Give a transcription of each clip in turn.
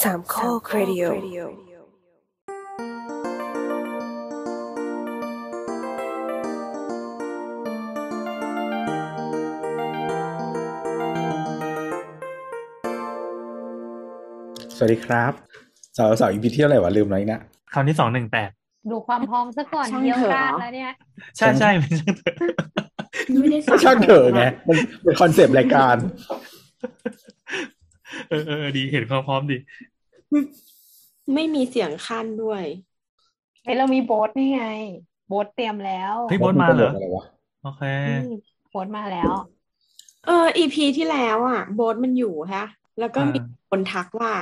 3ข้อครีดิโอสวัสดีครับสาวอีพีที่อะไรวะลืมแล้วนะคราวที่218ดูความพร้อมซะก่อนเที่ยวกลางแล้วเนี่ยใช่ใช่เป็นช่างเถอะช่างเถอะไงเป็นคอนเซปต์รายการเออดีเห็นความพร้อมดีไม่มีเสียงคันด้วยไอเรามีโบสนี่ไงโบสเตรียมแล้วเฮ้ยโบสมาเหรอโอเคโบสมาแล้วอีพีที่แล้วอ่ะโบสมันอยู่ฮะแล้วก็มีคนทักว่า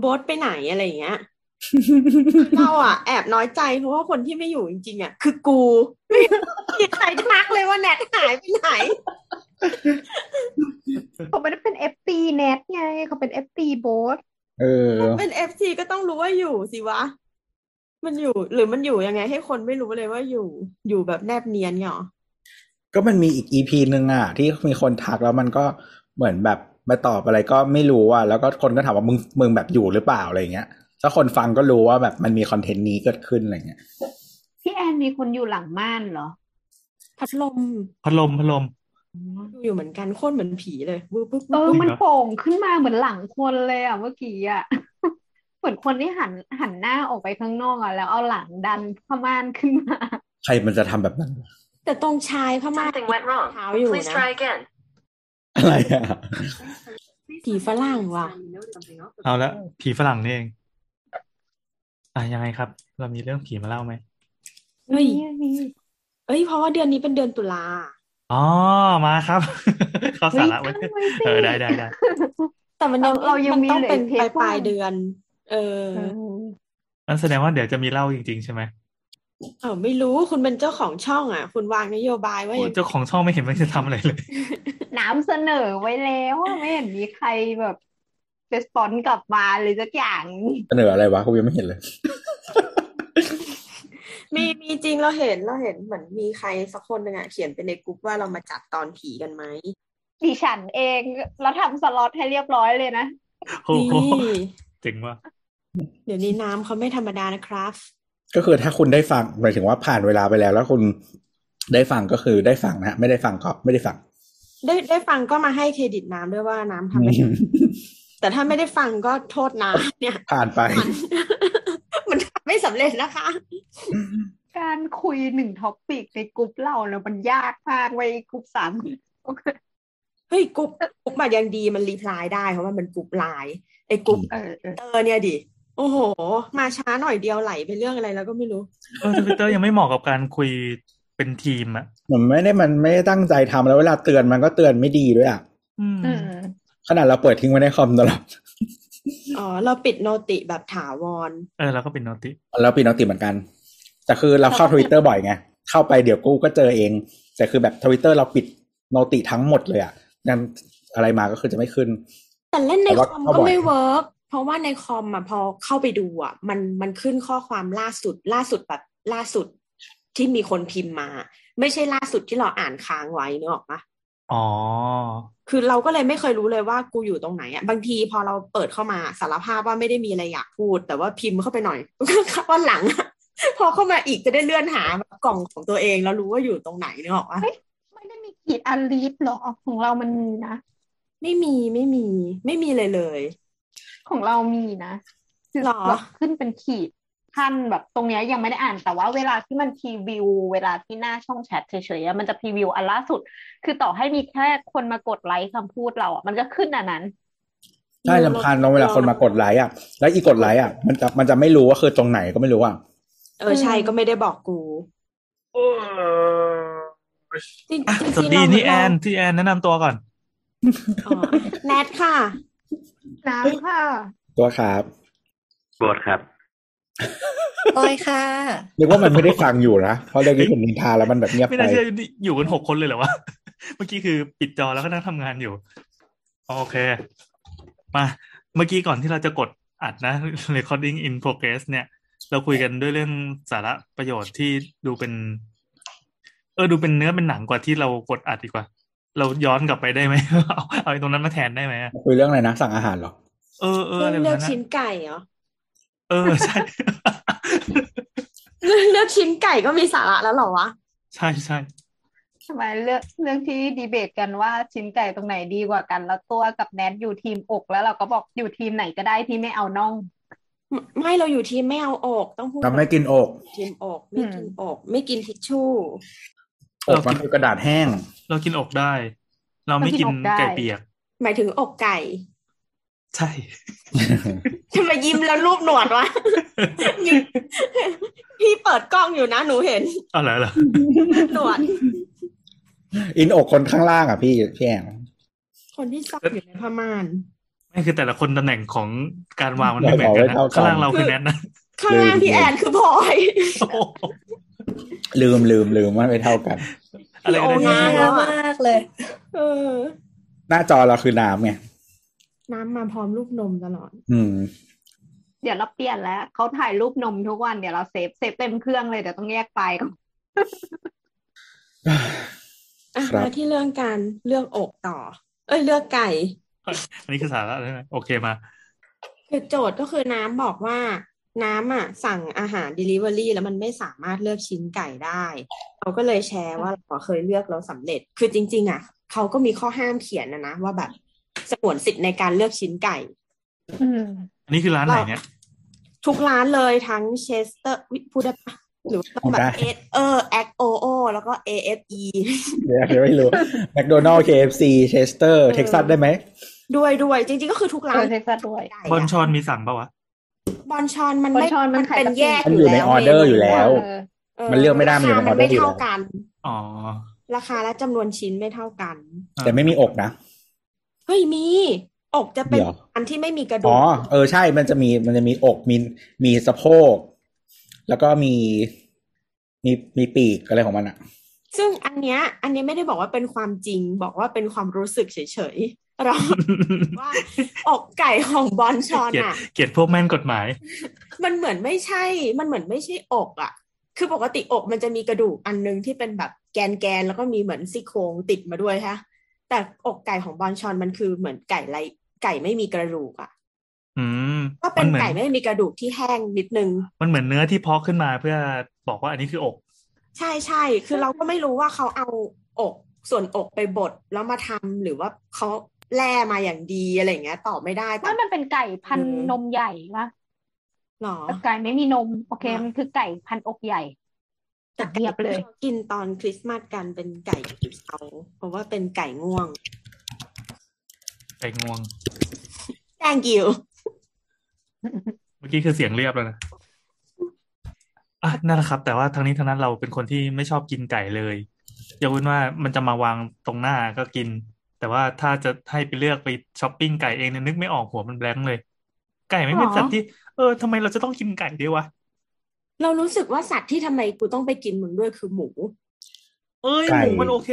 โบสไปไหนอะไรอย่างเงี้ยเราอ่ะแอบน้อยใจเพราะว่าคนที่ไม่อยู่จริงๆอ่ะคือกูไม่ใครทักเลยว่าแนทหายไปไหนเขาไม่ได้เป็น FT แนทไงเขาเป็น FT โบสเป็น FT ก็ต้องรู้ว่าอยู่สิวะมันอยู่หรือมันอยู่ยังไงให้คนไม่รู้เลยว่าอยู่แบบแนบเนียนเหรอก็มันมีอีก EP นึงอ่ะที่มีคนทักแล้วมันก็เหมือนแบบมาตอบอะไรก็ไม่รู้อ่ะแล้วก็คนก็ถามว่ามึงแบบอยู่หรือเปล่าอะไรอย่างเงี้ยถ้าคนฟังก็รู้ว่าแบบมันมีคอนเทนต์นี้เกิดขึ้นอะไรเงี้ยพี่แอนมีคนอยู่หลังม่านเหรอพัดลมอยู่เหมือนกันโคตรเหมือนผีเลยปุ๊บมันโป่งขึ้นมาเหมือนหลังคนเลยอ่ะเมื่อกี้อ่ะเหมือนคนที่หันหน้าออกไปข้างนอกอ่ะแล้วเอาหลังดันผ้าม่านขึ้นมาใครมันจะทำแบบนั้นแต่ตรงชายผ้าม่านเท้าอยู่นะอะไรอ่ะผีฝรั่งว่ะเอาละผีฝรั่งนี่เองยังไงครับเรามีเรื่องผีมาเล่าไหมเฮ้ยเพราะว่าเดือนนี้เป็นเดือนตุลาอ๋อมาครับเขาสาระไว้ได้แต่มันเรายังมีต้องเป็นปลายเดือนนั่นแสดงว่าเดี๋ยวจะมีเล่าจริงๆใช่ไหมไม่รู้คุณเป็นเจ้าของช่องอ่ะคุณวางนโยบายว่าเจ้าของช่องไม่เห็นมันจะทำอะไรเลยน้ำเสนอไว้แล้วไม่เห็นมีใครแบบเรสปอนส์กลับมาเลยสักอย่างเสนออะไรวะกูยังไม่เห็นเลย มีจริงเราเห็นเหมือนมีใครสักคนนึงอ่ะเขียนไปในกลุ่มว่าเรามาจัดตอนผีกันไหมดิฉันเองเราทำสล็อตให้เรียบร้อยเลยนะนี่จริงว่ะเดี๋ยวนี้น้ำเขาไม่ธรรมดานะครับก็คือถ้าคุณได้ฟังหมายถึงว่าผ่านเวลาไปแล้วคุณได้ฟังก็คือได้ฟังนะไม่ได้ฟังก็ไม่ได้ฟังได้ฟังก็มาให้เครดิตน้ำด้วยว่าน้ำทำ แต่ถ้าไม่ได้ฟังก็โทษน้ำเนี่ยผ่านไป มันทำไม่สำเร็จนะคะ การคุย1ท็อปปิกในกลุ่มเราแล้วมันยากมากไว้กลุ่ม3โอเคเฮ้ยกลุ่มมันยังดีมันรีพลายได้เพราะว่ามันกลุ่มไลน์ไอ้กลุ่มเนี่ยดิโอ้โหมาช้าหน่อยเดียวไหลไปเรื่องอะไรแล้วก็ไม่รู้ทวิตเตอร์ยังไม่เหมาะกับการคุยเป็นทีมอ่ะมันไม่ได้ตั้งใจทำแล้วเวลาเตือนมันก็เตือนไม่ดีด้วยอ่ะขนาดเราเปิดทิ้งไว้ในคอมตลอดเราปิดโนติแบบถาวรเราก็ปิดโนติเราปิดโนติเหมือนกันแต่คือเราเข้า Twitter บ่อยไงเข้าไปเดี๋ยวกูก็เจอเองแต่คือแบบ Twitter เราปิดโนติทั้งหมดเลยอ่ะงั้นอะไรมาก็คือจะไม่ขึ้นแต่เล่นในคอมก็ไม่เวิร์คเพราะว่าในคอมอ่ะพอเข้าไปดูอ่ะมันขึ้นข้อความล่าสุดแบบล่าสุดที่มีคนพิมพ์มาไม่ใช่ล่าสุดที่เราอ่านค้างไว้นึกออกปะอ๋อคือเราก็เลยไม่เคยรู้เลยว่ากูอยู่ตรงไหนอ่ะบางทีพอเราเปิดเข้ามาสารภาพว่าไม่ได้มีอะไรอยากพูดแต่ว่าพิมพ์เข้าไปหน่อยว่าหลังพอเข้ามาอีกจะได้เลื่อนหากล่องของตัวเองแล้วรู้ว่าอยู่ตรงไหนนึกออกปะไม่ได้มีขีดอันลิฟหรอของเรามันมีนะไม่มีเลยของเรามีนะหรอขึ้นเป็นขีดขั้นแบบตรงเนี้ยยังไม่ได้อ่านแต่ว่าเวลาที่มันพรีวิวเวลาที่หน้าช่องแชทเฉยๆมันจะพรีวิวอันล่าสุดคือต่อให้มีแค่คนมากดไลค์คำพูดเราอ่ะมันก็ขึ้นอันนั้นใช่สำคัญตรงเวลาคนมากดไลค์อ่ะแล้วอีกกดไลค์อ่ะมันจะไม่รู้ว่าคือตรงไหนก็ไม่รู้อ่ะใช่ก็ไม่ได้บอกกูสวัสดีนี่แอนแนะนำตัวก่อนแนทค่ะน้ำค่ะตัวครับบวชครับโอยค่ะเรียกว่ามันไม่ได้ฟังอยู่นะเพราะเรื่องนี้ผมนินทาแล้วมันแบบเงียบไปไม่น่าเชื่ออยู่กัน6คนเลยเหรอวะเมื่อกี้คือปิดจอแล้วก็นั่งทำงานอยู่โอเคมาเมื่อกี้ก่อนที่เราจะกดอัดนะ recording in progress เนี่ยเราคุยกันด้วยเรื่องสาระประโยชน์ที่ดูเป็นเนื้อเป็นหนังกว่าที่เรากดอัดดีกว่าเราย้อนกลับไปได้ไหมเอาตรงนั้นมาแทนได้ไหมคุยเรื่องอะไรนะสั่งอาหารหรอ เรื่องเลือกชิ้นไก่เหรอใช่เลือกชิ้นไก่ก็มีสาระแล้วเหรอวะใช่ใช่ทำไมเรื่องที่ดีเบตกันว่าชิ้นไก่ตรงไหนดีกว่ากันแล้วตัวกับแนทอยู่ทีมอกแล้วเราก็บอกอยู่ทีมไหนก็ได้ที่ไม่เอาน่องไม่เราอยู่ทีมไม่เอาอกต้องพูดเราไม่กินอกทีมอกไม่กินอกไม่กินทิชชู่อกมันคือกระดาษแห้งเรากินอกได้เราไม่กินไก่เปียกหมายถึงอกไก่ใช่ทำไมยิ้มแล้วรูปหนวดวะพี่เปิดกล้องอยู่นะหนูเห็นอะไรล่ะหนวดอินอกคนข้างล่างอ่ะพี่แองคนที่ซ่อนอยู่ในผ้าม่านไม่คือแต่ละคนตำแหน่งของการวางมันไม่เหมือนกันนะข้างล่างเราคือแนทนะข้างล่างพี่แอนคือพลอยลืมว่าไม่เท่ากันอะไรก็ได้มากเลยหน้าจอเราคือน้ำไงน้ำมาพร้อมลูกนมตลอดเดี๋ยวเราเปลี่ยนแล้วเขาถ่ายรูปนมทุกวันเดี๋ยวเราเซฟเต็มเครื่องเลยเดี๋ยวต้องแยกไฟก่อนมาที่เรื่องการเลือกอกต่อเลือกไก่อันนี้คือสาระใช่ไหมโอเคมาคือโจทย์ก็คือน้ำบอกว่าน้ำอ่ะสั่งอาหาร delivery แล้วมันไม่สามารถเลือกชิ้นไก่ได้เราก็เลยแชร์ว่าเราเคยเลือกแล้วสำเร็จคือจริงๆอ่ะเขาก็มีข้อห้ามเขียนนะว่าแบบสงวนสิทธิ์ในการเลือกชิ้นไก่อันนี้คือร้านไหนเนี่ยทุกร้านเลยทั้งเชสเตอร์พูดได้ปะหรือต้องแบบแอคโอโอแล้วก็ AFE เดี๋ยวไม่รู้แมคโดนัลด์ KFC เชสเตอร์เท็กซัสได้ไหมด้วยจริงๆก็คือทุกร้านเท็กซัสด้วยบอนชอนมีสั่งปะวะบอนชอนมันไม่เป็นแยกอยู่แล้วมันอยู่ในออเดอร์อยู่แล้วมันเลือกไม่ได้มันอยู่ในออเดอร์อยู่แล้วอ๋อราคาและจำนวนชิ้นไม่เท่ากันแต่ไม่มีอกนะเฮ้ยมีอกจะเป็นอันที่ไม่มีกระดูกอ๋อใช่มันจะมีอกมีสะโพกแล้วก็มีปีกอะไรของมันอ่ะซึ่งอันเนี้ยไม่ได้บอกว่าเป็นความจริงบอกว่าเป็นความรู้สึกเฉยๆเราว่าอกไก่ของบอนชอนอ่ะเกลียดพวกแม่นกฎหมายมันเหมือนไม่ใช่อกอ่ะคือปกติอกมันจะมีกระดูกอันนึงที่เป็นแบบแกนแล้วก็มีเหมือนซี่โครงติดมาด้วยค่ะแต่อกไก่ของบอนชอนมันคือเหมือนไก่ไม่มีกระดูกอ่ะก็เป็นไก่ไม่มีกระดูกที่แห้งนิดนึงมันเหมือนเนื้อที่พอกขึ้นมาเพื่อบอกว่าอันนี้คืออกใช่ๆคือเราก็ไม่รู้ว่าเขาเอาอกส่วนอกไปบดแล้วมาทำหรือว่าเขาแล่มาอย่างดีอะไรอย่างเงี้ยตอบไม่ได้เพราะมันเป็นไก่พันนมใหญ่ป่ะหรอไก่ไม่มีนมโอเคมันคือไก่พันอกใหญ่ตัดเรียบเลยกินตอนคริสต์มาสกันเป็นไก่เอาเพราะว่าเป็นไก่ง่วงthank youเมื่อกี้คือเสียงเรียบแล้วนะอ่ะนั่นแหละครับแต่ว่าทั้งนี้ทั้งนั้นเราเป็นคนที่ไม่ชอบกินไก่เลยยกเว้นว่ามันจะมาวางตรงหน้าก็กินแต่ว่าถ้าจะให้ไปเลือกไปช้อปปิ้งไก่เองเนี่ยนึกไม่ออกหัวมันแบงค์เลยไก่ไม่เป็นสัตว์ที่ทำไมเราจะต้องกินไก่ด้วยวะเรารู้สึกว่าสัตว์ที่ทำไมกูต้องไปกินมึงด้วยคือหมูหมูมันโอเค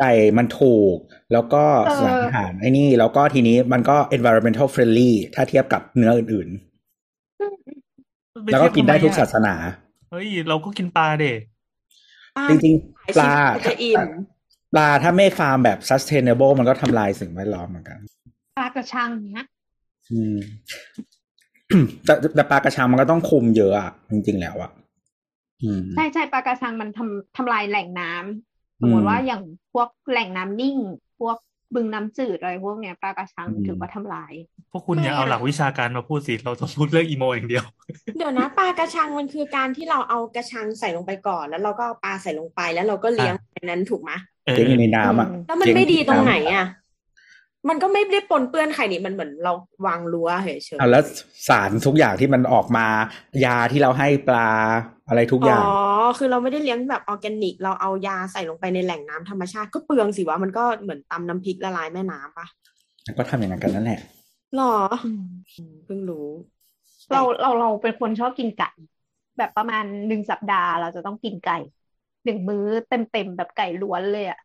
ไก่มันถูกแล้วก็สารอาหารไอ้นี่แล้วก็ทีนี้มันก็ environmental friendly ถ้าเทียบกับเนื้ออื่นๆแล้วก็กินได้ทุกศาสนาเฮ้ยเราก็กินปลาเด้จริงๆปลาถ้าไม่ฟาร์มแบบ sustainable มันก็ทำลายสิ่งแวดล้อมเหมือนกันปลากระชังเนี้ยแต่ปลากระชังมันก็ต้องคุมเยอะอ่ะจริงๆแล้วอ่ะใช่ปลากระชังมันทำลายแหล่งน้ำสมมติว่าอย่างพวกแหล่งน้ำนิ่งพวกบึงน้ำจืดอะไรพวกเนี้ยปลากระชังถือว่าทำลายพวกคุณอย่าเอาหลักวิชาการมาพูดสิเราจะพูดเรื่องอีโมอย่างเดียวเดี๋ยวนะปลากระชังมันคือการที่เราเอากระชังใส่ลงไปก่อนแล้วเราก็ปลาใส่ลงไปแล้วเราก็เลี้ยงในนั้นถูกไหมเลี้ยงอยู่ในน้ำอ่ะแล้วมันไม่ดีตรงไหนอ่ะมันก็ไม่ได้ปนเปื้อนใครนี่มันเหมือนเราวางรั้วเฉยๆแล้วสารทุกอย่างที่มันออกมายาที่เราให้ปลาอะไรทุกอย่างอ๋อคือเราไม่ได้เลี้ยงแบบออร์แกนิกเราเอายาใส่ลงไปในแหล่งน้ำธรรมชาติก็เปลืองสิวะมันก็เหมือนตำน้ำพริกละลายแม่น้ำปะก็ทำอย่างนั้นกันนั่นแหละหรอเพิ่งรู้เราเป็นคนชอบกินไก่แบบประมาณ1สัปดาห์เราจะต้องกินไก่1มื้อเต็มๆแบบไก่ล้วนเลยอะ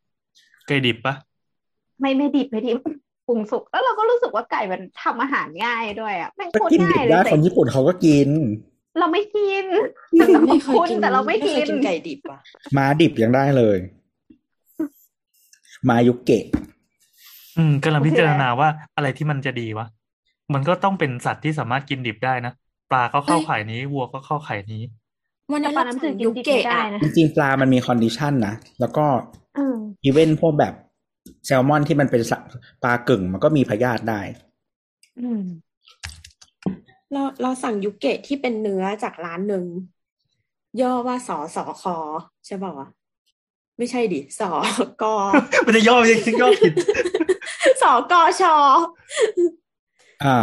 ไก่ดิบปะไม่ดิบปรุงสุกแล้วเราก็รู้สึกว่าไก่มันทำอาหารง่ายด้วยอ่ะแม่งโคตรง่ายเลยแต่คนญี่ปุ่นเขาก็กินเราไม่กินไม่เคยกินแต่เราไม่กินไก่ดิบอ่ะมาดิบยังได้เลยมายุเกะกำลังพิจารณาว่าอะไรที่มันจะดีวะ มันก็ต้องเป็นสัตว์ที่สามารถกินดิบได้นะปลาก็เข้าเอ้ยข่ายนี้วัวก็เข้าข่ายนี้ วันแต่นั้นปลาเราน้ำจืสั่งดกินยูดิบไม่เกะได้อะนะจริงๆปลามันมีคอนดิชันนะแล้วก็อืมอีเวนพวกแบบแซลมอนที่มันเป็นสัตว์ปลากึ่งมันก็มีพยาธิได้ อืมเราสั่งยูเกะที่เป็นเนื้อจากร้านหนึ่งย่อว่าสอสอคอใช่ป่าวะไม่ใช่ดิสอกอ มันจะย่อจริงย่อผิด สอกอชอ อ่า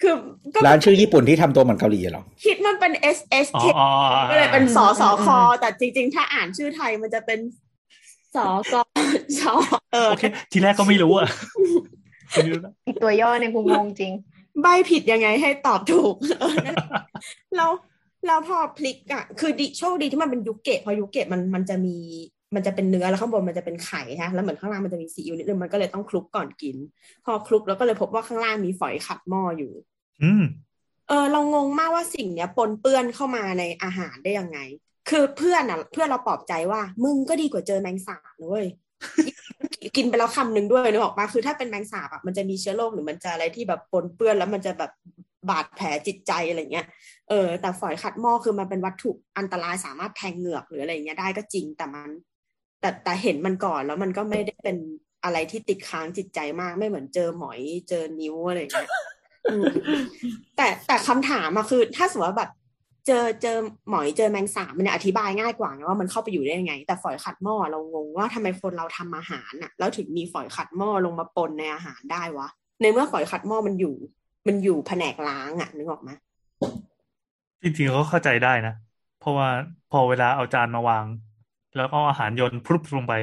คือก็ร้านชื่อญี่ปุ่นที่ทำตัวเหมือนเกาหลีเหรอคิดมันเป็น S S อ๋อ K อ๋อก็เลยเป็นสอสอคอแต่จริงๆ ถ้าอ่านชื่อไทยมันจะเป็นสอกอชอเออโอเคทีแรกก็ไม่รู้อ่ะไม่รู้นะอีกตัวย่อเนี่ยกูงงจริง ใบผิดยังไงให้ตอบถูกเออนั่นแหละแล้วเราพอพลิกอ่ะคือดีโชคดีที่มันเป็นยุเกะพอยุเกะมันจะเป็นเนื้อแล้วข้างบนมันจะเป็นไข่ฮะแล้วเหมือนข้างล่างมันจะมีซีอิ๊วนิดนึงมันก็เลยต้องคลุกก่อนกิน พอคลุกแล้วก็เลยพบว่าข้างล่างมีฝอยขัดหม้ออยู่ อืมเรางงมากว่าสิ่งเนี้ยปนเปื้อนเข้ามาในอาหารได้ยังไง คือเพื่อนเราปลอบใจว่ามึงก็ดีกว่าเจอแมงสาบนะเว้ยกินไปแล้วคำหนึ่งด้วยนึกออกปะคือถ้าเป็นแมงสาบอ่ะมันจะมีเชื้อโรคหรือมันจะอะไรที่แบบปนเปื้อนแล้วมันจะแบบบาดแผลจิตใจอะไรเงี้ยแต่ฝอยขัดหม้อคือมันเป็นวัตถุอันตรายสามารถแทงเหงือกหรืออะไรเงี้ยได้ก็จริงแต่เห็นมันก่อนแล้วมันก็ไม่ได้เป็นอะไรที่ติดค้างจิตใจมากไม่เหมือนเจอหมอยเจอนิ้วอะไรเงี้ย อืมแต่คำถามอะคือ ถ้าสมมติว่าแบบเจอหมอยเจอแมงสาบมันเนี่ยอธิบายง่ายกว่าไงว่ามันเข้าไปอยู่ได้ยังไง แต่ฝอยขัดหม้อเรางงว่าทำไมคนเราทำอาหารอะแล้วถึงมีฝอยขัดหม้อลงมาปนในอาหารได้วะในเมื่อฝอยขัดหม้อมันอยู่แผนกล้างอะนึกออกไหมจริงๆก็เข้าใจได้นะเพราะว่าพอเวลาเอาจานมาวาง แล้วเอาอาหารโยนพรุบลงไป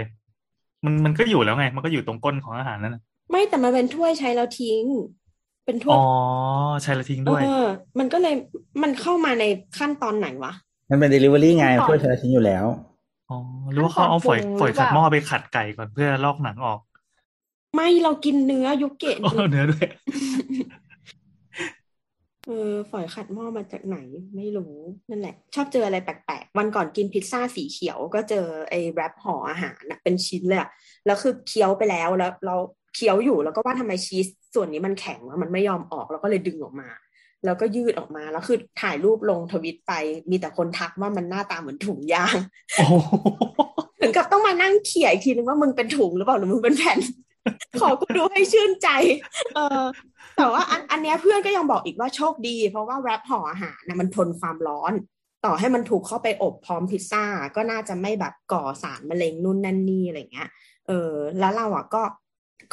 มันก็อยู่แล้วไง มันก็อยู่ตรงก้นของอาหารนั่นน่ะไม่แต่มันเป็นถ้วยใช้แล้วทิ้ง เป็นถ้วอ๋ย อใช่ละทิ้งด้วย มันก็เลยมันเข้ามาในขั้นตอนไหนวะ มันเป็น delivery ไงขั้นตอช่วน ยเธอทิ้งอยู่แล้ว อ๋อหรือขั้ว่านตเขาอนเอาปฝรุอยงฝหอรืยอเปขัดล่า หม้อไปขัดไก่ก่อนเพื่อลอกหนังออกไม่เรากินเนื้อยุเกะอ๋อเนื้อด้วย ฝอยขัดหม้อมาจากไหนไม่รู้นั่นแหละ ชอบเจออะไรแปลกๆวันก่อนกินพิซซ่าสีเขียวก็เจอไอ้แรปห่ออาหารน่ะเป็นชิ้นเลยอะแล้วคือเคี้ยวไปแล้วเราเคี้ยวอยู่แล้วก็ว่าทำไมชีสส่วนนี้มันแข็งวะมันไม่ยอมออกแล้วก็เลยดึงออกมา แล้วก็ยืดออกมาแล้วคือถ่ายรูปลงทวิตไปมีแต่คนทักว่ามันหน้าตาเหมือนถุงยาง โอ้โหถึงกับต้องมานั่งเขี่ยอีกทีนึงว่ามึงเป็นถุงหรือเปล่าหรือมึงเป็นแผ่น ขอกูดูให้ชื่นใจ เออแต่ว่าอันเนี้ยเพื่อนก็ยังบอกอีกว่าโชคดี เพราะว่าแรปห่ออาหารนะมันทนความร้อน ต่อให้มันถูกเข้าไปอบพร้อมพิซซ่าก็น่าจะไม่แบบก่อสารมะเร็งนู่นนั่นนี่อะไรเงี้ย แล้วเราอ่ะก็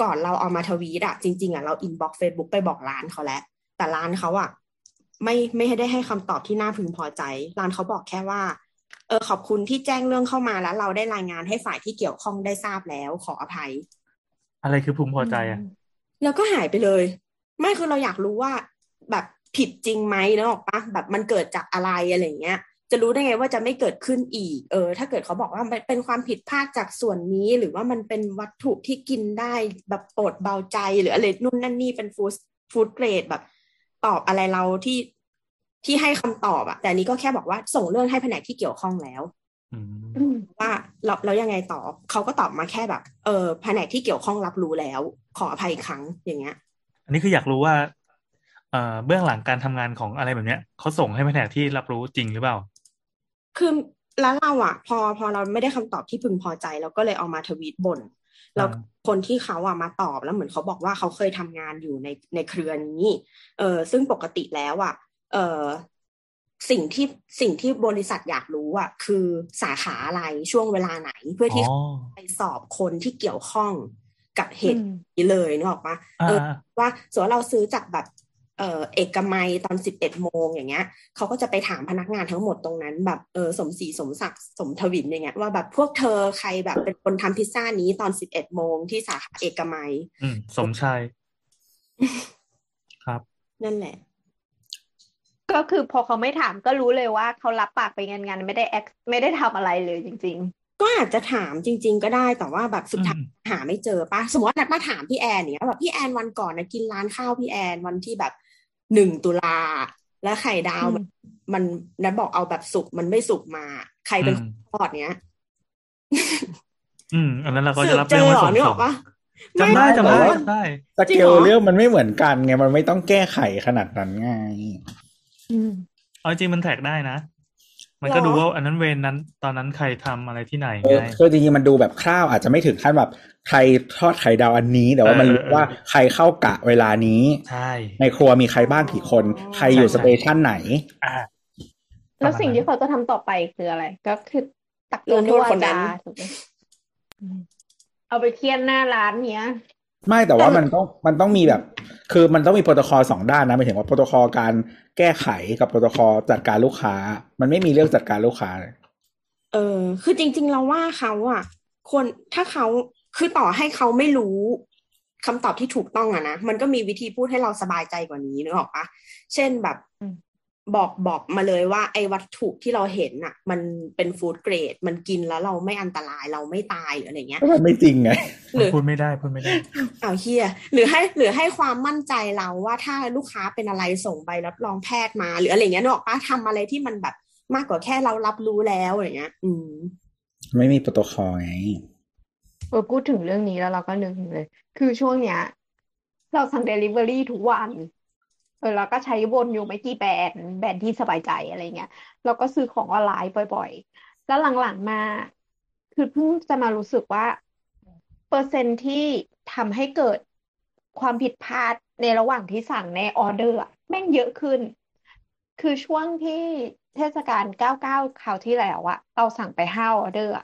ก่อนเราเอามาทวีตอ่ะจริงๆอ่ะเราอินบ็อกซ์เฟซบุ๊กไปบอกร้านเขาแล้วแต่ร้านเขาอ่ะไม่ได้ให้คำตอบที่น่าพึงพอใจ ร้านเขาบอกแค่ว่า ขอบคุณที่แจ้งเรื่องเข้ามาแล้วเราได้รายงานให้ฝ่ายที่เกี่ยวข้องได้ทราบแล้วขออภัย อะไรคือพึงพออืใจอ่ะ ม แล้วก็หายไปเลย ไม่คือเราอยากรู้ว่าแบบผิดจริงไหมนะออกปะแบบมันเกิดจากอะไรอะไรเงี้ย จะรู้ได้ไงว่าจะไม่เกิดขึ้นอีก ถ้าเกิดเขาบอกว่ามันเป็นความผิดพลาดจากส่วนนี้ หรือว่ามันเป็นวัตถุที่กินได้แบบโปรดเบาใจหรืออะไรนู่นนั่นนี่เป็นฟู้ดเกรดแบบตอบอะไรเราที่ให้คำตอบอะแต่อันนี้ก็แค่บอกว่าส่งเรื่องให้แผนกที่เกี่ยวข้องแล้ว อืมอืมว่าแล้วยังไงต่อเขาก็ตอบมาแค่แบบ แผนกที่เกี่ยวข้องรับรู้แล้ว ขออภัยอีกครั้งอย่างเงี้ย อันนี้คืออยากรู้ว่าเบื้องหลังการทำงานของอะไรแบบเนี้ยเขาส่งให้แผนกที่รับรู้จริงหรือเปล่า คือแล้วเราอ่ะ พอเราไม่ได้คำตอบที่พึงพอใจเราก็เลยเอามาทวีตบ่นอ่า แล้วคนที่เขาอ่ะมาตอบแล้วเหมือนเขาบอกว่าเขาเคยทำงานอยู่ในเครือนี้ ซึ่งปกติแล้วอ่ะ เออสิ่งที่บริษัทอยากรู้อ่ะ คือสาขาอะไรช่วงเวลาไหนเพื่ออ๋อที่ไปสอบคนที่เกี่ยวข้องกับเหอืตุม นี้เลยนึกออกปะอ่าอ่าว่าสมมติเราซื้อจากแบบเอกมัยตอน11 โมงอย่างเงี้ย เขาก็จะไปถามพนักงานทั้งหมดตรงนั้นแบบสมศรีสมศักดิ์สมทวินอย่างเงี้ยว่าแบบพวกเธอใครแบบเป็นคนทำพิซซ่านี้ตอน11 โมงที่สาขาเอกมัย สมชายครับ นั่นแหละ ก็คือพอเขาไม่ถามก็รู้เลยว่าเขารับปากไปงานไม่ได้แอคไม่ได้ทำอะไรเลยจริง ก็อาจจะถามจริง ๆ ก็ได้แต่ว่าแบบสุดอืท้ายมหาไม่เจอป่ะสมมติว่านัดมาถามพี่แอนเนี่ยแบบพี่แอนวันก่อนนะกินร้านข้าวพี่แอนวันที่แบบ1 ตุลาแล้วไข่ดาๆ วมันนัดบอกเอาแบบสุกมันไม่สุกมา ใครอืเป็นม คนทอดเนี้ยอันนั้นเราก็สืจะบรับเจเรื่องอว่าเหรอส่งนึกออกปะ จำได้จำได้สเกลเรื่องมันไม่เหมือนกันไงมันไม่ต้องแก้ไขขนาดนั้นไงเอาจริงมันแท็กได้นะมันก็ดูว่าอันนั้นเวรนั้นตอนนั้นใครทำอะไรที่ไหนไงคือจริงๆมันดูแบบคร่าวอาจจะไม่ถึงขั้นแบบใครทอดไข่ดาวอันนี้แต่ว่ามันรู้ว่าใครเข้ากะเวลานี้ในครัวมีใครบ้างกี่คนใครอยู่สเตชันไหนแล้วสิ่งที่เขาจะทำต่อไปคืออะไรก็คือตักเตือนด้วยวาจาเอาไปเคี่ยนหน้าร้านเนี้ยไม่แต่ว่ามันต้องมีแบบคือมันต้องมีโปรโตคอลสองด้านนะหมายถึงว่าโปรโตคอลการแก้ไขกับโปรโตคอลจัดการลูกค้ามันไม่มีเรื่องจัดการลูกค้าคือจริงๆเราว่าเขาอ่ะคนถ้าเขาคือต่อให้เขาไม่รู้คำตอบที่ถูกต้องอ่ะนะมันก็มีวิธีพูดให้เราสบายใจกว่านี้นึกออกปะเช่นแบบบอกมาเลยว่าไอ้วัตถุที่เราเห็นน่ะมันเป็นฟู้ดเกรดมันกินแล้วเราไม่อันตรายเราไม่ตายหรืออะไรเงี้ยมันไม่จริงไงพูดไม่ได้อ้าวเหี้ยหรือให้ความมั่นใจเราว่าถ้าลูกค้าเป็นอะไรส่งใบรับรองแพทย์มาหรืออะไรเงี้ยนึกออกป่ะทำอะไรที่มันแบบมากกว่าแค่เรารับรู้แล้วอะไรเงี้ยไม่มีโปรโตคอลไงพูดถึงเรื่องนี้แล้วเราก็นึกเลยคือช่วงเนี้ยเราสั่ง delivery ทุกวันเราก็ใช้วนอยู่ไม่กี่แบรนด์ที่สบายใจอะไรเงี้ยเราก็ซื้อของออนไลน์บ่อยๆแล้วหลังๆมาคือเพิ่งจะมารู้สึกว่าเปอร์เซ็นต์ที่ทำให้เกิดความผิดพลาดในระหว่างที่สั่งในออเดอร์แม่งเยอะขึ้นคือช่วงที่เทศกาล99คราวที่แล้วอะเราสั่งไป5ออเดอร์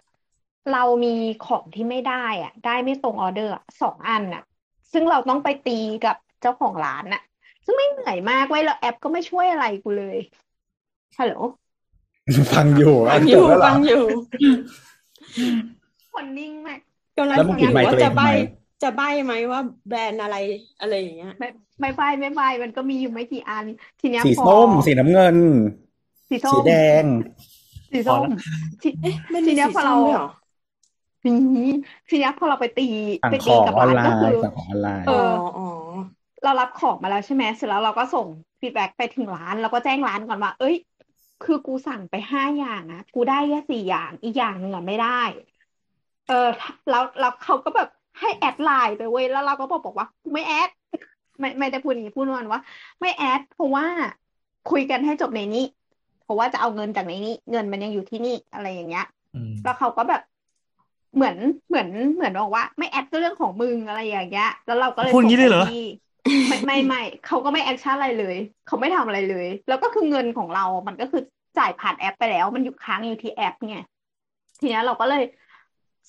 เรามีของที่ไม่ได้อะได้ไม่ตรงออเดอร์2อันอะซึ่งเราต้องไปตีกับเจ้าของร้านอะซึ่งไม่เหนื่อยมากไว้แล้วแอปก็ไม่ช่วยอะไรกูเลยฮัลโหลฟังอยู่คนนิ่งมากกำลังคิดว่าจะใบ้ไหมว่าแบรนด์อะไรอย่างเงี้ยไม่ใบ้มันก็มีอยู่ไม่กี่อันทีเนี้ยสีส้มสีน้ำเงินสีแดงสีส้มทีเนี้ยพอเราไปตีกับร้านก็คือเรารับของมาแล้วใช่ไหมเสร็จแล้วเราก็ส่งฟีดแบ็กไปถึงร้านแล้วก็แจ้งร้านก่อนว่าเอ้ยคือกูสั่งไป5อย่างนะกูได้แค่4อย่างอีกอย่างนึงอ่ะไม่ได้แล้วเขาก็แบบให้แอดไลน์ไปเว้ยแล้วเราก็บอกว่ากูไม่แอดไม่ได้พูดอย่างนี้พูดนอนว่าไม่แอดเพราะว่าคุยกันให้จบในนี้เพราะว่าจะเอาเงินจากในนี้เงินมันยังอยู่ที่นี่อะไรอย่างเงี้ยแล้วเขาก็แบบเหมือนบอกว่าไม่แอดก็เรื่องของมึงอะไรอย่างเงี้ยแล้วเราก็เลยพูดงี้ได้เหรอไม่เขาก็ไม่แอคชั่นอะไรเลยเขาไม่ทำอะไรเลยแล้วก็คือเงินของเรามันก็คือจ่ายผ่านแอปไปแล้วมันอยู่ค้างอยู่ที่แอปไงทีนี้เราก็เลย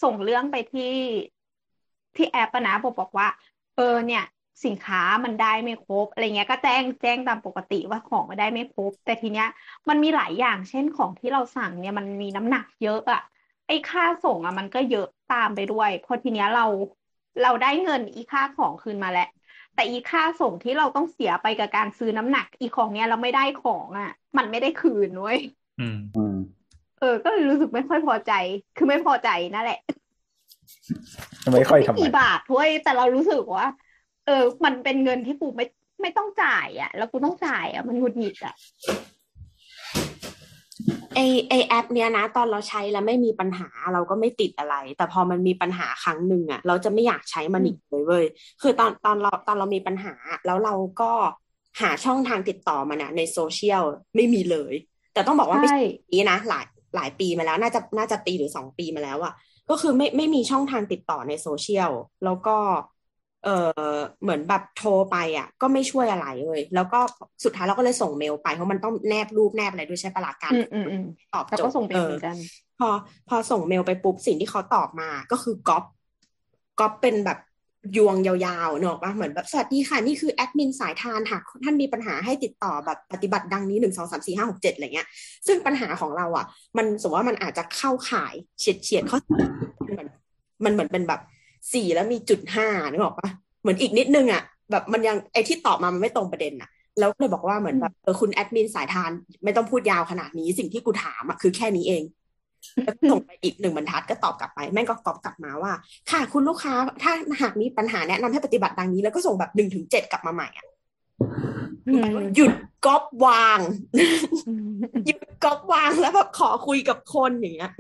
ส่งเรื่องไปที่แอปนะบอกว่าเนี่ยสินค้ามันได้ไม่ครบอะไรเงี้ยก็แจ้งตามปกติว่าของมันได้ไม่ครบแต่ทีเนี้ยมันมีหลายอย่างเช่นของที่เราสั่งเนี่ยมันมีน้ำหนักเยอะอะไอ้ค่าส่งอะมันก็เยอะตามไปด้วยพอทีเนี้ยเราได้เงินอีค่าของคืนมาแล้วแต่อีค่าส่งที่เราต้องเสียไปกับการซื้อน้ำหนักอีของเนี้ยเราไม่ได้ของอ่ะมันไม่ได้คืนเว้ยก็เลยรู้สึกไม่ค่อยพอใจคือไม่พอใจนั่นแหละไม่ค่อยทำกี่บาทเว้ยแต่เรารู้สึกว่ามันเป็นเงินที่กูไม่ต้องจ่ายอ่ะแล้วกูต้องจ่ายอ่ะมันหงุดหงิดอ่ะไอแอปเนี้ยนะตอนเราใช้แล้วไม่มีปัญหาเราก็ไม่ติดอะไรแต่พอมันมีปัญหาครั้งหนึ่งอ่ะเราจะไม่อยากใช้มันอีกเลยเว้ยคือตอนเรามีปัญหาแล้วเราก็หาช่องทางติดต่อมันนะในโซเชียลไม่มีเลยแต่ต้องบอกว่าไม่ใช่นี้นะหลายปีมาแล้วน่าจะปีหรือ2ปีมาแล้วอ่ะก็คือไม่มีช่องทางติดต่อในโซเชียลแล้วก็เหมือนแบบโทรไปอ่ะก็ไม่ช่วยอะไรเลยแล้วก็สุดท้ายเราก็เลยส่งเมลไปเพราะมันต้องแนบรูปแนบอะไรด้วยใช่ปะล่ะการตอบโจทย์ก็ส่งไปเหมือนกันพอส่งเมลไปปุ๊บสิ่งที่เขาตอบมาก็คือก๊อปเป็นแบบยวงยาวๆเนอะป่ะเหมือนแบบสวัสดีค่ะนี่คือแอดมินสายทานหากท่านมีปัญหาให้ติดต่อแบบปฏิบัติดังนี้1 2 3 4 5 6 7อะไรเงี้ยซึ่งปัญหาของเราอ่ะมันสมมติว่ามันอาจจะเข้าข่ายเฉียดเขามันเหมือนเป็นแบบ4แล้วมีจุด5นึกออกปะเหมือนอีกนิดนึงอ่ะแบบมันยังไอ้ที่ตอบมามันไม่ตรงประเด็นอ่ะแล้วเลยบอกว่าเหมือนแบบคุณแอดมินสายทานไม่ต้องพูดยาวขนาดนี้สิ่งที่กูถามอ่ะคือแค่นี้เองแล้วส่งไปอีก1บรรทัดก็ตอบกลับไปแม่งก็ตอบกลับมาว่าค่ะคุณลูกค้าถ้าหากมีปัญหาแนะนำให้ปฏิบัติดังนี้แล้วก็ส่งแบบ1ถึง7กลับมาใหม่อ่ะหยุดก๊อปวางแล้วแบบขอคุยกับคนอย่างเงี้ย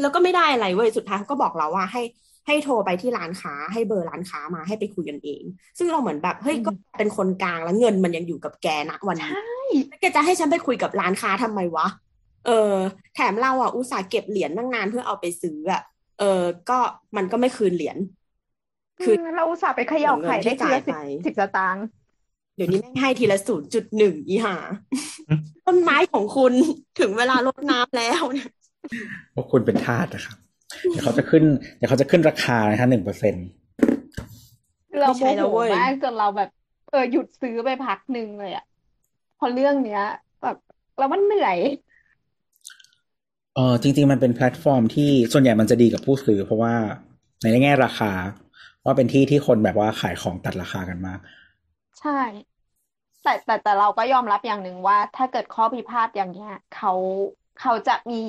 แล้วก็ไม่ได้อะไรเว้ยสุดท้ายก็บอกเราว่าให้ ให้โทรไปที่ร้านค้าให้เบอร์ร้านค้ามาให้ไปคุยกันเองซึ่งเราเหมือนแบบเฮ้ยก็เป็นคนกลางแล้วเงินมันยังอยู่กับแกนะวันนี้แล้วแกจะให้ฉันไปคุยกับร้านค้าทำไมวะแถมเราอ่ะอุตส่าห์เก็บเหรียญตั้งนานเพื่อเอาไปซื้ออ่ะก็มันก็ไม่คืนเหรียญคือเราอุตส่าห์ไปเขย่าไข่ได้ทีละ10สตางค์เดี๋ยวนี้แม่งให้ทีละ 0.1 อีห่าต้นไม้ของคุณถึงเวลารดน้ำแล้วเนี่ยพวกคุณเป็นทาสนะครับเดี๋ยวเขาจะขึ้นราคานะคะ 1% เราโมโหมากจนเราแบบหยุดซื้อไปพักนึงเลยอ่ะพอเรื่องเนี้ยแบบเรามันเหนื่อยจริงๆมันเป็นแพลตฟอร์มที่ส่วนใหญ่มันจะดีกับผู้ซื้อเพราะว่าในแง่ราคาว่าเป็นที่ที่คนแบบว่าขายของตัดราคากันมากใช่แต่เราก็ยอมรับอย่างหนึ่งว่าถ้าเกิดข้อพิพาทอย่างเงี้ยเขาจะมี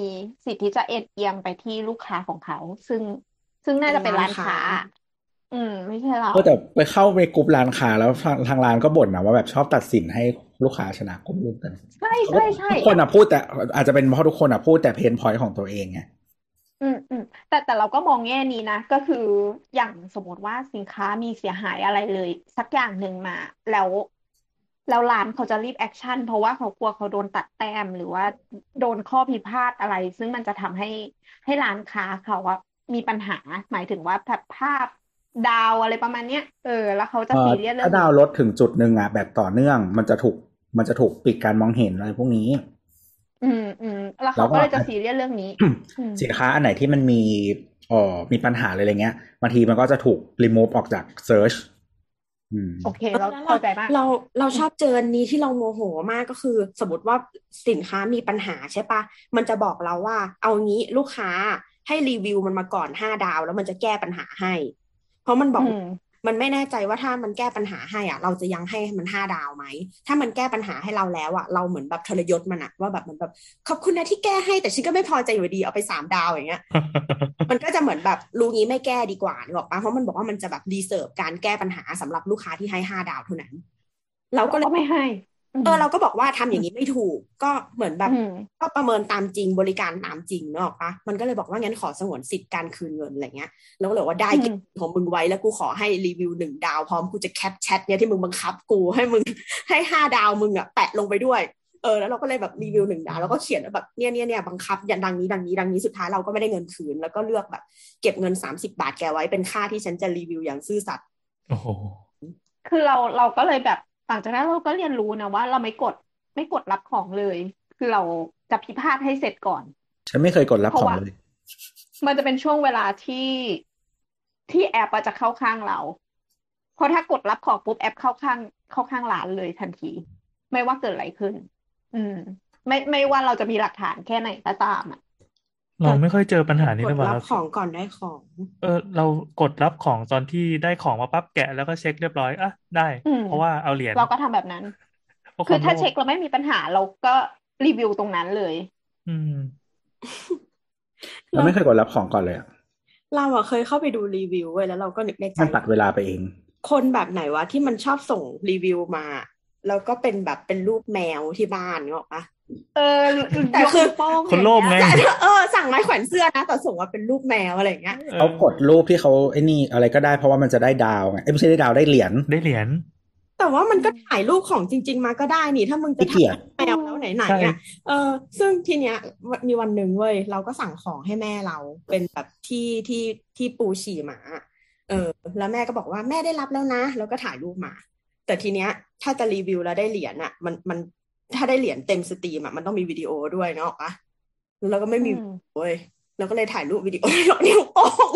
สิทธิ์ที่จะเอ็นเอียงไปที่ลูกค้าของเขาซึ่งน่าจะเป็นร้านค้าไม่ใช่เราแต่ไปเข้าไปกลุ่มร้านค้าแล้วทางร้านก็บ่นนะว่าแบบชอบตัดสินให้ลูกค้าชนะกลุ่มกันใช่ทุกคนพูดแต่อาจจะเป็นเพราะทุกคนพูดแต่เพนพอยต์ของตัวเองไงแต่เราก็มองแง่นี้นะก็คืออย่างสมมติว่าสินค้ามีเสียหายอะไรเลยสักอย่างหนึ่งมาแล้วร้านเขาจะรีบแอคชั่นเพราะว่าเขากลัวเขาโดนตัดแต้มหรือว่าโดนข้อพิพาทอะไรซึ่งมันจะทำให้ร้านค้าเขาว่ามีปัญหาหมายถึงว่าภาพดาวอะไรประมาณเนี้ยแล้วเขาจะซีเรียสเรื่องถ้าดาวลดถึงจุดนึงอ่ะแบบต่อเนื่องมันจะถูกปิดการมองเห็นอะไรพวกนี้แล้วเขาก็เลยจะซีเรียสเรื่องนี้ สินค้าอันไหนที่มันมีปัญหาอะไรเงี้ยบางทีมันก็จะถูกรีมูฟออกจากเซิร์ชโอเคเราเข้าใจมากเราชอบเจอนี้ที่เราโมโหมากก็คือสมมติว่าสินค้ามีปัญหาใช่ปะมันจะบอกเราว่าเอางี้ลูกค้าให้รีวิวมันมาก่อน5ดาวแล้วมันจะแก้ปัญหาให้เพราะมันบอกมันไม่แน่ใจว่าถ้ามันแก้ปัญหาให้อ่ะเราจะยังให้มัน5ดาวไหมถ้ามันแก้ปัญหาให้เราแล้วอ่ะเราเหมือนแบบทรยศมันอ่ะว่าแบบมันแบบขอบคุณนะที่แก้ให้แต่ฉันก็ไม่พอใจอยู่ดีเอาไป3ดาวอย่างเงี้ย มันก็จะเหมือนแบบรู้งี้ไม่แก้ดีกว่าบอกป่ะเพราะมันบอกว่ามันจะแบบรีเสิร์ฟการแก้ปัญหาสำหรับลูกค้าที่ให้5ดาวเท่านั้นเราก็เลยไม่ให้เราก็บอกว่าทำอย่างนี้ไม่ถูกก็เหมือนแบบก็ประเมินตามจริงบริการตามจริงเนาะป่ะมันก็เลยบอกว่างั้นขอสงวนสิทธิ์การคืนเงินอะไรเงี้ยแล้วก็เลยว่าได้ของมึงไว้แล้วกูขอให้รีวิว1ดาวพร้อมกูจะแคปแชทเนี่ยที่มึงบังคับกูให้มึงให้5ดาวมึงอ่ะแปะลงไปด้วยแล้วเราก็เลยแบบรีวิว1ดาวแล้วก็เขียนแบบเนี่ยบังคับอย่างดังนี้สุดท้ายเราก็ไม่ได้เงินคืนแล้วก็เลือกแบบเก็บเงิน30บาทแกไว้เป็นค่าที่ฉันจะรีวิวอย่างซื่อสัตย์โอ้โหคือเราก็เลยแบบหลังจากนั้นเราก็เรียนรู้นะว่าเราไม่กดรับของเลยคือเราจะพิพาทให้เสร็จก่อนฉันไม่เคยกดรับของเลยมันจะเป็นช่วงเวลาที่แอปจะเข้าข้างเราเพราะถ้ากดรับของปุ๊บแอปเข้าข้างร้านเลยทันทีไม่ว่าเกิดอะไรขึ้นไม่ว่าเราจะมีหลักฐานแค่ไหนก็ตามอ่ะเราไม่ค่อยเจอปัญหานี้เลยว่ะกดรับของก่อนได้ของเรากดรับของตอนที่ได้ของมาปั๊บแกะแล้วก็เช็คเรียบร้อยอ่ะได้เพราะว่าเอาเหรียญเราก็ทำแบบนั้นคือถ้าเช็คเราไม่มีปัญหาเราก็รีวิวตรงนั้นเลยเราไม่เคยกดรับของก่อนเลยอะเราอะเคยเข้าไปดูรีวิวไว้แล้วเราก็นึกในใจตัดเวลาไปเองคนแบบไหนวะที่มันชอบส่งรีวิวมาแล้วก็เป็นแบบเป็นรูปแมวที่บ้านหรอปะแต่คือคนโลภไงสั่งไม้แขวนเสื้อนะแต่ส่งว่าเป็นรูปแมวอะไรอย่างเงี้ยเขากดรูปที่เขาไอ้นี่อะไรก็ได้เพราะว่ามันจะได้ดาวไงไม่ใช่ได้ดาวได้เหรียญแต่ว่ามันก็ถ่ายรูปของจริงๆมาก็ได้นี่ถ้ามึงจะถ่ายแมวแล้วไหนๆเนี่ยซึ่งทีเนี้ยมีวันนึงเว้ยเราก็สั่งของให้แม่เราเป็นแบบที่ปูฉี่หมาแล้วแม่ก็บอกว่าแม่ได้รับแล้วนะแล้วก็ถ่ายรูปมาแต่ทีเนี้ยถ้าจะรีวิวแล้วได้เหรียญอ่ะมันถ้าได้เหรียญเต็มสตรีมอ่ะมันต้องมีวิดีโอด้วยเนาะอ่ะแล้วก็ไม่มีเว้ยเราก็เลยถ่ายรูปวิดีโอแล้วนิ้วโป้ง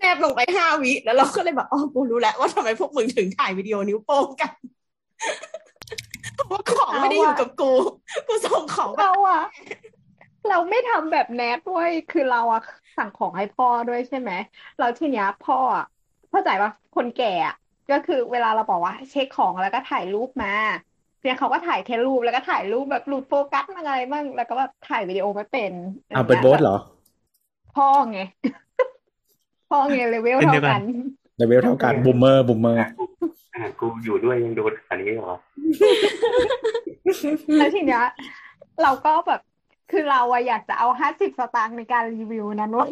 แนบลงไป5วิแล้วเราก็เลยแบบอ๋อกูรู้แล้วว่าทำไมพวกมึงถึงถ่ายวิดีโอนิ้วโป้งกันเพราะว่าของไม่ได้อยู่กับกูส่งของเราอ่ะเราไม่ทำแบบแนบด้วยคือเราอ่ะสั่งของให้พ่อด้วยใช่ไหมเราทีเนี้ยพ่อเข้าใจป่ะคนแก่ก็คือเวลาเราบอกว่าเช็คของแล้วก็ถ่ายรูปมาเนี่ยเขาก็ถ่ายแค่รูปแล้วก็ถ่ายรูปแบบหลุดโฟกัสมาอะไรบ้างแล้วก็แบบถ่ายวิดีโอไม่เป็นเป็นโบสเหรอพ่อไงเลเวลเท่ากันบูมเมอร์กูอยู่ด้วยยังโดนอันนี้เหรอแล้วทีเนี้ยเราก็แบบคือเราอยากจะเอา50 สตางค์ในการรีวิวนั้นเว้ย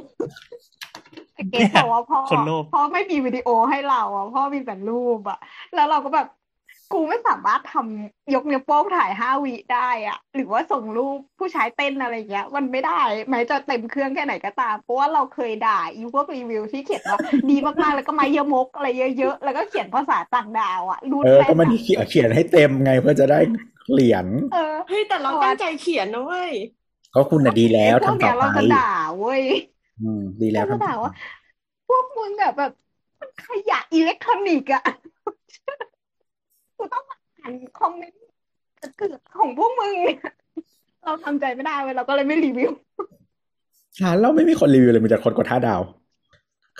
แต่เกสบอกว่าพ่อ คนโลภ พ่อไม่มีวิดีโอให้เราอ่ะพ่อมีแต่รูปอ่ะแล้วเราก็แบบกูไม่สามารถทำยกนิ้วโป้งถ่าย5วิได้อ่ะหรือว่าส่งรูปผู้ชายเต้นอะไรอย่างเงี้ยมันไม่ได้แม้จะเต็มเครื่องแค่ไหนก็ตามเพราะว่าเราเคยด่าอีพวกรีวิวที่เขียนว่า ดีมากๆแล้วก็มาเยอะมกอะไรเยอะๆแล้วก็เขียนภาษาต่างดาวอ่ะรู้แค่ก็มันเขียนให้เต็มไงเพื่อจะได้เหรียญเฮ้ยแต่เราตั้งใจเขียนนะเว้ยก็คุณน่ะดีแล้วทำต่อไปเราก็ด่าเว้ยดีแล้วก็ด่าว่าพวกมึงแบบขยะอิเล็กทรอนิกส์อ่ะกูต้องอ่านคอมเมนต์เกือบของพวกมึงเนี่ยเราทำใจไม่ได้เว้ยเราก็เลยไม่รีวิวฉันเราไม่มีคนรีวิวเลยมีแต่คนกดท่าดาว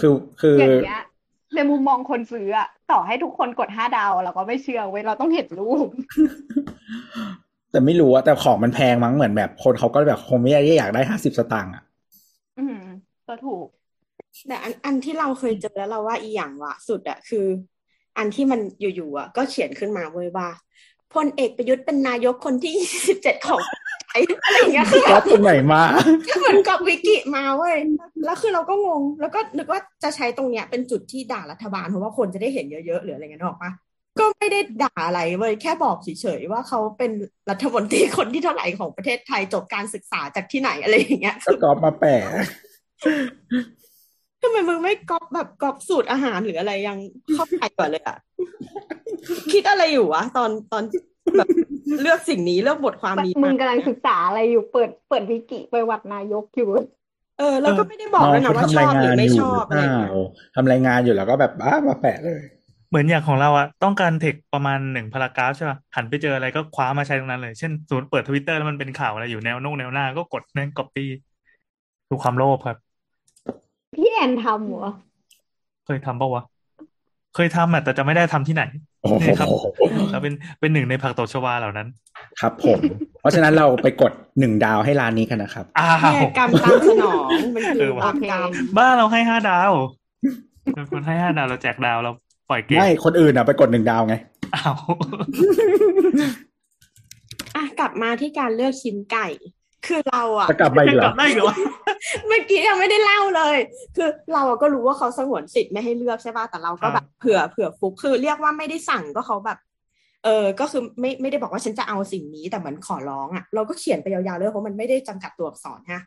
คืออย่างเงี้ยในมุมมองคนซื้ออะต่อให้ทุกคนกด5ดาวเราก็ไม่เชื่อเว้ยเราต้องเห็นรูปแต่ไม่รู้อะแต่ของมันแพงมั้งเหมือนแบบคนเขาก็แบบคงไม่อยากได้50สตางค์อะก็ถูกแต่อันที่เราเคยเจอแล้วเราว่าอีหยังวะสุดอะคืออันที่มันอยู่ๆอะก็เขียนขึ้นมาเว้ยว่าพลเอกประยุทธ์เป็นนายกคนที่27ของไทยอะไรอย่างเงี้ยคือก๊อปตรงไหนมาเหมือนก๊อปวิกิมาเว้ยแล้วคือเราก็งงแล้วก็นึกว่าจะใช้ตรงเนี้ยเป็นจุดที่ด่ารัฐบาลเพราะว่าคนจะได้เห็นเยอะๆหรืออะไรเงี้ยหรอกปะก็ไม่ได้ด่าอะไรเว้ยแค่บอกเฉยๆว่าเขาเป็นรัฐมนตรีคนที่เท่าไหร่ของประเทศไทยจบการศึกษาจากที่ไหนอะไรอย่างเงี้ยก็ก๊อปมาแปะทำไมมึงไม่ก๊อปแบบก๊อปสูตรอาหารหรืออะไรยังเข้าไปก่อนเลยอ่ะคิดอะไรอยู่วะตอนแบบเลือกสิ่งนี้เลือกบทความนี้มึงกำลังศึกษาอะไรอยู่เปิดวิกิไปวัดนายกอยู่แล้วก็ไม่ได้บอกเลยนะว่าชอบหรือไม่ชอบอะไรทำรายงานอยู่แล้วก็แบบมาแปะเลยเหมือนอย่างของเราอะต้องการเทคประมาณ1พารากราฟใช่ป่ะหันไปเจออะไรก็คว้ามาใช้ตรงนั้นเลยเช่นสมมุติเปิด Twitter แล้วมันเป็นข่าวอะไรอยู่แนวหน้าก็กดแม่ง copy ดูความโลภครับพี่แอนทำเหรอเคยทำป่ะวะเคยทำแต่จะไม่ได้ทำที่ไหนนี่ครับแล้วเป็นหนึ่งในผักตบชวาเหล่านั้นครับผมเพราะฉะนั้นเราไปกด1ดาวให้ร้านนี้กันนะครับเนี่ยกรรมตามสนองมันคือตามกรรมบ้านเราให้5ดาวคนให้5ดาวเราแจกดาวเราปล่อยเกมไม่คนอื่นอ่ะไปกด1ดาวไงอ้าวกลับมาที่การเลือกชิ้นไก่คือเราอะจะกลับไปเหรอเมื่อกี้ยังไม่ได้เล่าเลยคือเราก็รู้ว่าเขาสงวนสิทธิ์ไม่ให้เลือกใช่ป่ะแต่เราก็แบบเผื่อฟุกคือเรียกว่าไม่ได้สั่งก็เขาแบบก็คือไม่ได้บอกว่าฉันจะเอาสิ่งนี้แต่เหมือนขอร้องอะเราก็เขียนไปยาวๆเลยเพราะมันไม่ได้จำกัดตัวอักษรฮะ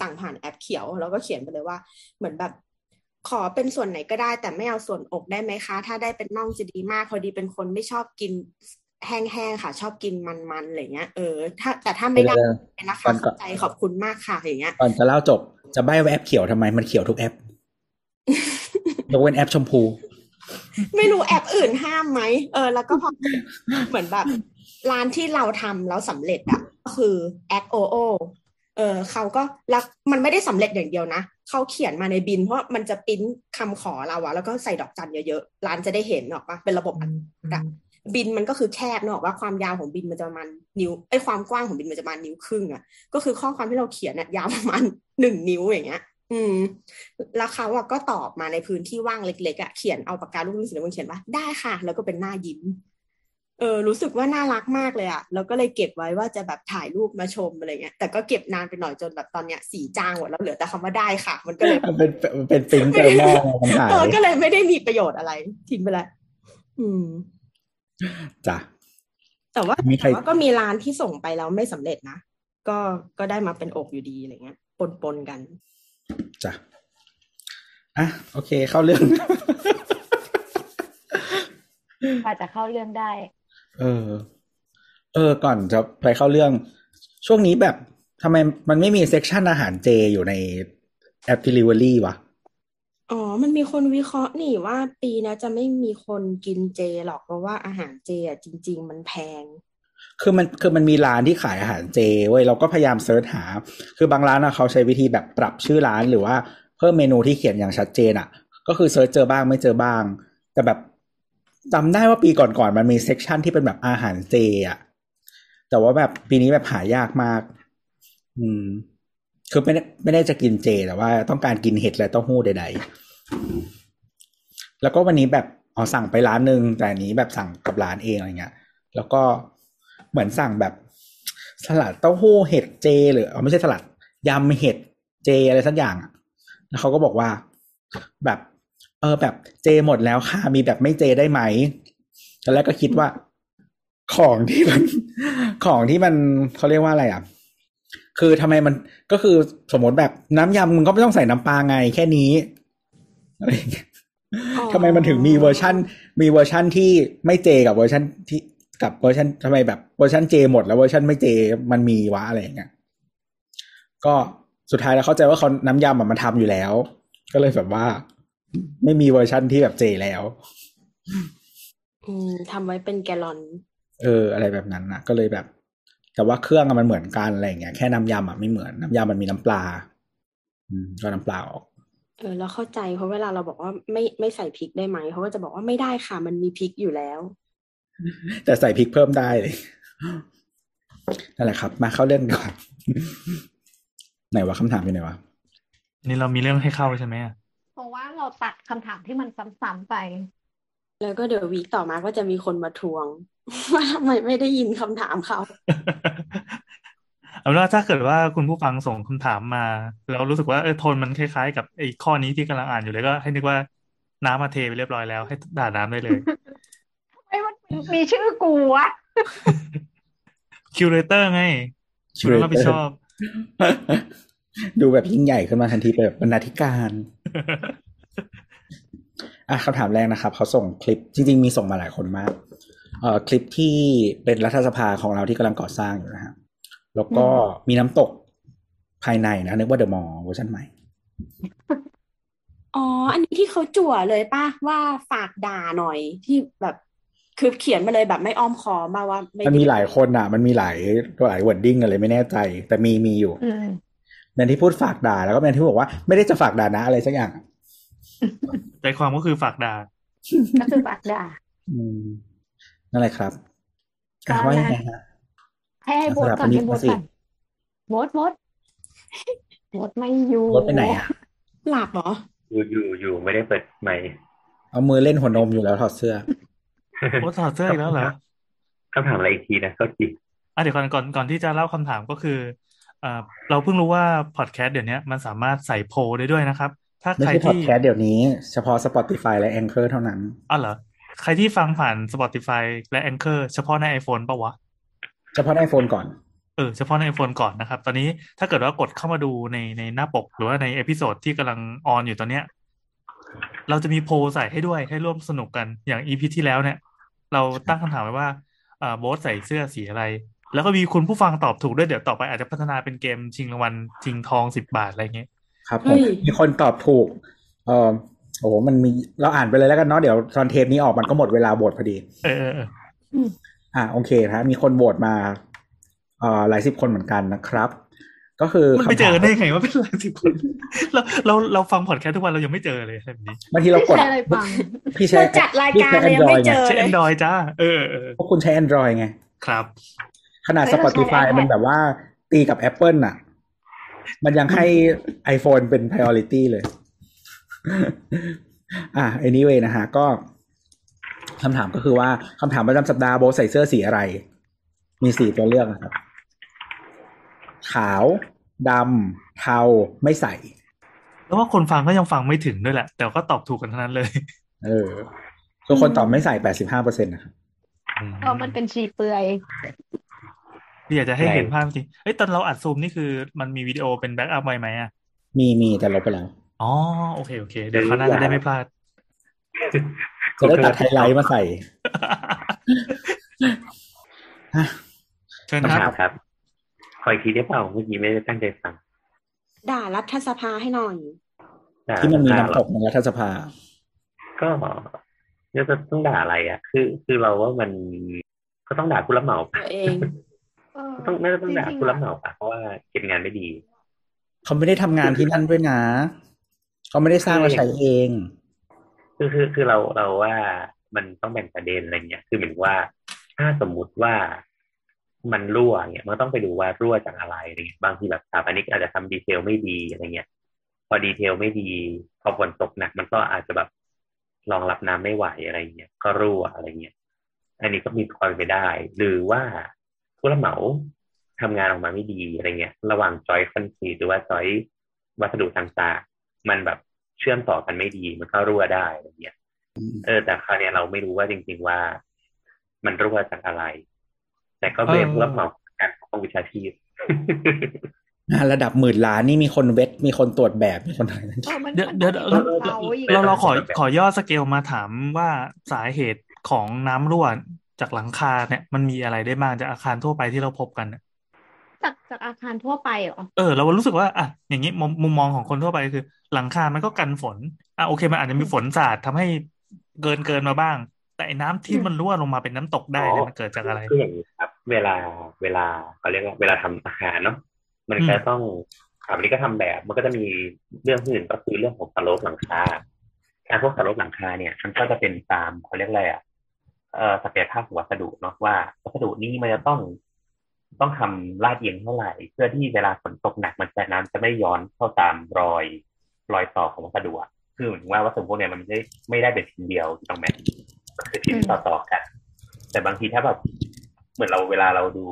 สั่งผ่านแอปเขียวเราก็เขียนไปเลยว่าเหมือนแบบขอเป็นส่วนไหนก็ได้แต่ไม่เอาส่วนอกได้ไหมคะถ้าได้เป็นน่องจะดีมากพอดีเป็นคนไม่ชอบกินแห้งๆค่ะชอบกินมันๆอะไรเงี้ยถ้าแต่ถ้าไม่ได้นะคะเข้าใจขอบคุณมากค่ะอย่างเงี้ยก่อนจะเล่าจบจะใบ้ว่าแอปเขียวทำไมมันเขียวทุกแอปยกเว้นแอปชมพูไม่รู้แอปอื่นห้ามไหมแล้วก็พอเหมือนแบบร้านที่เราทำแล้วสำเร็จอ่ะก็คือแอคโอโอเขาก็แล้วมันไม่ได้สำเร็จอย่างเดียวนะเขาเขียนมาในบินเพราะมันจะพิมพ์คำขอเราอะแล้วก็ใส่ดอกจันเยอะๆร้านจะได้เห็นหรอกปะเป็นระบบอัตโนมัติบินมันก็คือแคบเนาะว่าความยาวของบินมันจะประมาณนิ้วความกว้างของบินมันจะประมาณนิ้วครึ่งอ่ะก็คือข้อความที่เราเขียนน่ะยาวประมาณ1นิ้วอย่างเงี้ยแล้วเขาก็ตอบมาในพื้นที่ว่างเล็กๆอ่ะเขียนเอาปากกาลูกนิสิตมันเขียนว่าได้ค่ะแล้วก็เป็นหน้ายิ้มรู้สึกว่าน่ารักมากเลยอ่ะแล้วก็เลยเก็บไว้ว่าจะแบบถ่ายรูปมาชมอะไรเงี้ยแต่ก็เก็บนานไปหน่อยจนแบบตอนเนี้ยสีจางหมดแล้วเหลือแต่คำว่าได้ค่ะมันก็เลยเป็นปิงเจอหน้ามันหายก็เลยไม่ได้มีประโยชน์อะไรทิ้งไปละจ้ะแต่ว่าก็มีร้านที่ส่งไปแล้วไม่สำเร็จนะก็ได้มาเป็นอกอยู่ดีอะไรเงี้ยปนกันจ้ะโอเคเข้าเรื่อง อาจจะเข้าเรื่องได้ก่อนจะไปเข้าเรื่องช่วงนี้แบบทำไมมันไม่มีเซกชันอาหารเจอยู่ในแอป Delivery วะมันมีคนวิเคราะห์นี่ว่าปีนะจะไม่มีคนกินเจหรอกเพราะว่าอาหารเจอ่ะจริงๆมันแพงคือมันมีร้านที่ขายอาหารเจเว้ยเราก็พยายามเสิร์ชหาคือบางร้านนะเขาใช้วิธีแบบปรับชื่อร้านหรือว่าเพิ่มเมนูที่เขียนอย่างชัดเจนอ่ะก็คือเสิร์ชเจอบ้างไม่เจอบ้างแต่แบบจำได้ว่าปีก่อนๆมันมีเซกชันที่เป็นแบบอาหารเจอ่ะแต่ว่าแบบปีนี้แบบหายากมากคือไม่ได้จะกินเจแต่ว่าต้องการกินเห็ดและเต้าหู้ใดๆแล้วก็วันนี้แบบสั่งไปร้านนึงแต่อันนี้แบบสั่งกับร้านเองอะไรเงี้ยแล้วก็เหมือนสั่งแบบสลัดเต้าหู้เห็ดเจหรือไม่ใช่สลัดยำเห็ดเจอะไรสักอย่างแล้วเขาก็บอกว่า แบบแบบเจหมดแล้วค่ะมีแบบไม่เจได้ไหมตอนแรกก็คิดว่าของที่มันเขาเรียกว่าอะไรอ่ะคือทำไมมันก็คือสมมติแบบน้ำยำมึงก็ไม่ต้องใส่น้ำปลาไงแค่นี้อะไรอย่างเงี้ยทำไมมันถึงมีเวอร์ชั่นที่ไม่เจกับเวอร์ชั่นที่กับเวอร์ชั่นทำไมแบบเวอร์ชั่นเจหมดแล้วเวอร์ชั่นไม่เจมันมีวะอะไรอย่างเงี้ยก็สุดท้ายแล้วเข้าใจว่าเขาน้ำยำมันทำอยู่แล้วก็เลยแบบว่าไม่มีเวอร์ชั่นที่แบบเจแล้วทำไว้เป็นแกลลอนอะไรแบบนั้นนะก็เลยแบบแต่ว่าเครื่องมันเหมือนกันอะไรอย่างเงี้ยแค่น้ำยำไม่เหมือนน้ำยำมันมีน้ำปลาก็น้ำปลาออกแล้วเข้าใจเพราะเวลาเราบอกว่าไม่ใส่พริกได้ไหมเขาก็จะบอกว่าไม่ได้ค่ะมันมีพริกอยู่แล้วแต่ใส่พริกเพิ่มได้เลยนั่นแหละครับมาเข้าเรื่องก่อนไหนวะคำถามอยู่ไหนวะนี่เรามีเรื่องให้เข้าใช่ไหมเพราะว่าเราตัดคำถามที่มันซ้ำๆไปแล้วก็เดี๋ยววีคต่อมาก็จะมีคนมาทวงว่าทำไมไม่ได้ยินคำถามเขาเอาล่ะถ้าเกิดว่าคุณผู้ฟังส่งคำถามมาแล้วรู้สึกว่าโทนมันคล้ายๆกับไอ้ข้อนี้ที่กำลังอ่านอยู่เลยก็ให้นึกว่าน้ำมาเทไปเรียบร้อยแล้วให้ด่าน้ำได้เลยไอ้มันมีชื่อกูวะคิวเรเตอร์ไงคิวเรเตอร์รับผิดชอบดูแบบยิ่งใหญ่ขึ้นมาทันทีแบบบรรณาธิการคำถามแรกนะครับเขาส่งคลิปจริงๆมีส่งมาหลายคนมากคลิปที่เป็นรัฐสภาของเราที่กำลังก่อสร้างอยู่นะฮะแล้วก็มีน้ำตกภายในนะนึกว่าเดอะมอลล์เวอร์ชันใหม่อ๋ออันนี้ที่เขาจั่วเลยป่ะว่าฝากด่าหน่อยที่แบบคือเขียนมาเลยแบบไม่อ้อมค้อมมาว่ามันมีหลายคนอ่ะมันมีหลายวอร์ดดิ้งอะไรไม่แน่ใจแต่มีอยู่แมนที่พูดฝากด่าแล้วก็แมนที่บอกว่าไม่ได้จะฝากด่านะอะไรสักอย่างใจความก็คือฝากด่าก็คือฝากด่านั่นแหละครับก็ว่าอย่างนั้นนะให้โบสก่อนให้โบสก่อนโบสไม่อยู่โบสไปไหนอ่ะหลับเหรออยู่ไม่ได้เปิดไมค์เอามือเล่นหัวนมอยู่แล้วถอดเสื้อโบสถอดเสื้ออีกแล้วเหรอคำถามอะไรอีกทีนะก็อีกเดี๋ยวก่อนที่จะเล่าคำถามก็คือเราเพิ่งรู้ว่าพอดแคสต์เดี๋ยวนี้มันสามารถใส่โพลได้ด้วยนะครับถ้าใครที่พอดแคสต์เดี๋ยวนี้เฉพาะ Spotify และ Anchor เท่านั้นเหรอใครที่ฟังผ่าน Spotify และ Anchor เฉพาะใน iPhone ป่ะวะเฉพาะใน iPhone ก่อนเฉพาะใน iPhone ก่อนนะครับตอนนี้ถ้าเกิดว่ากดเข้ามาดูในหน้าปกหรือว่าในเอพิโซดที่กำลังออนอยู่ตอนเนี้ยเราจะมีโพลใส่ให้ด้วยให้ร่วมสนุกกันอย่าง EP ที่แล้วเนี่ยเราตั้งคำถามไว้ว่าโบสใส่เสื้อสีอะไรแล้วก็มีคุณผู้ฟังตอบถูกด้วยเดี๋ยวต่อไปอาจจะพัฒนาเป็นเกมชิงรางวัลชิงทอง10 บาทอะไรเงี้ยครับผมมีคนตอบถูกโอ้โหมันมีเราอ่านไปเลยแล้วกันเนาะเดี๋ยวตอนเทปนี้ออกมันก็หมดเวลาโหวตพอดีโอเคครับมีคนโหวตมาหลายสิบคนเหมือนกันนะครับก็คือมันไปเจอได้ไงว่าเป็นหลายสิบคนเราฟังพอดแคสต์ทุกวันเรายังไม่เจอเลยแบบนี้บางทีเรากดพี่ใช้จัดรายการเลยไม่เจอใช้ Android จ้าเพราะคุณใช้ Android ไงครับขนาด Spotify มันแบบว่าตีกับ Apple น่ะมันยังให้ iPhone เป็น priority เลยanyway นะฮะก็คำถามก็คือว่าคำถามประจำสัปดาห์โบใส่เสื้อสีอะไรมี4ตัวเลือกนะครับขาวดำเทาไม่ใส่แล้วว่าคนฟังก็ยังฟังไม่ถึงด้วยแหละแต่ก็ตอบถูกกันทั้งนั้นเลยทุกคนตอบไม่ใส่ 85% นะครับเพราะมันเป็นชีเปลือยอยากจะให้เห็นภาพจริงตอนเราอัดซูมนี่คือมันมีวิดีโอเป็นแบ็กอัพไว้ไหมอ่ะมีแต่ลบไปแล้วอ๋อโอเคเดี๋ยวคราวหน้าจะได้ไม่พลาดจะได้ตัดไฮไลท์มาใส่เชิญครับคอยทีได้เปล่าเมื่อกี้ไม่ได้ตั้งใจฟังด่ารัฐสภาให้หน่อยที่มันมีน้ำตกในรัฐสภาก็เนี่ยจะต้องด่าอะไรอ่ะคือเราว่ามันก็ต้องด่าผู้รับเหมาเองต้องด่าผู้รับเหมาป่ะเพราะว่าเก็บงานไม่ดีเขาไม่ได้ทำงานที่นั่นด้วยนะเขาไม่ได้สร้างมาใช้เองคือเราว่ามันต้องแบ่งประเด็นอะไรเงี้ยคือเหมือนว่าถ้าสมมุติว่ามันรั่วเนี่ยมันต้องไปดูว่ารั่วจากอะไรอะไรบางทีแบบสถาปนิกอาจจะทำดีเทลไม่ดีอะไรเงี้ยพอดีเทลไม่ดีพอฝนตกหนักมันก็อาจจะแบบรองรับน้ำไม่ไหวอะไรเงี้ยก็รั่วอะไรเงี้ยอันนี้ก็มีความไปได้หรือว่าผู้รับเหมาทำงานออกมาไม่ดีอะไรเงี้ยระหว่างจอยคอนกรีตหรือว่าจอยวัสดุต่างๆมันแบบ เชื่อมต่อกันไม่ดีมันก็รั่วได้อะไรเงี้ยแต่คราวนี้เราไม่รู้ว่าจริงๆว่ามันรั่วจากอะไรแต่ก็เบรกรับเหมาการของวิชาชีพระดับหมื่นล้านนี่มีคนเวทมีคนตรวจแบบมีคนอะไรเราขอย่อสเกลมาถามว่าสาเหตุของน้ำรั่วจากหลังคาเนี่ยมันมีอะไรได้บ้างจากอาคารทั่วไปที่เราพบกันจากอาคารทั่วไปเหรอเรารู้สึกว่าอ่ะอย่างนี้มุมมองของคนทั่วไปคือหลังคามันก็กันฝนอ่ะโอเคมันอาจจะมีฝนสาดทำให้เกินมาบ้างแต่น้ำที่มันรั่วลงมาเป็นน้ำตกได้มันเกิดจากอะไรคืออย่างนี้ครับเวลาเขาเรียกว่าเวลาทำอาคารเนาะมันก็ต้องอันนี้ก็ทำแบบมันก็จะมีเรื่องอื่นก็คือเรื่องของสโลปหลังคาพวกสโลปหลังคาเนี่ยมันก็จะเป็นตามเขาเรียกอะไรศักยภาพของวัสดุเนาะว่าวัสดุนี้มันจะต้องทำลาดเอียงเท่าไหร่เพื่อที่เวลาฝนตกหนักมันจะน้ำจะไม่ย้อนเข้าตามรอยต่อของวัสดุคือเหมือนว่าวัสดุพวกนี้มันไม่ได้เป็นชิ้นเดียวตรงแม้มันคือชิ้นต่อๆกันแต่บางทีถ้าแบบเหมือนเราเวลาเราดู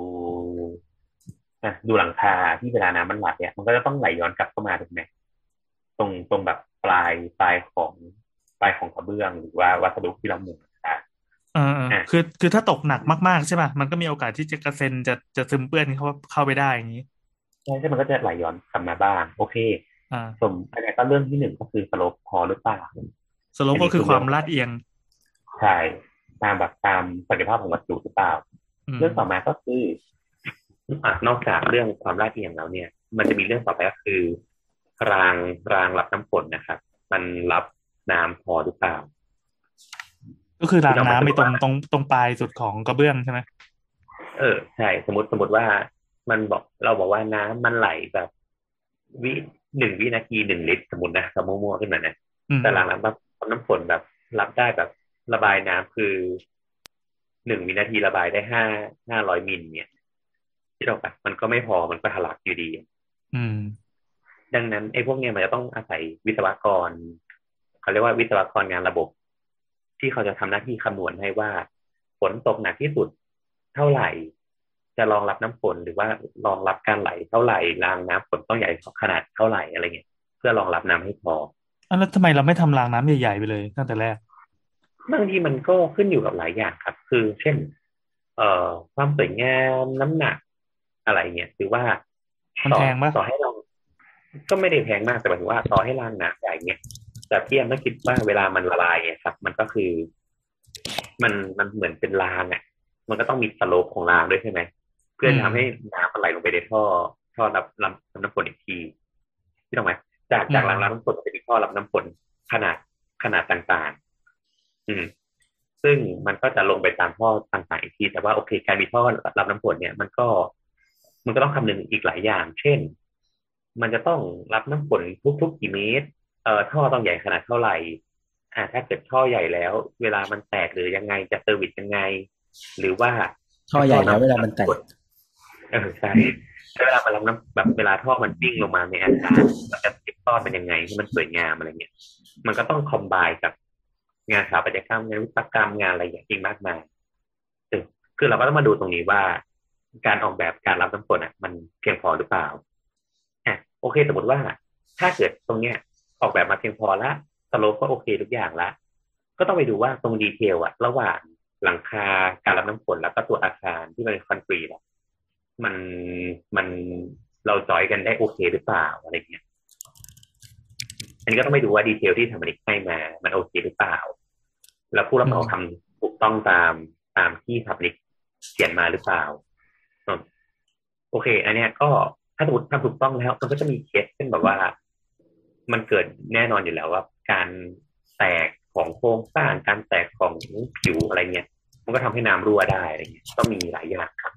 หลังคาที่เวลาน้ำมันไหลเนี่ยมันก็จะต้องไหลย้อนกลับเข้ามาถูกไหมตรงแบบปลายของกระเบื้องหรือว่าวัสดุที่เราหมุนคือถ้าตกหนักมากๆใช่ป่ะมันก็มีโอกาสที่จะกระเซ็นจะซึมเปื้อนเข้าไปได้อย่างนี้ใช่มันก็จะไหลย้อนกลับมาบ้างโอเคอันนี้ก็เรื่องที่หนึ่งก็คือสโลปพอหรือเปล่าสโลปก็คือความลาดเอียงใช่ตามศักยภาพของวัสดุหรือเปล่าเรื่องต่อมาก็คือนอกจากเรื่องความลาดเอียงแล้วเนี่ยมันจะมีเรื่องต่อไปก็คือรางรับน้ำฝนนะครับมันรับน้ำพอหรือเปล่าก็คือรางน้ำไปตรงปลายสุดของกระเบื้องใช่ไหมใช่สมมติว่ามันบอกเราบอกว่าน้ำมันไหลแบบ1 วินาที1 ลิตรสมมตินะสมมติมั่วขึ้นมานะแต่รางรับน้ำฝนแบบรับได้แบบระบายน้ำคือ1 วินาทีระบายได้500 มิลลิลิตรเนี่ยที่เราแบบมันก็ไม่พอมันก็ทะลักอยู่ดีดังนั้นไอ้พวกเนี้ยมันจะต้องอาศัยวิศวกรเขาเรียกว่าวิศวกรงานระบบที่เขาจะทำหน้าที่คำนวณให้ว่าฝนตกหนักที่สุดเท่าไหร่จะรองรับน้ำฝนหรือว่ารองรับการไหลเท่าไหร่รางน้ำฝนต้องใหญ่ขนาดเท่าไหร่อะไรเงี้ยเพื่อรองรับน้ำให้พอแล้วทำไมเราไม่ทำรางน้ำใหญ่ๆไปเลยตั้งแต่แรกบางทีมันก็ขึ้นอยู่กับหลายอย่างครับคือเช่นความสวยงามน้ำหนักอะไรเงี้ยคือว่าต่อให้เราก็ไม่ได้แพงมากแต่หมายถึงว่าต่อให้รางน้ำใหญ่เงี้ยแต่พี่ยังไม่คิดว่าเวลามันละลายเนี่ยครับมันก็คือมันเหมือนเป็นรางอ่ะมันก็ต้องมีสโลปของรางด้วยใช่ไหมเพื่อทำให้น้ำมันไหลลงไปในท่อรับน้ำฝนอีกทีที่ถูกไหมจากรางรับน้ำฝนจะมีท่อรับน้ำฝนขนาดต่างๆซึ่งมันก็จะลงไปตามท่อต่างๆอีกทีแต่ว่าโอเคการมีท่อรับน้ำฝนเนี่ยมันก็ต้องคำนึงอีกหลายอย่างเช่นมันจะต้องรับน้ำฝนทุกๆกี่เมตรท่อต้องใหญ่ขนาดเท่าไหร่ถ้าเกิดท่อใหญ่แล้วเวลามันแตกหรือยังไงจะเซอร์วิสยังไงหรือว่าท่อใหญ่แล้วเวลามันแตกใช่เวลามันรับน้ำแบบเวลาท่อมันปิ้งลงมาในอากาศมันจะติดต้อนเป็นยังไงให้มันสวยงามอะไรเงี้ยมันก็ต้องคอมไบน์กับงานสถาปัตยกรรมงานวิศวกรรมงานอะไรอย่างอีกมากมายคือเราก็ต้องมาดูตรงนี้ว่าการออกแบบการรับน้ำฝนมันเพียงพอหรือเปล่าโอเคสมมติว่าถ้าเกิดตรงเนี้ยออกแบบมาเพียงพอละสโลปก็โอเคทุกอย่างละก็ต้องไปดูว่าตรงดีเทลระหว่างหลังคาการรับน้ำฝนแล้วก็ตัวอาคารที่มันเป็นคอนกรีตมันเราจอยกันได้โอเคหรือเปล่าอะไรเงี้ยอันนี้ก็ต้องไปดูว่าดีเทลที่ทำมันให้มามันโอเคหรือเปล่าแล้วผู้รับเหมาทำถูกต้องตามที่ทำมันเขียนมาหรือเปล่าโอเคอันเนี้ยก็ถ้าสมมติทำถูกต้องแล้วมันก็จะมีเคสเช่นแบบว่ามันเกิดแน่นอนอยู่แล้วว่าการแตกของโครงสร้างการแตกของผิวอะไรเงี้ยมันก็ทำให้น้ำรั่วได้อะไรเงี้ยก็มีหลายอย่างครับ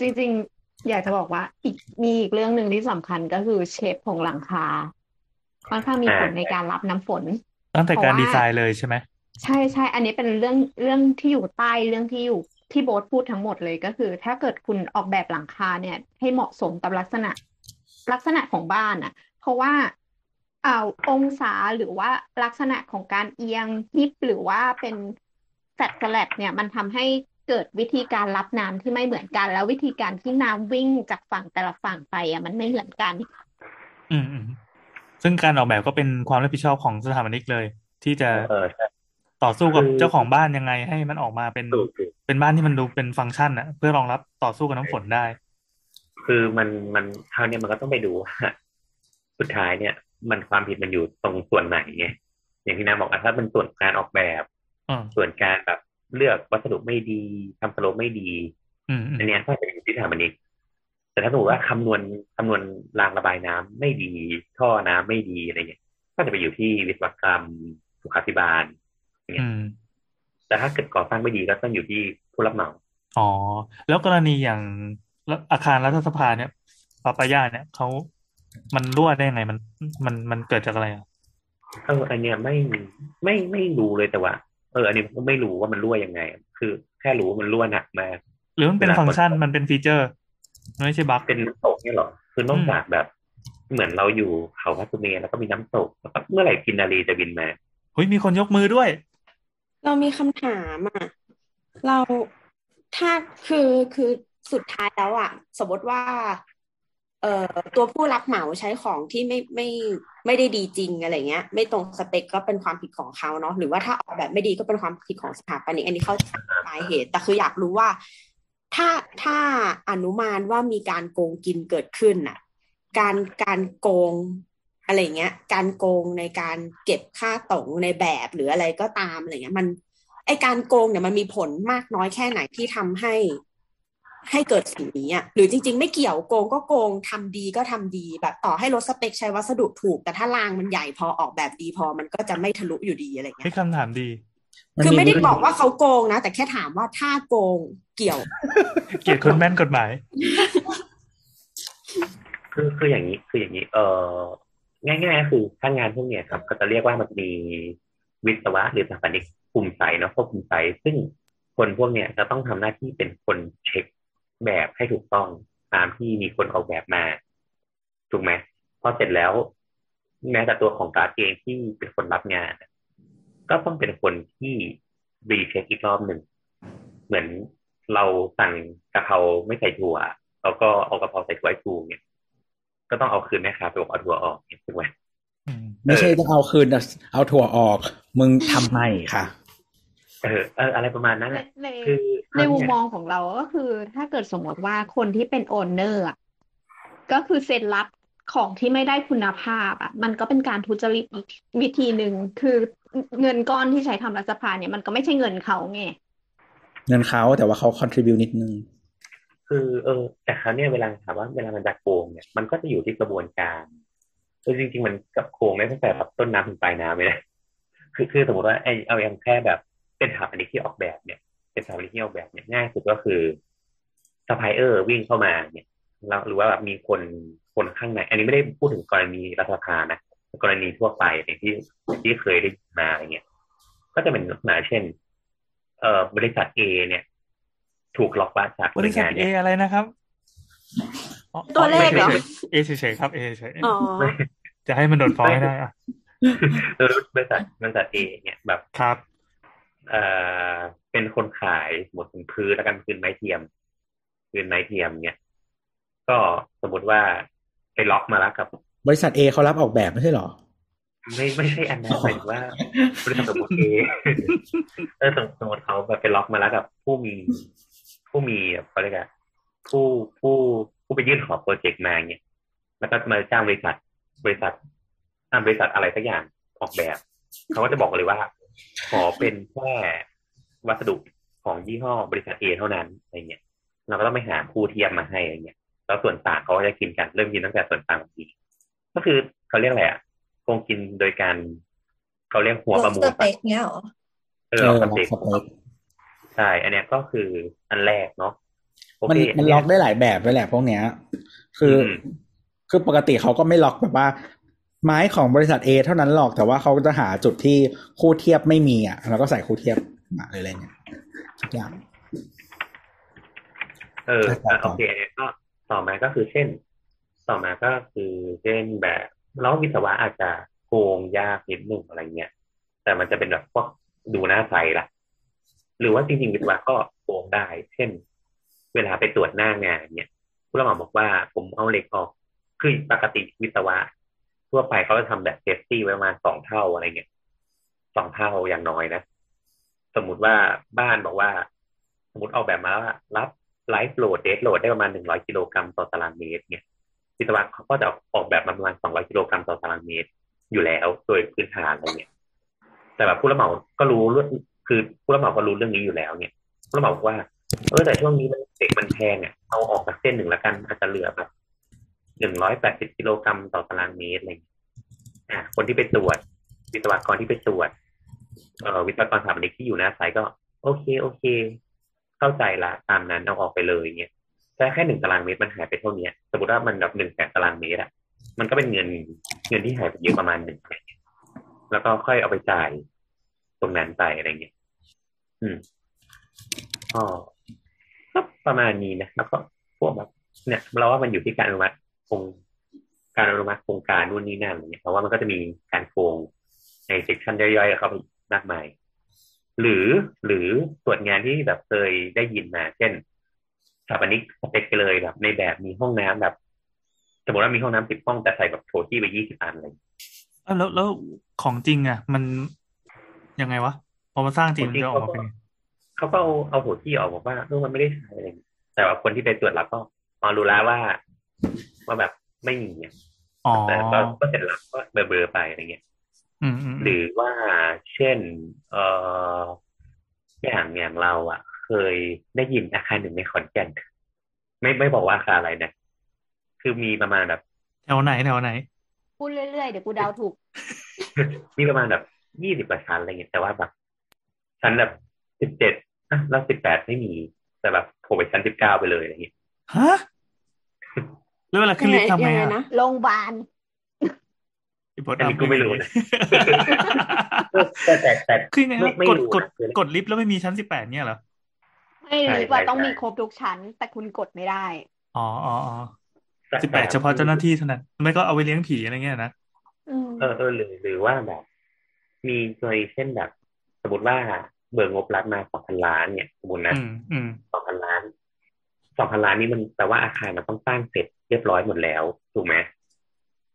จริงๆอยากจะบอกว่ามีอีกเรื่องนึงที่สำคัญก็คือเชฟของหลังคาค่อนข้างมีผลในการรับน้ำฝนตั้งแต่การดีไซน์เลยใช่ไหมใช่ใช่อันนี้เป็นเรื่องที่อยู่ใต้เรื่องที่อยู่ที่โบ๊ทพูดทั้งหมดเลยก็คือถ้าเกิดคุณออกแบบหลังคาเนี่ยให้เหมาะสมกับลักษณะของบ้านอ่ะเพราะว่าองศาหรือว่าลักษณะของการเอียงฮิปหรือว่าเป็นแฟลตสแลบเนี่ยมันทำให้เกิดวิธีการรับน้ำที่ไม่เหมือนกันแล้ววิธีการที่น้ำวิ่งจากฝั่งแต่ละฝั่งไปมันไม่เหมือนกัน ซึ่งการออกแบบก็เป็นความรับผิดชอบของสถาปนิกเลยที่จะต่อสู้กับเจ้าของบ้านยังไงให้มันออกมาเป็นบ้านที่มันดูเป็นฟังก์ชันน่ะเพื่อรองรับต่อสู้กับน้ำฝนได้คือมันคราวนี้มันก็ต้องไปดูสุดท้ายเนี่ยมันความผิดมันอยู่ตรงส่วนไหนไงอย่างที่น้าบอกถ้าเป็นส่วนการออกแบบส่วนการแบบเลือกวัสดุไม่ดีทำสโลปไม่ดีอันนี้ก็จะเป็นที่สถาปนิกแต่ถ้าสมมติว่าคำนวณรางระบายน้ำไม่ดีท่อน้ำไม่ดีอะไรเงี้ยก็จะไปอยู่ที่วิศวกรรมสุขาภิบาลแต่ถ้าเกิดก่อสร้างไม่ดีก็ต้องอยู่ที่ผู้รับเหมาอ๋อแล้วกรณีอย่างอาคารรัฐสภาเนี่ยปาปายาเนี่ยเขามันรั่วได้ยังไงมันเกิดจากอะไรอ่ะอันเนี้ยไม่รู้เลยแต่ว่าอันนี้ก็ไม่รู้ว่ามันรั่วยังไงคือแค่รู้มันรั่วหนักมากหรือมันเป็นฟังก์ชันมันเป็นฟีเจอร์ไม่ใช่บั๊กเป็นน้ำตกเนี่ยหรอคือต้องจากแบบเหมือนเราอยู่เขาพัทเมแล้วก็มีน้ำตกแล้วเมื่อไหร่กินนารีจะบินมาเฮ้ยมีคนยกมือด้วยเรามีคำถามอ่ะเราถ้าคือสุดท้ายแล้วอ่ะสมมติว่าตัวผู้รับเหมาใช้ของที่ไม่ได้ดีจริงอะไรเงี้ยไม่ตรงสเปคก็เป็นความผิดของเขาเนาะหรือว่าถ้าออกแบบไม่ดีก็เป็นความผิดของสถาปนิกอันนี้เข้าใจสาเหตุแต่คืออยากรู้ว่าถ้าอนุมานว่ามีการโกงกินเกิดขึ้นอ่ะการโกงอะไรเงี้ยการโกงในการเก็บค่าตรงในแบบหรืออะไรก็ตามอะไรเงี้ยมันไอการโกงเนี่ยมันมีผลมากน้อยแค่ไหนที่ทำให้เกิดสิ่งนี้อ่ะหรือจริงๆไม่เกี่ยวโกงก็โกงทำดีก็ทำดีแบบต่อให้ลดสเปคใช้วัสดุถูกแต่ถ้ารางมันใหญ่พอออกแบบดีพอมันก็จะไม่ทะลุอยู่ดีอะไรเงี้ยให้คำถามดีคือไม่ได้บอกว่าเขาโกงนะแต่แค่ถามว่าถ้าโกงเกี่ยวเกี่ยวคนแม่นกฎหมายคืออย่างนี้ง่ายๆคือถ้างานพวกนี้ครับก็จะเรียกว่ามันมีวิศวะหรือสถาปนิกคุมไซต์เนาะควบคุมไซต์ซึ่งคนพวกนี้จะต้องทำหน้าที่เป็นคนเช็คแบบให้ถูกต้องตามที่มีคนออกแบบมาถูกไหมพอเสร็จแล้วแม้แต่ตัวของการ์ดเองที่เป็นคนรับงานก็ต้องเป็นคนที่รีเช็คอีกรอบหนึ่งเหมือนเราสั่งกะเพราไม่ใส่ถั่วแล้วก็เอากะเพราใส่ถั่วให้ถูกเนี่ยก็ต้องเอาคืนแม่ค้าไปบอกเอาถั่วออกถูกไหมไม่ใช่ต้องเอาคืนเอาถั่วออกมึงทำไมค่ะอะไรประมาณนั้นคือในมุมมองของเราก็คือถ้าเกิดสมมติว่าคนที่เป็นโอนเนอร์ก็คือเซ็นรับของที่ไม่ได้คุณภาพอ่ะมันก็เป็นการทุจริตวิธีหนึ่งคือเงินก้อนที่ใช้ทำรัฐสภาเนี่ยมันก็ไม่ใช่เงินเขาไงเงินเขาแต่ว่าเขา contribute นิดนึงคือแต่คราวนี้เวลาถามว่าเวลามันจะโกงเนี่ยมันก็จะอยู่ที่กระบวนการจริงๆมันกับโกงไม่ตั้งแต่แบบต้นน้ำถึงปลายน้ำเลยนะคือสมมติว่าเอาอย่างแค่แบบเป็นสถาปนิกที่ออกแบบเนี่ยเป็นสถาปนิกที่ออกแบบเนี่ยง่ายสุดก็คือซัพพลายเออร์วิ่งเข้ามาเนี่ยเราหรือว่าแบบมีคนข้างในอันนี้ไม่ได้พูดถึงกรณีรัฐสภานะกรณีทั่วไปอย่างที่เคยได้มาอะไรเงี้ยก็จะเป็นลักษณะเช่นบริษัท A เนี่ยถูกล็อกบ้านจากบริษัท A อะไรนะครับตัวเลขเหรอ A เฉยๆครับ A เฉยๆจะให้มันโดนฟ้องให้ได้อะบริษัท A เนี่ยแบบครับเป็นคนขายหมดพื้นแล้วกันพื้นไม้เทียมเนี่ยก็สมมติว่าไปล็อกมาแล้วกับบริษัท A เขารับออกแบบไม่ใช่หรอไม่ใช่อันนั้นหมายถึงว่าบริษัทสมมติ A สมมติเขาแบบไปล็อกมาแล้วกับผู้มีเขาเรียกว่าผู้ไปยื่นขอโปรเจกต์มาเนี่ยแล้วก็มาจ้างบริษัทอะไรสักอย่างออกแบบเขาก็จะบอกเลยว่าขอเป็นแค่วัสดุของยี่ห้อบริษัท A เท่านั้นอะไรเงี้ยเราก็ต้องไปหาคู่เทียบมาให้อะไรเงี้ยแล้วส่วนต่างเขาก็จะกินกันเริ่มกินตั้งแต่ส่วนต่างทีก็คือเขาเรียกอะไรอ่ะโกงกินโดยการเขาเรียกหัวประมูลสเปคเงี้ยหรอสเปคใช่อันเนี้ยก็คืออันแรกเนาะมันล็อกได้หลายแบบด้วยแหละพวกเนี้ยคือปกติเขาก็ไม่ล็อกแบบว่าไม้ของบริษัท A เท่านั้นหรอกแต่ว่าเขาจะหาจุดที่คู่เทียบไม่มีอ่ะแล้วก็ใส่คู่เทียบมาเลยอะไรเงี้ยทุกอย่างโอเคก็ต่อมาก็คือเช่นแบบเราวิศวะอาจจะโกงยากนิดนึงอะไรเงี้ยแต่มันจะเป็นแบบพวกดูหน้าใสล่ะหรือว่าจริงๆวิศวะก็โกงได้เช่นเวลาไปตรวจหน้างานเนี่ยผู้รับเหมาบอกว่าผมเอาเหล็กออกคือปกติวิศวะ ทั่วไปเขาจะทำแบบเซฟตี้ประมาณ2เท่าอะไรเงี้ย2เท่าอย่างน้อยนะสมมุติว่าบ้านบอกว่าสมมุติเอาแบบมาแล้วรับไลฟ์โหลดเดทโหลดได้ประมาณ100กิโลกรัมต่อตารางเมตรเนี่ยวิศวะเขาก็จะออกแบบประมาณ200กิโลกรัมต่อตารางเมตรอยู่แล้วโดยพื้นฐานอะไรเนี่ยแต่แบบผู้รับเหมาก็รู้คือผู้รับเหมาก็รู้เรื่องนี้อยู่แล้วเนี่ยผู้รับเหมาบอกว่าแต่ช่วงนี้มันเด็กมันแพงเนี่ยเอาออกจากเส้นหนึ่งละกันอาจจะเหลือแบบ180กิโลกรัมต่อตารางเมตรอะไรอย่างเงี้ยคนที่ไปตรวจวิศวกรที่ไปตรวจวิศวกรสถาปนิกที่อยู่หน้าไซต์ก็โอเคเข้าใจละตามนั้นเอาออกไปเลยเงี้ยแต่แค่1ตารางเมตรมันหายไปเท่านี้สมมติว่ามันแบบ100,000ตารางเมตรอ่ะมันก็เป็นเงินที่หายไปเยอะประมาณนึงแล้วก็ค่อยเอาไปจ่ายตรงนั้นไปอะไรเงี้ยก็ประมาณนี้นะแล้วก็พวกแบบเนี่ยเราว่ามันอยู่ที่การอนุมัติโครงการอนุมัติโครงการนู่นนี่นั่นเนี่ยเพราะว่ามันก็จะมีการโกงในเซกชันย่อยๆเข้าไปมากมายหรือตรวจงานที่แบบเคยได้ยินมาเช่นสถาปนิกสเปคไปเลยแบบในแบบมีห้องน้ำแบบสมมติว่ามีห้องน้ำ10ห้องแต่ใส่แบบโถที่ไป20อันเลยแล้วของจริงอ่ะมันยังไงวะพอมาสร้างจริงจะออกมาเป็นเขาก็เอาโถที่ออกบอกว่ามันไม่ได้ใช้อะไรแต่ว่าคนที่ไปตรวจรับก็รู้แล้วว่าแบบไม่มีเนี่ยแต่ก็เสร็จแล้วก็เบลอๆไปอะไรเงี้ยหรือว่าเช่นอย่างเราเคยได้ยินอาคารหนึ่งในขอนแก่นไม่บอกว่าอาคารอะไรนะคือมีประมาณแบบแถวไหนพูดเรื่อยๆเดี๋ยวกูเดาถูกมีประมาณแบบ20กว่าชั้นอะไรเงี้ยแต่ว่าแบบชั้นแบบ17แล้ว18ไม่มีแต่แบบโผล่ไปชั้น19ไปเลยอะไรเงี้ยฮะแล้วเวลาขึ้นลิฟต์ทำไงนะโรงพยาบาลอันนี้กูไม่รู้นะแต่คือไงกดลิฟต์แล้วไม่มีชั้น18เนี่ยเหรอไม่ลิฟต์ต้องมีครบทุกชั้นแต่คุณกดไม่ได้อ๋อ18เฉพาะเจ้าหน้าที่เท่านั้นไม่ก็เอาไว้เลี้ยงผีอะไรเงี้ยนะหรือว่าแบบมีโดยเช่นแบบสมมติว่าเบิกงบรัฐมา2,000ล้านเนี่ยสมมตินะ2,000 ล้านนี่มันแปลว่าอาคารมันต้องสร้างเสร็จเรียบร้อยหมดแล้วถูกไหม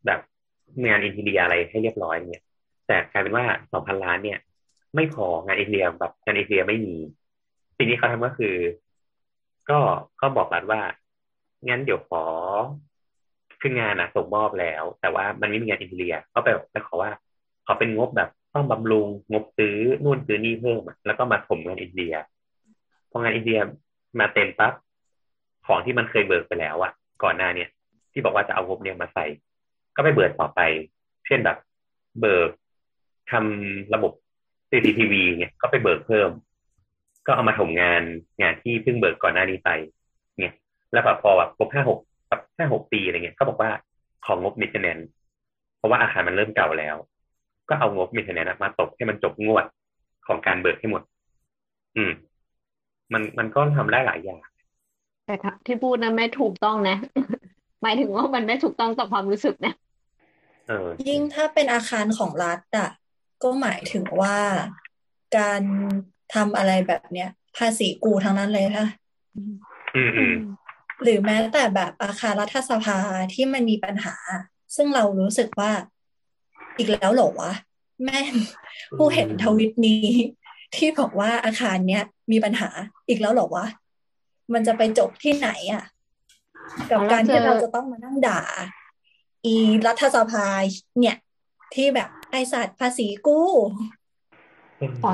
แบบงานอินทีเรียอะไรให้เรียบร้อยเนี่ยแต่กลายเป็นว่า 2,000 ล้านเนี่ยไม่พองานอินทีเรียแบบงานอินทีเรียไม่มีสิ่งที่เขาทำก็คือก็บอกรัฐว่างั้นเดี๋ยวขอคืองานส่งมอบแล้วแต่ว่ามันไม่มีงานอินทีเรียก็ไปขอว่าขอเป็นงบแบบต้องบำรุงงบซื้อนู่นซื้อนี่เพิ่มแล้วก็มาถมงานอินทีเรียพองานอินทีเรียมาเต็มปั๊บของที่มันเคยเบิกไปแล้วก่อนหน้าเนี่ยที่บอกว่าจะเอางบเนี่ยมาใส่ก็ไปเบิกต่อไปเช่นแบบเบิกทำระบบ CCTV เนี่ยก็ไปเบิกเพิ่มก็เอามาถมงานที่เพิ่งเบิกก่อนหน้านี้ไปเนี่ยแล้วพอแบบครบ5-6ปีอะไรเงี้ยก็บอกว่าของงบ maintenance เพราะว่าอาคารมันเริ่มเก่าแล้วก็เอางบ maintenance มาตบให้มันจบงวดของการเบิกให้หมดมันก็ทำได้หลายอย่างแต่ที่พูดนะไม่ถูกต้องนะหมายถึงว่ามันไม่ถูกต้องต่อความรู้สึกนะยิ่งถ้าเป็นอาคารของรัฐก็หมายถึงว่าการทำอะไรแบบเนี้ยภาษีกูทั้งนั้นเลยค่ะหรือแม้แต่แบบอาคารรัฐสภาที่มันมีปัญหาซึ่งเรารู้สึกว่าอีกแล้วเหรอวะแม่ผู้เห็นทวิตนี้ที่บอกว่าอาคารเนี้ยมีปัญหาอีกแล้วเหรอวะมันจะไปจบที่ไหนกับการที่เราจะต้องมานั่งด่าอีรัฐสภาเนี่ยที่แบบไอ้สัตว์ภาษีกู้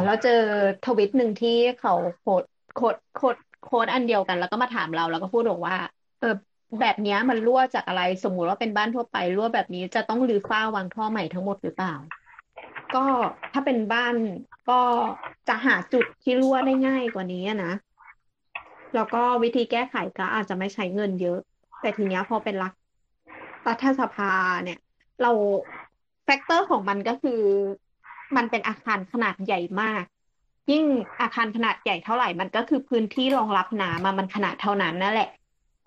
เราเจอทวิตหนึ่งที่เขาโคดอันเดียวกันแล้วก็มาถามเราแล้วก็พูดบอกว่าแบบนี้มันรั่วจากอะไรสมมุติว่าเป็นบ้านทั่วไปรั่วแบบนี้จะต้องรื้อฝ้าวางท่อใหม่ทั้งหมดหรือเปล่าก็ถ้าเป็นบ้านก็จะหาจุดที่รั่วได้ง่ายกว่านี้นะแล้วก็วิธีแก้ไขก็อาจจะไม่ใช้เงินเยอะแต่ทีนี้พอเป็นรัฐสภาเนี่ยเราแฟกเตอร์ของมันก็คือมันเป็นอาคารขนาดใหญ่มากยิ่งอาคารขนาดใหญ่เท่าไหร่มันก็คือพื้นที่รองรับน้ำมันขนาดเท่านั้นนั่นแหละ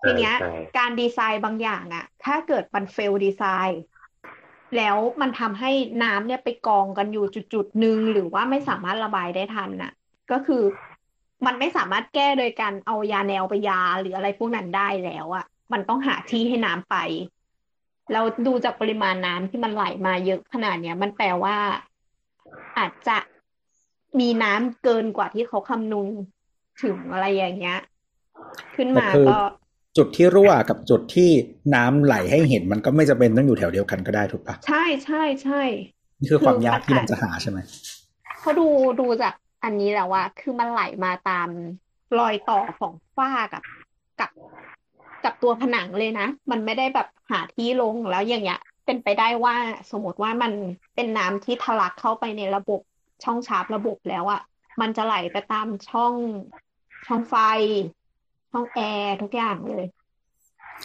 ทีนี้การดีไซน์บางอย่างถ้าเกิดมันเฟลดีไซน์แล้วมันทำให้น้ำเนี่ยไปกองกันอยู่จุดๆหนึ่งหรือว่าไม่สามารถระบายได้ทันก็คือมันไม่สามารถแก้โดยการเอายาแนวไปยาหรืออะไรพวกนั้นได้แล้วมันต้องหาที่ให้น้ำไป เราดูจากปริมาณน้ำที่มันไหลมาเยอะขนาดเนี้ยมันแปลว่าอาจจะมีน้ำเกินกว่าที่เขาคำนวณถึงอะไรอย่างเงี้ยขึ้นมาก็จุดที่รั่วกับจุดที่น้ำไหลให้เห็นมันก็ไม่จำเป็นต้องอยู่แถวเดียวกันก็ได้ถูกปะใช่ใช่ใช่นี่คือความยากที่เราจะหาใช่ไหมเขาดูจากอันนี้แล้วว่าคือมันไหลมาตามรอยต่อของฝ้ากับตัวผนังเลยนะมันไม่ได้แบบหาที่ลงแล้วอย่างเงี้ยเป็นไปได้ว่าสมมติว่ามันเป็นน้ำที่ทะลักเข้าไปในระบบช่องชาร์ประบบแล้วอ่ะมันจะไหลไปตามช่องไฟช่องแอร์ทุกอย่างเลย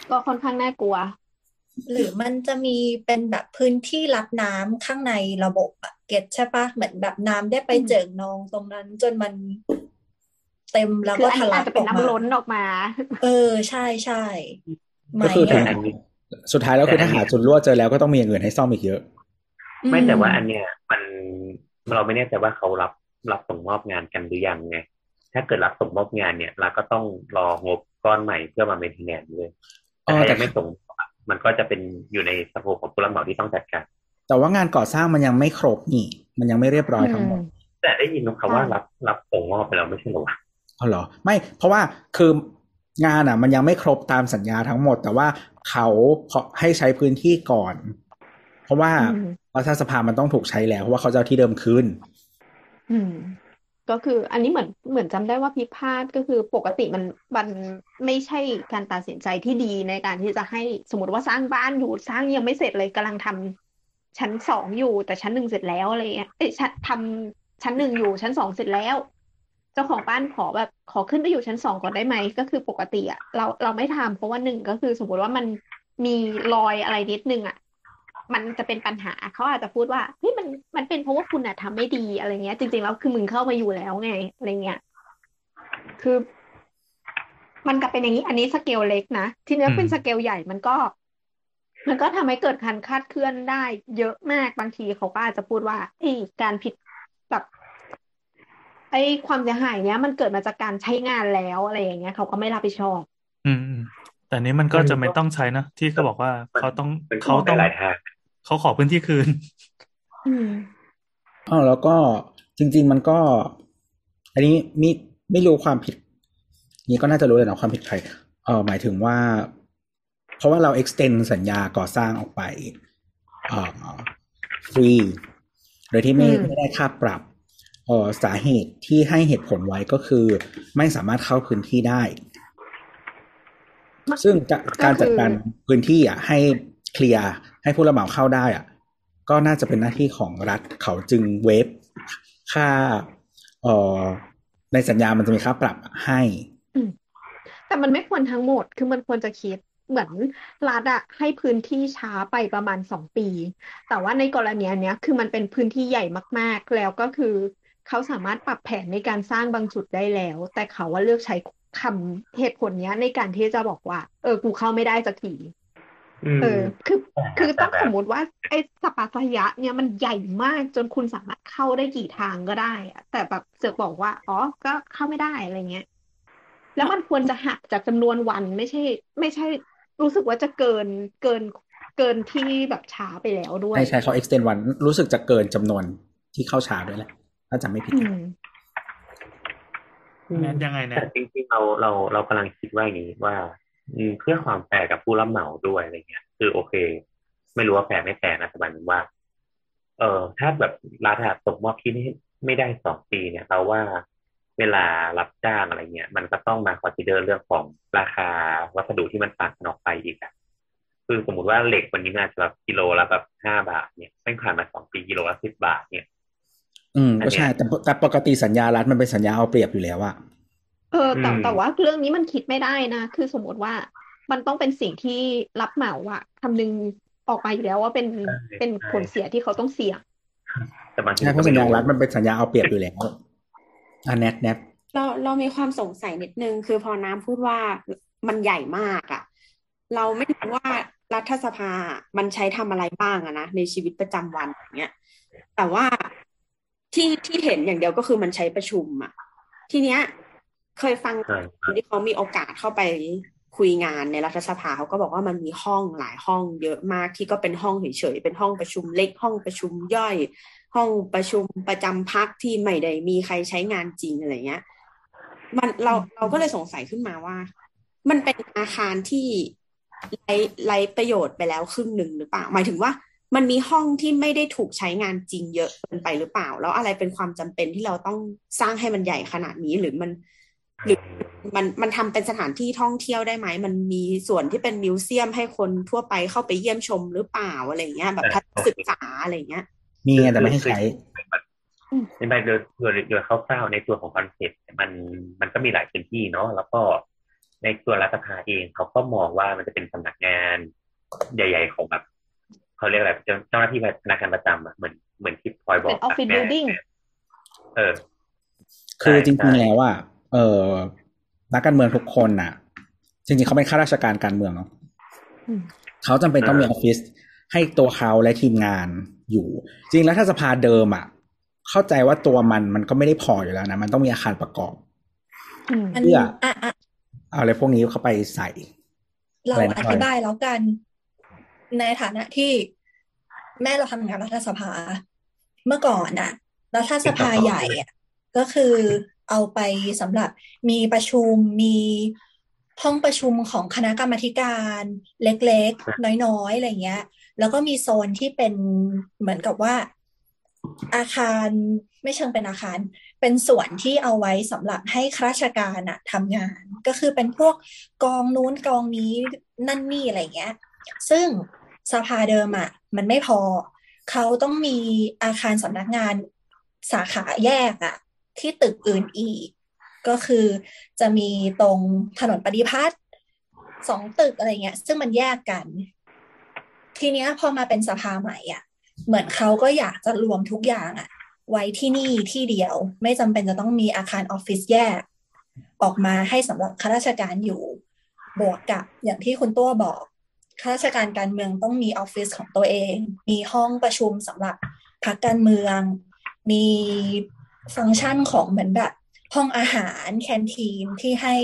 ก็ค่อนข้างน่ากลัวหรือมันจะมีเป็นแบบพื้นที่รับน้ำข้างในระบบอะเก็ตใช่ปะเหมือนแบบน้ำได้ไปเจิ่งนองตรงนั้นจนมันเต็มแล้วก็ทะลักออกมาคืออาจจะเป็นน้ำล้นออกมาเออใช่ใช่ก็คือถึงสุดท้ายแล้วคือถ้าหาจุดรั่วเจอแล้วก็ต้องมีอย่างอื่นให้ซ่อมอีกเยอะไม่แต่ว่าอันเนี้ยมันเราไม่แน่ใจว่าเขารับส่งมอบงานกันหรือยังไงถ้าเกิดรับส่งมอบงานเนี่ยเราก็ต้องรองบก้อนใหม่เพื่อมาเมนเทนแนนซ์ด้วยแต่ถ้ายังไม่ส่งมันก็จะเป็นอยู่ในสภาพของผู้รับเหมาที่ต้องจัดการแต่ว่างานก่อสร้างมันยังไม่ครบนี่มันยังไม่เรียบร้อยทั้งหมดแต่ได้ยินคำว่ารับส่งมอบไปแล้วไม่ใช่หรออ๋อเหรอไม่เพราะว่าคืองานอ่ะมันยังไม่ครบตามสัญญาทั้งหมดแต่ว่าเขาให้ใช้พื้นที่ก่อนเพราะว่ารัฐสภามันต้องถูกใช้แล้วเพราะว่าเขาจะเอาที่เดิมคืนก็คืออันนี้เหมือนจำได้ว่าพิพาทก็คือปกติมันไม่ใช่การตัดสินใจที่ดีในการที่จะให้สมมติว่าสร้างบ้านอยู่สร้างยังไม่เสร็จเลยกำลังทำชั้นสองอยู่แต่ชั้นหนึ่งเสร็จแล้วอะไรเงี้ยทำชั้นหนึ่งอยู่ชั้นสองเสร็จแล้วเจ้าของบ้านขอขึ้นไปอยู่ชั้นสองก่อนได้ไหมก็คือปกติอ่ะเราไม่ทำเพราะว่าหนึ่งก็คือสมมติว่ามันมีรอยอะไรนิดนึงอ่ะมันจะเป็นปัญหาเขาอาจจะพูดว่าเฮ้ยมันเป็นเพราะว่าคุณน่ะทำไม่ดีอะไรเงี้ยจริงๆแล้วคือมึงเข้ามาอยู่แล้วไงอะไรเงี้ยคือมันก็เป็นอย่างนี้อันนี้สเกลเล็กนะทีนี้เป็นสเกลใหญ่มันก็ทำให้เกิดการคาดเคลื่อนได้เยอะมากบางทีเขาก็อาจจะพูดว่าไอ้การผิดแบบไอ้ความเสียหายเนี้ยมันเกิดมาจากการใช้งานแล้วอะไรอย่างเงี้ยเขาก็ไม่รับผิดชอบแต่นี้มันก็จะไม่ต้องใช้นะที่เขาบอกว่าเขาต้องเขาขอพื้นที่คืนแล้วก็จริงๆมันก็อันนี้ไม่รู้ความผิดนี่ก็น่าจะรู้เลยนะความผิดใครหมายถึงว่าเพราะว่าเรา extend สัญญาก่อสร้างออกไปฟรีโดยที่ไม่ได้ค่าปรับสาเหตุที่ให้เหตุผลไว้ก็คือไม่สามารถเข้าพื้นที่ได้ซึ่งการจัดการพื้นที่อ่ะให้เคลียร์ให้ผู้รับเหมาเข้าได้อ่ะก็น่าจะเป็นหน้าที่ของรัฐเขาจึงเวฟค่าในสัญญามันจะมีค่าปรับให้แต่มันไม่ควรทั้งหมดคือมันควรจะคิดเหมือนรัฐอ่ะให้พื้นที่ช้าไปประมาณ2ปีแต่ว่าในกรณีเนี้ยคือมันเป็นพื้นที่ใหญ่มากๆแล้วก็คือเขาสามารถปรับแผนในการสร้างบางจุดได้แล้วแต่เขาว่าเลือกใช้คำเหตุผลเนี้ยในการที่จะบอกว่ากูเข้าไม่ได้สักทีคือต้องสมมติว่าไอ้สปาสยะเนี่ยมันใหญ่มากจนคุณสามารถเข้าได้กี่ทางก็ได้อะแต่แบบเสือกบอกว่าอ๋อก็เข้าไม่ได้อะไรเงี้ยแล้วมันควรจะหักจากจำนวนวันไม่ใช่รู้สึกว่าจะเกินที่แบบช้าไปแล้วด้วยใช่เขา extend วันรู้สึกจะเกินจำนวนที่เข้าช้าด้วยแหละถ้าจำไม่ผิดยังไงเนี่ยจริงๆเรากำลังคิดว่าอย่างนี้ว่าเพื่อความแฟร์กับผู้รับเหมาด้วยอะไรเงี้ยคือโอเคไม่รู้ว่าแฟร์ไม่แฟร์นะแต่มันว่าถ้าแบบราคาส่งมอบที่ไม่ได้2ปีเนี่ยเราว่าเวลารับจ้างอะไรเงี้ยมันก็ต้องมาคอนซิเดอร์เรื่องของราคาวัสดุที่มันต่างกันออกไปอีกอ่ะคือสมมติว่าเหล็กวันนี้น่าจะแบบกิโลละแบบ5 บาทเนี่ยไม่ผ่านมา2ปีกิโลละ10 บาทเนี่ยก็ใช่แต่ปกติสัญญารัฐมันเป็นสัญญาเอาเปรียบอยู่แล้วอะแต่ว่าเรื่องนี้มันคิดไม่ได้นะคือสมมติว่ามันต้องเป็นสิ่งที่รับเหมาอะคำนึงออกมาอยู่แล้วว่าเป็นผลเสียที่เขาต้องเสียแต่มันใช่เพราะสัญญารัฐมันเป็นสัญญาเอาเปรียบอยู่แล้วแนทเรามีความสงสัยนิดนึงคือพอน้ำพูดว่ามันใหญ่มากอะเราไม่รู้ว่ารัฐสภามันใช้ทำอะไรบ้างอะนะในชีวิตประจำวันอย่างเงี้ยแต่ว่าที่เห็นอย่างเดียวก็คือมันใช้ประชุมอ่ะทีเนี้ยเคยฟังที่เขามีโอกาสเข้าไป คุยงานในรัฐสภาเขาก็บอกว่ามันมีห้องหลายห้องเยอะมากที่ก็เป็นห้องเฉยๆเป็นห้องประชุมเล็กห้องประชุมย่อยห้องประชุมประจำพรรคที่ไม่ได้มีใครใช้งานจริงอะไรเงี้ยมันเราก็เลยสงสัยขึ้นมาว่ามันเป็นอาคารที่ไร้ประโยชน์ไปแล้วครึ่งนึงหรือเปล่าหมายถึงว่ามันมีห้องที่ไม่ได้ถูกใช้งานจริงเยอะเกินไปหรือเปล่าแล้วอะไรเป็นความจำเป็นที่เราต้องสร้างให้มันใหญ่ขนาดนี้หรือมันทำเป็นสถานที่ท่องเที่ยวได้ไหมมันมีส่วนที่เป็นมิวเซียมให้คนทั่วไปเข้าไปเยี่ยมชมหรือเปล่าอะไรเงี้ยแบบทัศนศึกษาอะไรเงี้ยมีไงแต่ไม่ให้ใช้ในแบบโดยคร่าวๆในตัวของคอนเซ็ปต์มันก็มีหลายพื้นที่เนาะแล้วก็ในตัวรัฐสภาเองเขาก็มองว่ามันจะเป็นสำนักงานใหญ่ๆของแบบเขาเรียกอะไรเจ้าหน้าที่พนักงานประจำเหมือนที่พลอยบอกเป็นออฟฟิศบิลดิ้งคือจริงๆแล้วว่านักการเมืองทุกคนน่ะจริงๆเขาเป็นข้าราชการการเมืองเนาะเขาจำเป็นต้องมีออฟฟิศให้ตัวเขาและทีมงานอยู่จริงแล้วถ้าสภาเดิมอ่ะเข้าใจว่าตัวมันก็ไม่ได้พออยู่แล้วนะมันต้องมีอาคารประกอบเพื่อเอาอะไรพวกนี้เข้าไปใส่เราอธิบายแล้วกันในฐานะที่แม่เราทำงานรัฐสภาเมื่อก่อนน่ะรัฐสภาใหญ่ก็คือเอาไปสำหรับมีประชุมมีห้องประชุมของคณะกรรมการเล็กๆน้อยๆอะไรเงี้ยแล้วก็มีโซนที่เป็นเหมือนกับว่าอาคารไม่เชิงเป็นอาคารเป็นส่วนที่เอาไว้สำหรับให้ข้าราชการน่ะทำงานก็คือเป็นพวกกองนู้นกองนี้นั่นนี่อะไรเงี้ยซึ่งสภาเดิมอ่ะมันไม่พอเขาต้องมีอาคารสำนักงานสาขาแยกอ่ะที่ตึกอื่นอีกก็คือจะมีตรงถนนปฏิพัฒน์2ตึกอะไรเงี้ยซึ่งมันแยกกันทีเนี้ยพอมาเป็นสภาใหม่อ่ะเหมือนเขาก็อยากจะรวมทุกอย่างอ่ะไว้ที่นี่ที่เดียวไม่จำเป็นจะต้องมีอาคารออฟฟิศแยกออกมาให้สำหรับข้าราชการอยู่บวกกับอย่างที่คุณตัวบอกข้าราชการการเมืองต้องมีออฟฟิศของตัวเองมีห้องประชุมสำหรับพรรคการเมืองมีฟังก์ชันของเหมือนแบบห้องอาหารแคนทีนที่ให้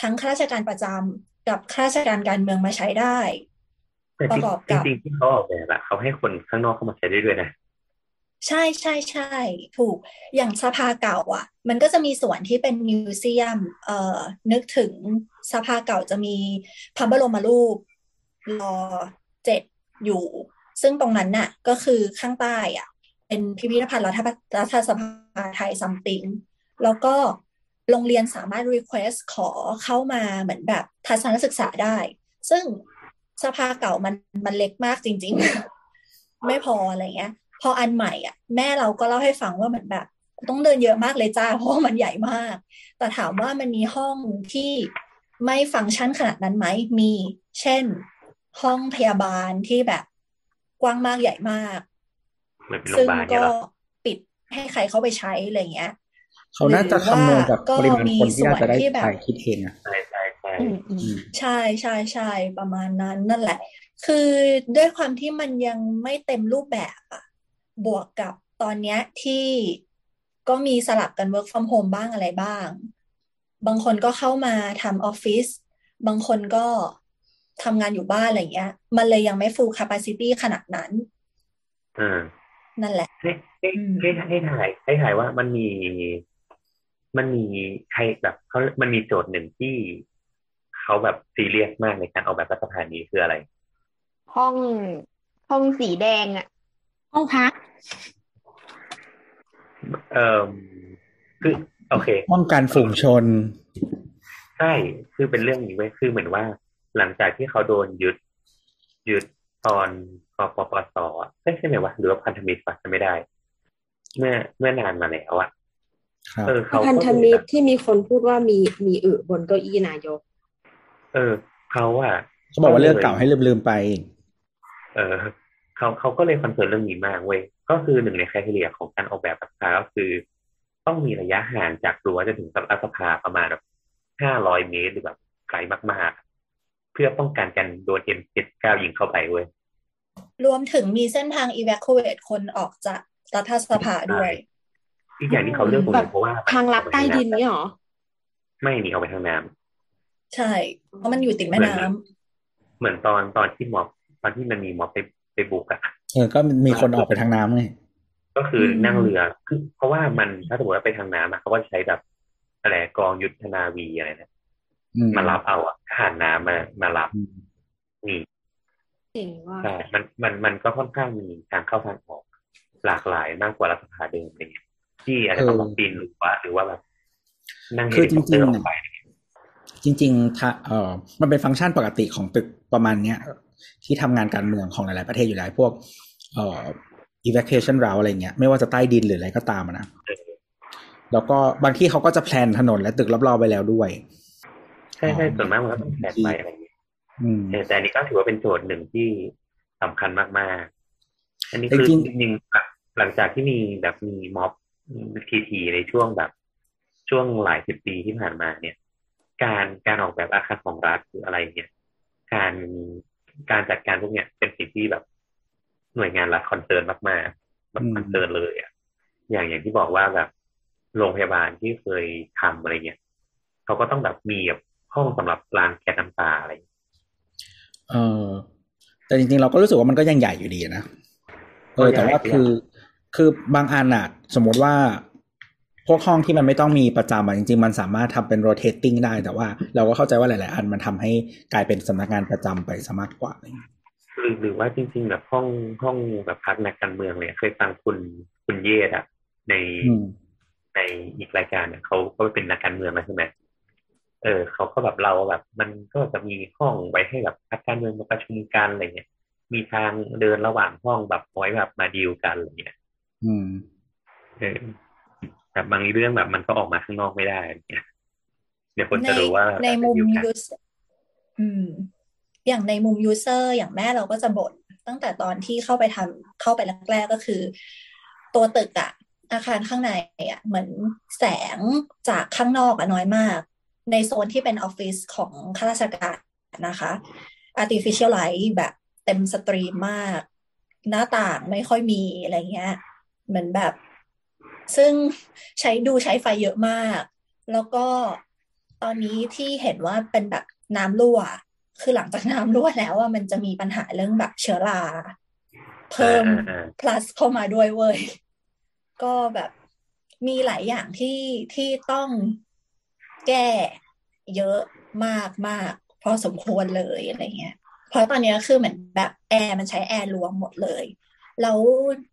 ทั้งข้าราชการประจำกับข้าราชการการเมืองมาใช้ได้ประกอบกับจริงๆที่เขาออกแบบอะเขาให้คนข้างนอกเข้ามาใช้ได้ด้วยนะใช่ใช่ใช่ถูกอย่างสภาเก่าอ่ะมันก็จะมีส่วนที่เป็นมิวเซียมนึกถึงสภาเก่าจะมีพระบรมรูปรอ7อยู่ซึ่งตรงนั้นน่ะก็คือข้างใต้อ่ะเป็นพิพิธภัณฑ์รัฐสภาไทยซัมติงแล้วก็โรงเรียนสามารถรีเควสต์ขอเข้ามาเหมือนแบบทัศนศึกษาได้ซึ่งสภาเก่ามันเล็กมากจริงๆไม่พออะไรเงี้ยพออันใหม่อ่ะแม่เราก็เล่าให้ฟังว่าเหมือนแบบต้องเดินเยอะมากเลยจ้าเพราะมันใหญ่มากแต่ถามว่ามันมีห้องที่ไม่ฟังก์ชันขนาดนั้นไหมมีเช่นห้องพยาบาลที่แบบกว้างมากใหญ่มากซึ่งก็ปิดให้ใครเข้าไปใช้อะไรเงี้ยเขาน่าจะคำนวณกับปริมาณคนที่น่าจะได้ไปคิดเองนะใช่ใช่ใช่ประมาณนั้นนั่นแหละคือด้วยความที่มันยังไม่เต็มรูปแบบอะบวกกับตอนเนี้ยที่ก็มีสลับกัน work from home บ้างอะไรบ้างบางคนก็เข้ามาทำออฟฟิศบางคนก็ทำงานอยู่บ้านอะไรเงี้ยมันเลยยังไม่ full capacity ขนาดนั้นนั่นแหละให้ถ่ายว่ามันมีใครแบบเขามันมีโจทย์หนึ่งที่เขาแบบซีเรียสมากในการออกแบบรัฐสภานี้คืออะไรห้องสีแดงอ่ะห้องพักคือโอเคป้องกันฝูงชนใช่คือเป็นเรื่องนี้เว้ยคือเหมือนว่าหลังจากที่เขาโดนยึดตอนกปปส.ใช่ไหมวะหรือว่าพันธมิตรปะจะไม่ได้เมื่อนานมาแล้วอ่ะพันธมิตรที่มีคนพูดว่ามีบนเก้าอี้นายกเขาอ่ะเขาบอกว่าเรื่องเก่าให้ลืมๆไปเขาก็เลยคอนเซิร์นเรื่องนี้มากเว้ยก็คือหนึ่งในไครทีเรียของการออกแบบรัฐสภาก็คือต้องมีระยะห่างจากรั้วจะถึงรัฐสภาประมาณแบบ500เมตรหรือแบบไกลมากๆเพื่อป้องกันการโดน M79 ยิงเข้าไปเว้ยรวมถึงมีเส้นทาง evacuate คนออกจากรัฐสภาด้วยอีกอย่างที่เขาเลือกตรงนี้เพราะว่าทางลับใต้ดินนี่หรอไม่หนีออกไปทางน้ำ ใช่เพราะมันอยู่ติดแม่น้ำเหมือนตอนที่ม็อบตอนที่มันมีม็อบไปบุกอ่ะก็มีคนออกไปทางน้ำไงก็คือนั่งเรือคือเพราะว่ามันถ้าสมมติว่าไปทางน้ำอ่ะเขาก็ใช้แบบอะไรกองยุทธนาวีอะไรนะมารับเอาอ่ะทหารน้ำมารับนี่จริงว่าใช่มันก็ค่อนข้างมีทางเข้าทางออกหลากหลายมากกว่ารัฐสภาเดิมเลยที่อาจจะต้องบินหรือว่าแบบนั่งเฮลิคอปเตอร์ออกไปจริงๆถ้ามันเป็นฟังก์ชันปกติของตึกประมาณเนี้ยที่ทำงานการเมืองของหลายๆประเทศอยู่หลายพวกevacuation route อะไรเงี้ยไม่ว่าจะใต้ดินหรืออะไรก็ตามนะแล้วก็บางที่เขาก็จะแพลนถนนและตึกรอบๆไปแล้วด้วยใช่ๆส่วนมากมันก็ต้องแพลนไปอะไรอย่างเงี้ยแต่อันนี้ก็ถือว่าเป็นโจทย์หนึ่งที่สำคัญมากๆอันนี้คือจริงๆหลังจากที่มีแบบมีม็อบทีในช่วงแบบช่วงหลายสิบปีที่ผ่านมาเนี่ยการออกแบบอาคารของรัฐหรืออะไรเนี่ยการจัดการพวกเนี้ยเป็นสิ่งที่แบบหน่วยงานรัฐคอนเซิร์นมากๆแบบคอนเซิร์นเลยอ่ะอย่างที่บอกว่าแบบโรงพยาบาลที่เคยทำอะไรเงี้ยเขาก็ต้องแบบมีแบบห้องสำหรับล้างแก๊สน้ำตาอะไรแต่จริงๆเราก็รู้สึกว่ามันก็ยังใหญ่อยู่ดีนะแต่ว่าคือบางอันอ่ะสมมติว่าพวกห้องที่มันไม่ต้องมีประจำอ่ะจริงๆมันสามารถทำเป็น rotating ได้แต่ว่าเราก็เข้าใจว่าหลายๆอันมันทำให้กลายเป็นสำนักงานประจำไปซะมากกว่าหรือว่าจริงๆแบบห้องแบบพักนักการเมืองเนี่ยเคยฟังคุณเยศอ่ะในอีกรายการเนี่ยเขาก็เป็นนักการเมืองมาใช่ไหมเขาก็แบบเราแบบมันก็จะมีห้องไว้ให้แบบพักการเมืองมาประชุมกันอะไรเงี้ยมีทางเดินระหว่างห้องแบบไว้แบบมาดีลกันอะไรเงี้ยบางเรื่องแบบมันก็ออกมาข้างนอกไม่ได้เดี๋ยวคนจะรู้ว่าในมุมยูเซอร์อย่างในมุมยูเซอร์อย่างแม่เราก็จะบ่นตั้งแต่ตอนที่เข้าไปแรกๆก็คือตัวตึกอะอาคารข้างในอะเหมือนแสงจากข้างนอกอะน้อยมากในโซนที่เป็นออฟฟิศของข้าราชการนะคะ artificial light แบบเต็มสตรีมมากหน้าต่างไม่ค่อยมีอะไรเงี้ยเหมือนแบบซึ่งใช้ไฟเยอะมากแล้วก็ตอนนี้ที่เห็นว่าเป็นแบบน้ำรั่วคือหลังจากน้ำรั่วแล้วว่ามันจะมีปัญหาเรื่องแบบเชื้อราเพิ่ม plus เข้ามาด้วยเว้ยก็แบบมีหลายอย่างที่ต้องแก้เยอะมากมากพอสมควรเลยอะไรเงี้ยเพราะตอนนี้คือเหมือนแบบแอร์มันใช้แอร์รวมหมดเลยแล้ว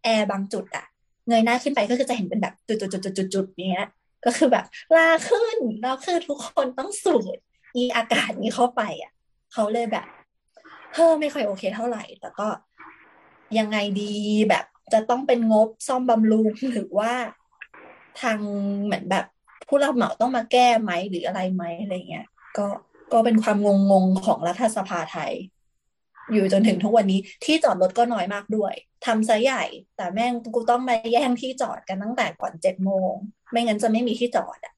แอร์บางจุดอะเงยหน้าขึ้นไปก็คือจะเห็นเป็นแบบจุดๆๆๆๆเนี้ยก็คือแบบลาขึ้นทุกคนต้องสูดอากาศนี้เข้าไปอ่ะเขาเลยแบบไม่ค่อยโอเคเท่าไหร่แต่ก็ยังไงดีแบบจะต้องเป็นงบซ่อมบำรุงหรือว่าทางเหมือนแบบผู้รับเหมาต้องมาแก้ไหมหรืออะไรไหมอะไรเงี้ยก็เป็นความงงๆของรัฐสภาไทยอยู่จนถึงทุกวันนี้ที่จอดรถก็น้อยมากด้วยทำซะใหญ่แต่แม่งกูต้องมาแย่งที่จอดกันตั้งแต่ก่อน7โมงไม่งั้นจะไม่มีที่จอดอ่ะ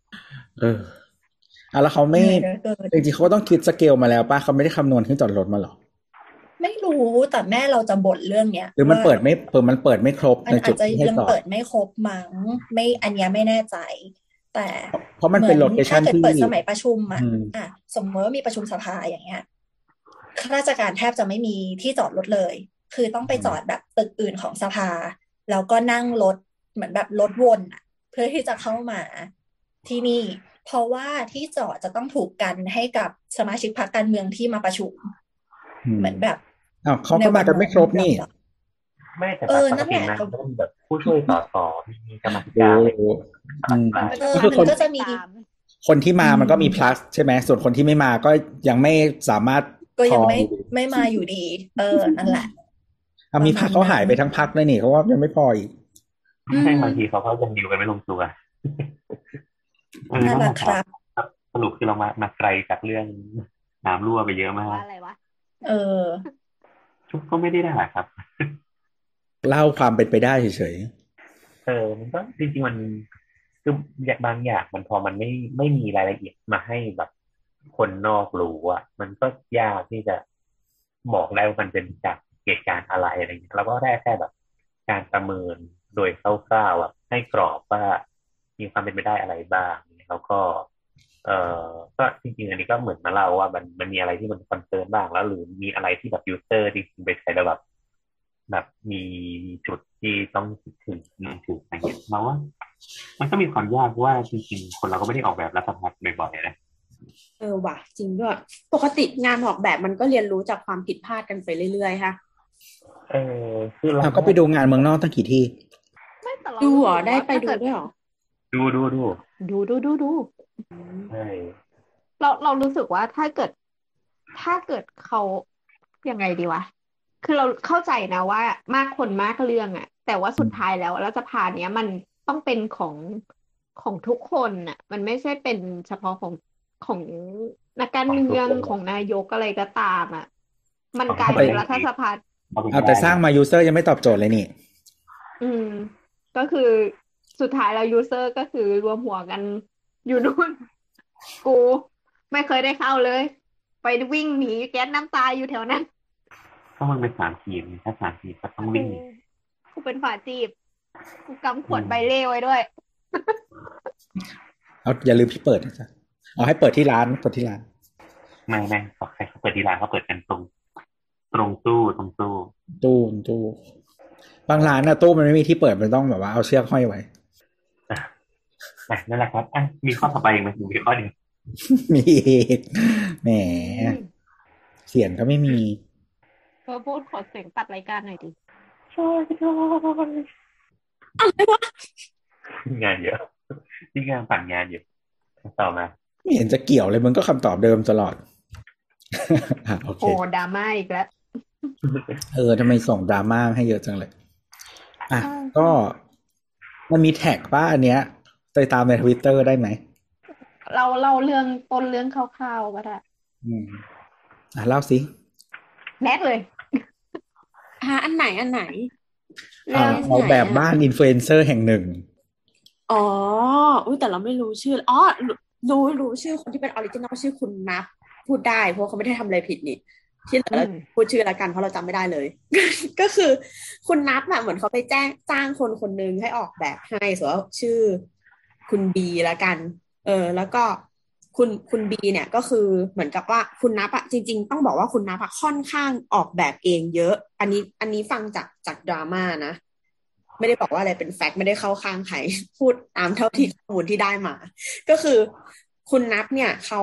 แล้วเขาไม่จริงๆเขาต้องคิดสเกลมาแล้วป่ะเขาไม่ได้คำนวณที่จอดรถมาหรอไม่รู้แต่แม่เราจะบ่นเรื่องเนี้ยหรือมันเปิดไม่ครบในจุดที่ให้จอดอาจจะยังเปิดไม่ครบมั้งไม่อันนี้ไม่แน่ใจแต่เพราะมันเป็นโลเคชั่นที่เปิดสมัยประชุมอ่ะสมมติว่ามีประชุมสภาอย่างเงี้ยข้าราชการแทบจะไม่มีที่จอดรถเลยคือต้องไปจอดแบบตึกอื่นของสภาแล้วก็นั่งรถเหมือนแบบรถวนเพื่อที่จะเข้ามาที่นี่เพราะว่าที่จอดจะต้องถูกกันให้กับสมาชิกพรรคการเมืองที่มาประชุมเหมือนแบบเขาก็มากันไม่ครบนี่ไม่แต่ประธานเป็นนะแบบผู้ช่วยต่อมีกรรมการมันก็จะมีคนที่มามันก็มี plus ใช่ไหมส่วนคนที่ไม่มาก็ยังไม่สามารถก็ยังไม่มาอยู่ดีนั่นแหละมีพักเขาหายไปทั้งพักเลยนี่เขาว่ายังไม่พออีกใช่บางทีเขายังดิวกันไม่ลงตัวนั่นแหละครับสรุปคือเรามาไกลจากเรื่องน้ำรั่วไปเยอะมากอะไรวะทุกก็ไม่ได้ด่าครับเล่าความเป็นไปได้เฉยๆมันก็จริงๆมันคือบางอย่างมันพอมันไม่มีรายละเอียดมาให้แบบคนนอกรู้อ่ะมันก็ยากที่จะบอกได้ว่ามันเป็นจากเหตุการณ์อะไรอะไรอย่างเงี้ยแล้วก็ได้แค่แบบการประเมินโดยคร่าวๆแบบให้กรอบว่ามีความเป็นไปได้อะไรบ้างแล้วก็ ก็จริงๆอันนี้ก็เหมือนมาเล่าว่ามันมีอะไรที่มันคอนเซิร์นบ้างแล้วหรือมีอะไรที่แบบยูเซอร์จริงๆไปใช้แล้วแบบมีจุดที่ต้องคิดถึงอะไรอย่างเงี้ยเราว่ามันก็มีความยากเพราะว่าจริงๆคนเราก็ไม่ได้ออกแบบรัฐธรรมนูญบ่อยๆนะว่ะจริงด้วยปกติงานออกแบบมันก็เรียนรู้จากความผิดพลาดกันไปเรื่อยๆค่ะคือเราก็ไปดูงานเมืองนอกตั้งกี่ที่ดูหรอได้ไปดูด้วยหรอดูใช่เรารู้สึกว่าถ้าเกิดเขายังไงดีวะคือเราเข้าใจนะว่ามากคนมากเรื่องอะแต่ว่าสุดท้ายแล้วรัฐสภาเนี้ยมันต้องเป็นของทุกคนอะมันไม่ใช่เป็นเฉพาะของนักการเมืองของนายกอะไรก็ตามอะมันกลายเป็นรัฐสภาเอาแต่สร้างมายูเซอร์ยังไม่ตอบโจทย์เลยนี่ก็คือสุดท้ายแล้วยูเซอร์ก็คือรวมหัวกันอยู่นู่นกูไม่เคยได้เข้าเลยไปวิ่งหนีแก๊สน้ำตาอยู่แถวนั้นก็มันเป็นสารทีมถ้าสารทีมก็ต้องวิ่งกูเป็นฝาจีบกูกำขวดใบเล่ไว้ด้วยเอาอย่าลืมพี่เปิดนะจ๊ะเอาให้เปิดที่ร้านไม่ขอใครเขาเปิดที่ร้านเขาเปิดกันตรงตู้บางร้านนะตู้มันไม่มีที่เปิดมันต้องแบบว่าเอาเชือกห้อยไว้นั่นแหละครับมีข้อต่อไปอีกไหมมีข้อเดียวมีแหมเสียงก็ไม่มีเธอพูดขอเสียงตัดรายการหน่อยดิช่วยด้วยอะไรวะงานเยอะที่งานสั่งงานอยู่ต่อมาไม่เห็นจะเกี่ยวเลยมึงก็คำตอบเดิมตลอดโอ้ดราม่าอีกแล้วทำไมส่งดราม่าให้เยอะจังเลยก็มันมีแท็กป่ะอันเนี้ยไปตามใน Twitter ได้ไหมเราเล่าเรื่องต้นเรื่องคร่าวๆก็ได้เล่าสิแนทเลยอันไหนเอาแบบบ้านอินฟลูเอนเซอร์แห่งหนึ่งอ๋อแต่เราไม่รู้ชื่อรู้ชื่อคนที่เป็นออริจินอลชื่อคุณนับพูดได้เพราะเขาไม่ได้ทำอะไรผิดนี่ที่เราพูดชื่อละกันเพราะเราจำไม่ได้เลย ก็คือคุณนับแบบเหมือนเขาไปแจ้งจ้างคนนึงให้ออกแบบให้สมมติว่าชื่อคุณบีละกันแล้วก็คุณบีเนี่ยก็คือเหมือนกับว่าคุณนับอะจริงๆต้องบอกว่าคุณนับอะค่อนข้างออกแบบเองเยอะอันนี้ฟังจากดราม่านะไม่ได้บอกว่าอะไรเป็นแฟกต์ไม่ได้เข้าข้างใครพูดตามเท่าที่ข้อมูลที่ได้มาก็คือคุณนับเนี่ยเขา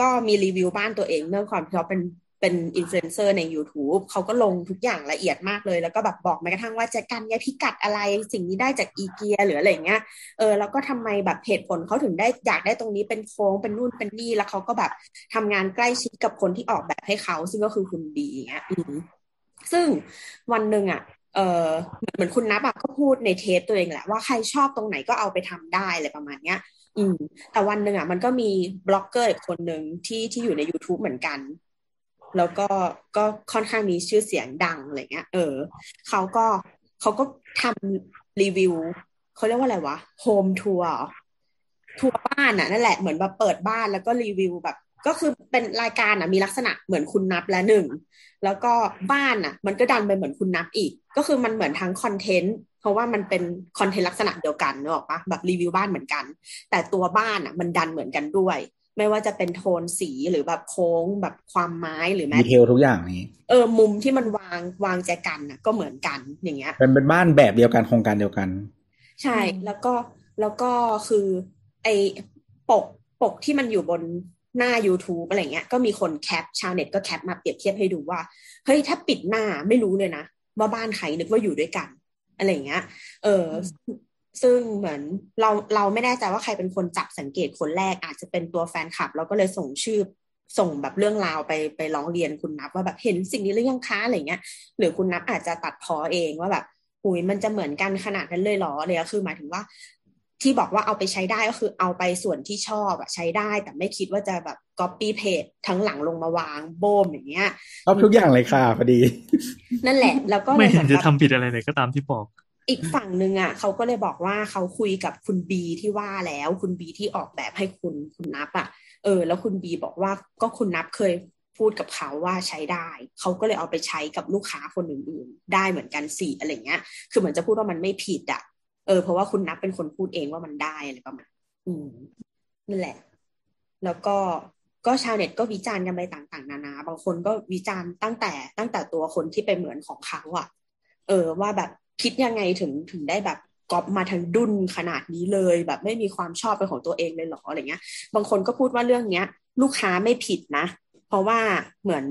ก็มีรีวิวบ้านตัวเองเรื่องความที่เขาเป็นอินฟลูเอนเซอร์ใน YouTube เขาก็ลงทุกอย่างละเอียดมากเลยแล้วก็แบบบอกแม้กระทั่งว่าจะกันย้ายพิกัดอะไรสิ่งนี้ได้จากอีเกียหรืออะไรอย่างเงี้ยแล้วก็ทำไมแบบเหตุผลเขาถึงได้อยากได้ตรงนี้เป็นโค้งเป็นนู่นเป็นนี่แล้วเขาก็แบบทำงานใกล้ชิดกับคนที่ออกแบบให้เขาซึ่งก็คือคุณบีอย่างเงี้ยซึ่งวันนึงอ่ะเหมือนคุณนับอ่ะก็พูดในเทปตัวเองแหละว่าใครชอบตรงไหนก็เอาไปทำได้อะไรประมาณเนี้ยแต่วันนึงอ่ะมันก็มีบล็อกเกอร์อีกคนนึงที่อยู่ใน YouTube เหมือนกันแล้วก็ค่อนข้างมีชื่อเสียงดังอะไรเงี้ยเขาก็ทำรีวิวเขาเรียกว่าอะไรวะโฮมทัวร์บ้านน่ะนั่นแหละเหมือนแบบเปิดบ้านแล้วก็รีวิวแบบก็คือเป็นรายการน่ะมีลักษณะเหมือนคุณนับละหนึ่งแล้วก็บ้านน่ะมันก็ดันไปเหมือนคุณนับอีกก็คือมันเหมือนทั้งคอนเทนต์เพราะว่ามันเป็นคอนเทนต์ลักษณะเดียวกันนึกออกปะแบบรีวิวบ้านเหมือนกันแต่ตัวบ้านน่ะมันดันเหมือนกันด้วยไม่ว่าจะเป็นโทนสีหรือแบบโค้งแบบความไม้หรือแม้ดีเทลทุกอย่างนี้มุมที่มันวางแจกันน่ะก็เหมือนกันอย่างเงี้ยเป็นบ้านแบบเดียวกันโครงการเดียวกันใช่แล้วก็คือไอ้ปกที่มันอยู่บนหน้า YouTube อะไรเงี้ยก็มีคนแคปชาวเน็ตก็แคปมาเปรียบเทียบให้ดูว่าเฮ้ยถ้าปิดหน้าไม่รู้เลยนะว่าบ้านใครนึกว่าอยู่ด้วยกันอะไรเงี้ยซึ่งเหมือนเราไม่แน่ใจว่าใครเป็นคนจับสังเกตคนแรกอาจจะเป็นตัวแฟนคลับเราก็เลยส่งแบบเรื่องราวไปร้องเรียนคุณนับว่าแบบเห็นสิ่งนี้หรือยังคะอะไรเงี้ยหรือคุณนับอาจจะตัดพ้อเองว่าแบบอุ้ยมันจะเหมือนกันขนาดนั้นเลยหรอเลยก็คือหมายถึงว่าที่บอกว่าเอาไปใช้ได้ก็คือเอาไปส่วนที่ชอบใช้ได้แต่ไม่คิดว่าจะแบบ copy paste ทั้งหลังลงมาวางโบมอย่างเงี้ยเอาทุกอย่างเลยค่ะพอดีนั่นแหละแล้วก็ไม่เห็นจะทำผิดอะไรเลยก็ตามที่บอกอีกฝั่งนึงอ่ะเขาก็เลยบอกว่าเขาคุยกับคุณบีที่ว่าแล้วคุณบีที่ออกแบบให้คุณนับอ่ะแล้วคุณบีบอกว่าก็คุณนับเคยพูดกับเขาว่าใช้ได้เขาก็เลยเอาไปใช้กับลูกค้าคนอื่นๆได้เหมือนกันสิอะไรเงี้ยคือเหมือนจะพูดว่ามันไม่ผิดอ่ะเพราะว่าคุณนับเป็นคนพูดเองว่ามันได้อะไรประมาณนั่นแหละ แล้วก็ชาวเน็ตก็วิจารณ์กันไปต่างๆนานาบางคนก็วิจารณ์ตั้งแต่ตัวคนที่ไปเหมือนของเขาอ่ะว่าแบบคิดยังไงถึงได้แบบก๊อปมาทั้งดุนขนาดนี้เลยแบบไม่มีความชอบเป็นของตัวเองเลยหรออะไรเงี้ยบางคนก็พูดว่าเรื่องเนี้ยลูกค้าไม่ผิดนะเพราะว่าเหมือน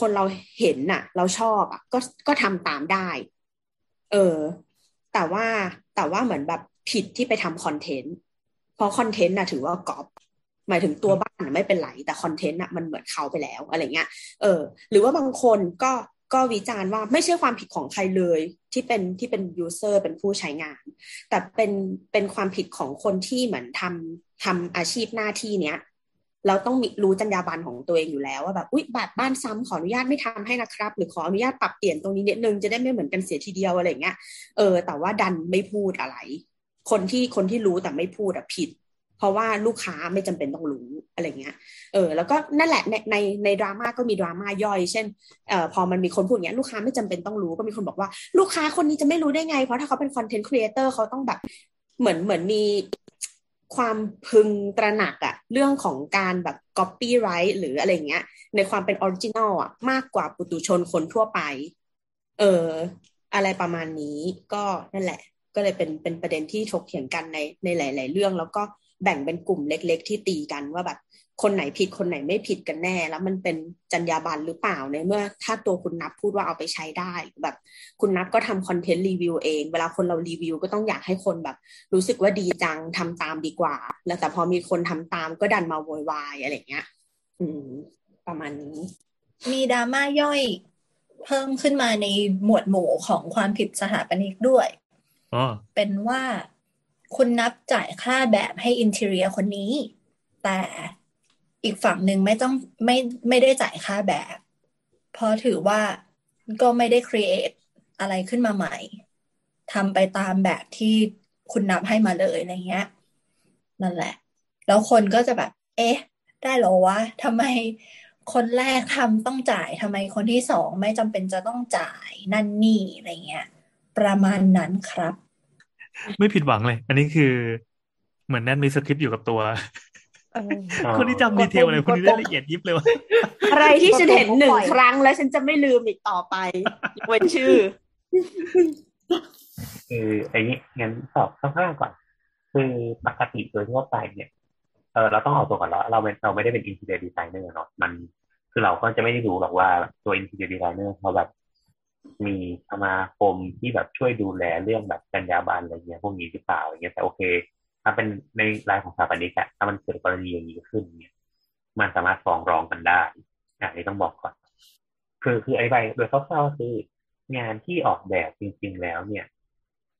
คนเราเห็นน่ะเราชอบอ่ะก็ทำตามได้แต่ว่าเหมือนแบบผิดที่ไปทำคอนเทนต์เพราะคอนเทนต์น่ะถือว่าก๊อปหมายถึงตัวบ้านไม่เป็นไรแต่คอนเทนต์น่ะมันเหมือนเขาไปแล้วอะไรเงี้ยหรือว่าบางคนก็วิจารณ์ว่าไม่ใช่ความผิดของใครเลยที่เป็นยูเซอร์เป็นผู้ใช้งานแต่เป็นความผิดของคนที่เหมือนทำอาชีพหน้าที่เนี้ยเราต้องรู้จรรยาบรรณของตัวเองอยู่แล้วว่าแบบอุ๊ยบาดบ้านซ้ำขออนุญาตไม่ทำให้นะครับหรือขออนุญาตปรับเปลี่ยนตรงนี้นิดนึงจะได้ไม่เหมือนกันเสียทีเดียวอะไรเงี้ยแต่ว่าดันไม่พูดอะไรคนที่รู้แต่ไม่พูดอ่ะผิดเพราะว่าลูกค้าไม่จำเป็นต้องรู้อะไรเงี้ยแล้วก็นั่นแหละในดราม่าก็มีดราม่าย่อยเช่นพอมันมีคนพูดอย่างเงี้ยลูกค้าไม่จำเป็นต้องรู้ก็มีคนบอกว่าลูกค้าคนนี้จะไม่รู้ได้ไงเพราะถ้าเขาเป็นคอนเทนต์ครีเอเตอร์เขาต้องแบบเหมือนมีความพึงตระหนักอะเรื่องของการแบบ copyright หรืออะไรเงี้ยในความเป็น original อะมากกว่าปุถุชนคนทั่วไปอะไรประมาณนี้ก็นั่นแหละก็เลยเป็นประเด็นที่ถกเถียงกันในหลายๆเรื่องแล้วก็แบ่งเป็นกลุ่มเล็กๆที่ตีกันว่าแบบคนไหนผิดคนไหนไม่ผิดกันแน่แล้วมันเป็นจรรยาบรรณหรือเปล่าในเมื่อถ้าตัวคุณนับพูดว่าเอาไปใช้ได้แบบคุณนับก็ทำคอนเทนต์รีวิวเองเวลาคนเรารีวิวก็ต้องอยากให้คนแบบรู้สึกว่าดีจังทำตามดีกว่าแล้วแต่พอมีคนทำตามก็ดันมาโวยวายอะไรเงี้ยประมาณนี้มีดราม่าย่อยเพิ่มขึ้นมาในหมวดหมู่ของความผิดสถาปนิกด้วยเป็นว่าคุณนับจ่ายค่าแบบให้อินทีเรียคนนี้แต่อีกฝั่งหนึ่งไม่ได้จ่ายค่าแบบเพราะถือว่าก็ไม่ได้ครีเอทอะไรขึ้นมาใหม่ทำไปตามแบบที่คุณนับให้มาเลยอะไรเงี้ยนั่นแหละแล้วคนก็จะแบบเอ๊ะได้เหรอวะทำไมคนแรกทำต้องจ่ายทำไมคนที่สองไม่จำเป็นจะต้องจ่ายนั่นนี่อะไรเงี้ยประมาณนั้นครับไม่ผิดหวังเลยอันนี้คือเหมือนแนทมีสคริปต์อยู่กับตัวคนที่จำดีเทลอะไรคนที่ได้ละเอียดยิบเลยอะไรที่ฉันเห็นหนึ่งครั้งแล้วฉันจะไม่ลืมอีกต่อไปเว้นชื่ออย่างนี้งั้นตอบข้างๆก่อนคือปกติโดยทั่วไปเนี่ยเราต้องออกตัวก่อนแล้วเราไม่ได้เป็น interior designer เนาะมันคือเราก็จะไม่ได้รู้หรอกว่าตัว interior designer เขาแบบมีสมาคมที่แบบช่วยดูแลเรื่องแบบจรรยาบรรณอะไรเงี้ยพวกนี้หรือเปล่าอย่างเงี้ยแต่โอเคถ้าเป็นในรายของสถาปนิกอะถ้ามันเกิดกรณีอย่างนี้ขึ้นเนี่ยมันสามารถฟ้องร้องกันได้อันนี้ต้องบอกก่อนคือไอ้ใบโดยคร่าวๆคืองานที่ออกแบบจริงๆแล้วเนี่ย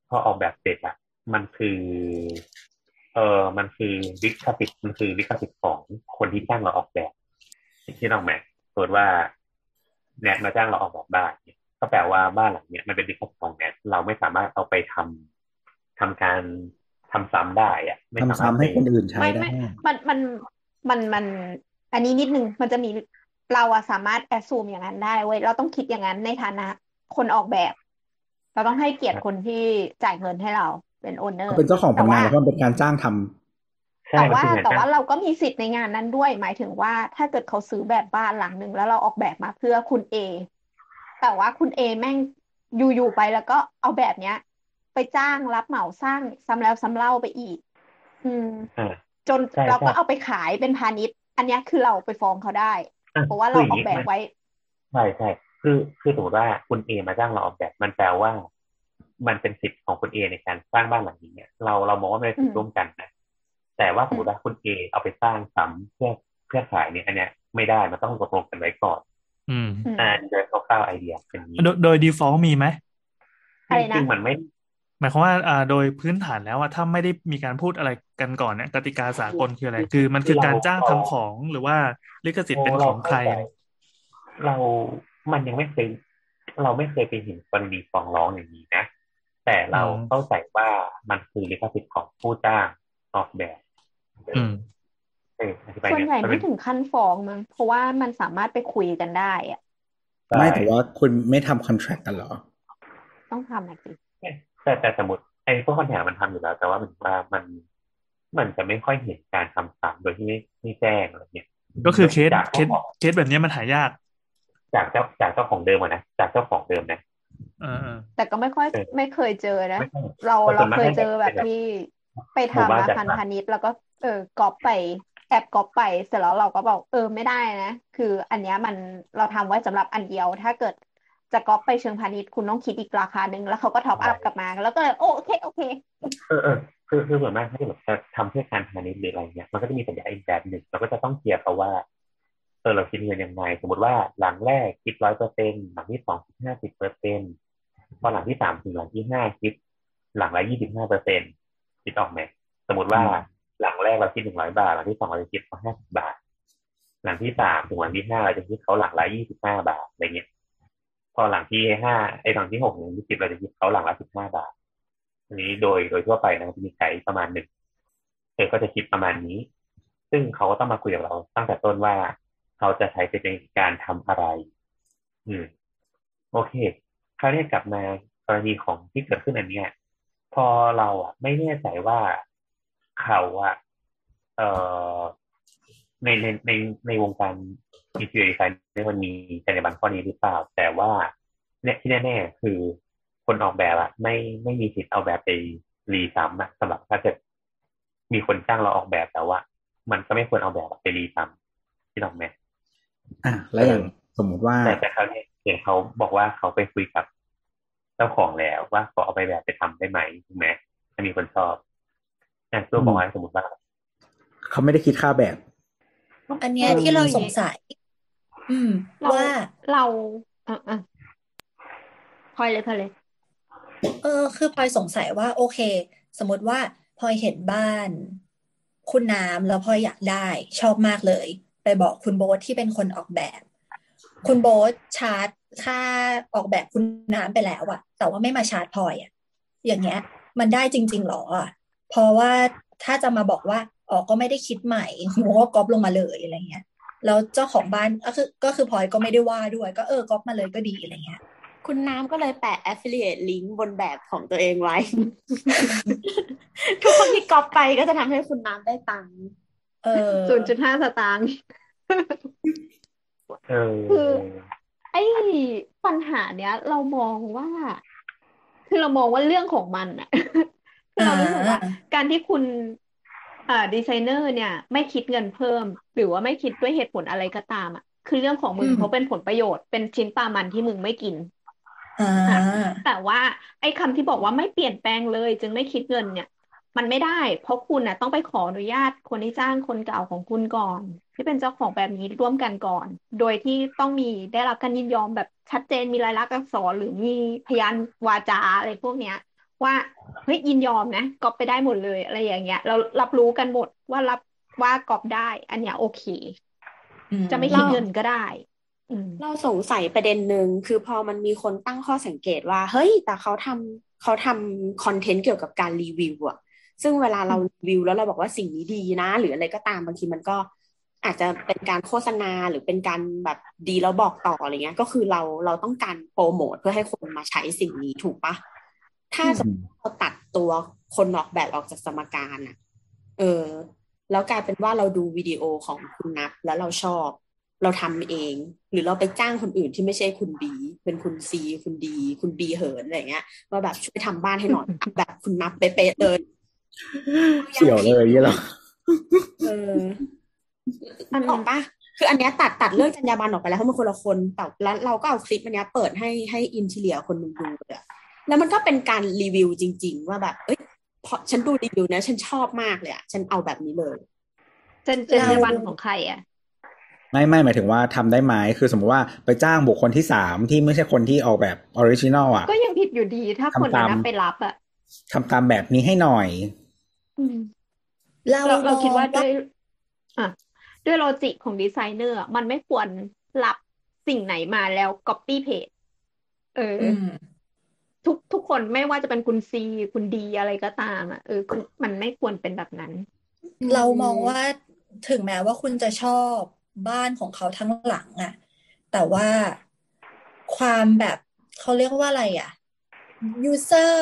พอออกแบบเสร็จอะมันคือลิขสิทธิ์ของคนที่จ้างเราออกแบบที่ต้องแม็กเกิดว่าแนทมาจ้างเราออกแบบบ้านเนี่ยก็แปลว่าบ้านหลังเนี่ยมันเป็นลิขสิทธิ์ของแนทเราไม่สามารถเอาไปทำการทำซ้ำได้อะไม่ทำซ้ำให้คนอื่นใช้ได้มันอันนี้นิดนึงมันจะมีเราสามารถแอสซูมอย่างนั้นได้เว้ยเราต้องคิดอย่างนั้นในฐานะคนออกแบบเราต้องให้เกียรติคนที่จ่ายเงินให้เราเป็นโอนเนอร์เป็นเจ้าของผลงานแล้วก็เป็นการจ้างทำแต่ว่าเราก็มีสิทธิ์ในงานนั้นด้วยหมายถึงว่าถ้าเกิดเขาซื้อแบบบ้านหลังนึงแล้วเราออกแบบมาเพื่อคุณเอแต่ว่าคุณเอแม่งอยู่ๆไปแล้วก็เอาแบบเนี้ยไปจ้างรับเหมาสร้างซ้ำแล้วซ้ำเล่าไปอีกจนเราก็เอาไปขายเป็นพาณิชย์อันนี้คือเราไปฟ้องเขาได้เพราะว่าเราออกแบบไว้ใช่ใช่คือสมมติว่าคุณเอมาจ้างเราออกแบบมันแปลว่ามันเป็นสิทธิ์ของคุณเอในการสร้างบ้านหลังนี้เนี่ยเรามองว่าไม่ได้สิทธิ์ร่วมกันนะแต่ว่าสมมติว่าคุณเอเอาไปสร้างซ้ำเพื่อขายเนี่ยอันนี้ไม่ได้มันต้องตกลงกันไว้ก่อนโดยคร่าวๆไอเดียเป็นนี้โดย default มีไหมซึ่งมันไม่หมายความว่าโดยพื้นฐานแล้วว่าถ้าไม่ได้มีการพูดอะไรกันก่อนเนี่ยกติกาสากลคืออะไรคือมันคือการจ้างทำของหรือว่าลิขสิทธิ์เป็นของใครเรามันยังไม่เคยเราไม่เคยไปเห็นกรณีฟ้องร้องอย่างนี้นะแต่เราเข้าใจว่ามันคือลิขสิทธิ์ของผู้จ้างออกแบบส่วนใหญ่ไม่ถึงขั้นฟ้องมั้งเพราะว่ามันสามารถไปคุยกันได้อะไม่แต่ว่าคุณไม่ทำคอนแทรคกันหรอต้องทำนะสิแต่สมมติไอ้พวกคนหามันทำอยู่แล้วแต่ว่ามัน มันจะไม่ค่อยเห็นการทำซ้ำโดยที่ไม่แจ้งอะไรเนี่ยก็คือเคสแบบนี้มันหายากจากเจ้าของเดิมนะจากเจ้าของเดิมนะแต่ก็ไม่เคยเจอนะเราเคยเจอแบบที่ไปทำอาคารพาณิชย์แล้วก็ก๊อปไปแอบก๊อปไปเสร็จแล้วเราก็บอกไม่ได้นะคืออันเนี้ยมันเราทำไว้สำหรับอันเดียวถ้าเกิดจะก๊อปไปเชิงพาณิชย์คุณต้องคิดอีกราคาหนึ่งแล้วเขาก็ท็อปอัพกลับมาแล้วก็โอเคคือเหมือนว่าที่แบบจะทำเพื่อการพาณิชย์หรืออะไรเนี่ยมันก็จะมีสัญญาอีกแบบหนึ่งเราก็จะต้องเคลียร์เขาว่าเราคิดเงินยังไงสมมติว่าหลังแรกคิด 100% หลังที่2คิด 50% พอหลังที่3ถึงหลังที่5คิดหลังละ 25% คิดออกไหมสมมติว่าหลังแรกเราคิด100บาทหลังที่2เราจะคิด50บาทหลังที่3ถึงหลังที่5เราจะคิดเขาหลังละ25บาทอะไรเงี้ยพอหลังที่5ไอ้หลังที่6ถึงที่10เราจะคิดเขาหลังละ15บาทอันนี้โดยทั่วไปนะจะมีไกด์ประมาณ1ก็จะคิดประมาณนี้ซึ่งเขาก็ต้องมาคุยกับเราตั้งแต่ต้นว่าเขาจะใช้เป็นการทำอะไรโอเคคราวนี้กลับมากรณีของที่เกิดขึ้นอันเนี้ยพอเราอ่ะไม่แน่ใจว่าเขาอ่ะในวงการอินทีเรียดีไซน์ในวันนี้จะในบางข้อนี้หรือเปล่าแต่ว่าเนี่ยที่แน่ๆคือคนออกแบบอ่ะไม่มีสิทธิ์เอาแบบไปรีซ้ำอ่ะสำหรับถ้าจะมีคนจ้างเราออกแบบแต่ว่ามันก็ไม่ควรเอาแบบไปรีซ้ำที่หรอกแม่แล้วอย่างสมมติว่าแต่เขาเนี่ยเห็นเขาบอกว่าเขาไปคุยกับเจ้าของแล้วว่าขอเอาไปแบบไปทำได้ไหมถูกไหมถ้ามีคนชอบแต่ตัวบอกว่าสมมติว่าเขาไม่ได้คิดค่าแบบอันเนี้ยที่เราสงสัยว่าเราพลอยเลยคือพลอยสงสัยว่าโอเคสมมติว่าพลอยเห็นบ้านคุณน้ำแล้วพลอยอยากได้ชอบมากเลยไปบอกคุณโบ๊ทที่เป็นคนออกแบบคุณโบ๊ทชาร์จค่าออกแบบคุณน้ำไปแล้วอะแต่ว่าไม่มาชาร์จพลอยอะอย่างเงี้ยมันได้จริงๆหรอเพราะว่าถ้าจะมาบอกว่าก็ไม่ได้คิดใหม่โม้ก็ก๊อปลงมาเลยอะไรเงี้ยแล้วเจ้าของบ้านก็คือพลอยก็ไม่ได้ว่าด้วยก็ก๊อปมาเลยก็ดีอะไรเงี้ยคุณน้ำก็เลยแปะ affiliate link บนแบบของตัวเองไว้ ทุกคนที่ก๊อปไปก็จะทำให้คุณน้ำได้ตังค์0.5 สตางค์คือไอ้ปัญหาเนี้ยเรามองว่าเรื่องของมันอ่ะเรารู้สึกว่าการที่คุณดีไซเนอร์เนี่ยไม่คิดเงินเพิ่มหรือว่าไม่คิดด้วยเหตุผลอะไรก็ตามอ่ะคือเรื่องของมึงเพราะเป็นผลประโยชน์เป็นชิ้นปลามันที่มึงไม่กินแต่ว่าไอ้คำที่บอกว่าไม่เปลี่ยนแปลงเลยจึงไม่คิดเงินเนี่ยมันไม่ได้เพราะคุณน่ะต้องไปขออนุญาตคนที่จ้างคนเก่าของคุณก่อนที่เป็นเจ้าของแบบนี้ร่วมกันก่อนโดยที่ต้องมีได้รับการยินยอมแบบชัดเจนมีลายลักษณ์อักษรหรือมีพยานวาจาอะไรพวกเนี้ยว่าเฮ้ยยินยอมนะก๊อปไปได้หมดเลยอะไรอย่างเงี้ยเรารับรู้กันหมดว่ารับว่าก๊อปได้อันเนี้ยโอเคจะไม่คิดเงินก็ได้เราสงสัยประเด็นนึงคือพอมันมีคนตั้งข้อสังเกตว่าเฮ้ยแต่เขาทำคอนเทนต์เกี่ยวกับการรีวิวอะซึ่งเวลาเรารีวิวแล้วเราบอกว่าสิ่งนี้ดีนะหรืออะไรก็ตามบางทีมันก็อาจจะเป็นการโฆษณาหรือเป็นการแบบดีแล้วบอกต่ออะไรเงี้ยก็คือเราต้องการโปรโมทเพื่อให้คนมาใช้สิ่งนี้ถูกปะถ้าสมมติเราตัดตัวคนออกแบบออกจากสมการอ่ะแล้วกลายเป็นว่าเราดูวิดีโอของคุณนับแล้วเราชอบเราทำเองหรือเราไปจ้างคนอื่นที่ไม่ใช่คุณบีเป็นคุณซีคุณดีคุณบีเหินอะไรเงี้ยว่าแบบช่วยทำบ้านให้หน่อยแบบคุณนับเป๊ะเลยเสี่ยวเลยยี่หรอมันออกปะคืออันเนี้ยตัดเรื่องจรรยาบรรณออกไปแล้วเพราะมันคนละคนแต่แล้วเราก็เอาคลิปอันเนี้ยเปิดให้อินทีเรียคนนึงดูเลยแล้วมันก็เป็นการรีวิวจริงๆว่าแบบเอ้ยพอฉันดูรีวิวนะฉันชอบมากเลยอ่ะฉันเอาแบบนี้เลยจรรยาบรรณของใครอ่ะไม่หมายถึงว่าทำได้ไหมคือสมมติว่าไปจ้างบุคคลที่3ที่ไม่ใช่คนที่ออกแบบออริจินัลอ่ะก็ยังผิดอยู่ดีถ้าคนนั้นไปรับอ่ะทำตามแบบนี้ให้หน่อยเราคิดว่าด้วยโลจิกของดีไซเนอร์มันไม่ควรรับสิ่งไหนมาแล้ว copy paste ทุกคนไม่ว่าจะเป็นคุณซีคุณดีอะไรก็ตามอ่ะมันไม่ควรเป็นแบบนั้นเรามองว่าถึงแม้ว่าคุณจะชอบบ้านของเขาทั้งหลังอ่ะแต่ว่าความแบบเขาเรียกว่าอะไรอ่ะuser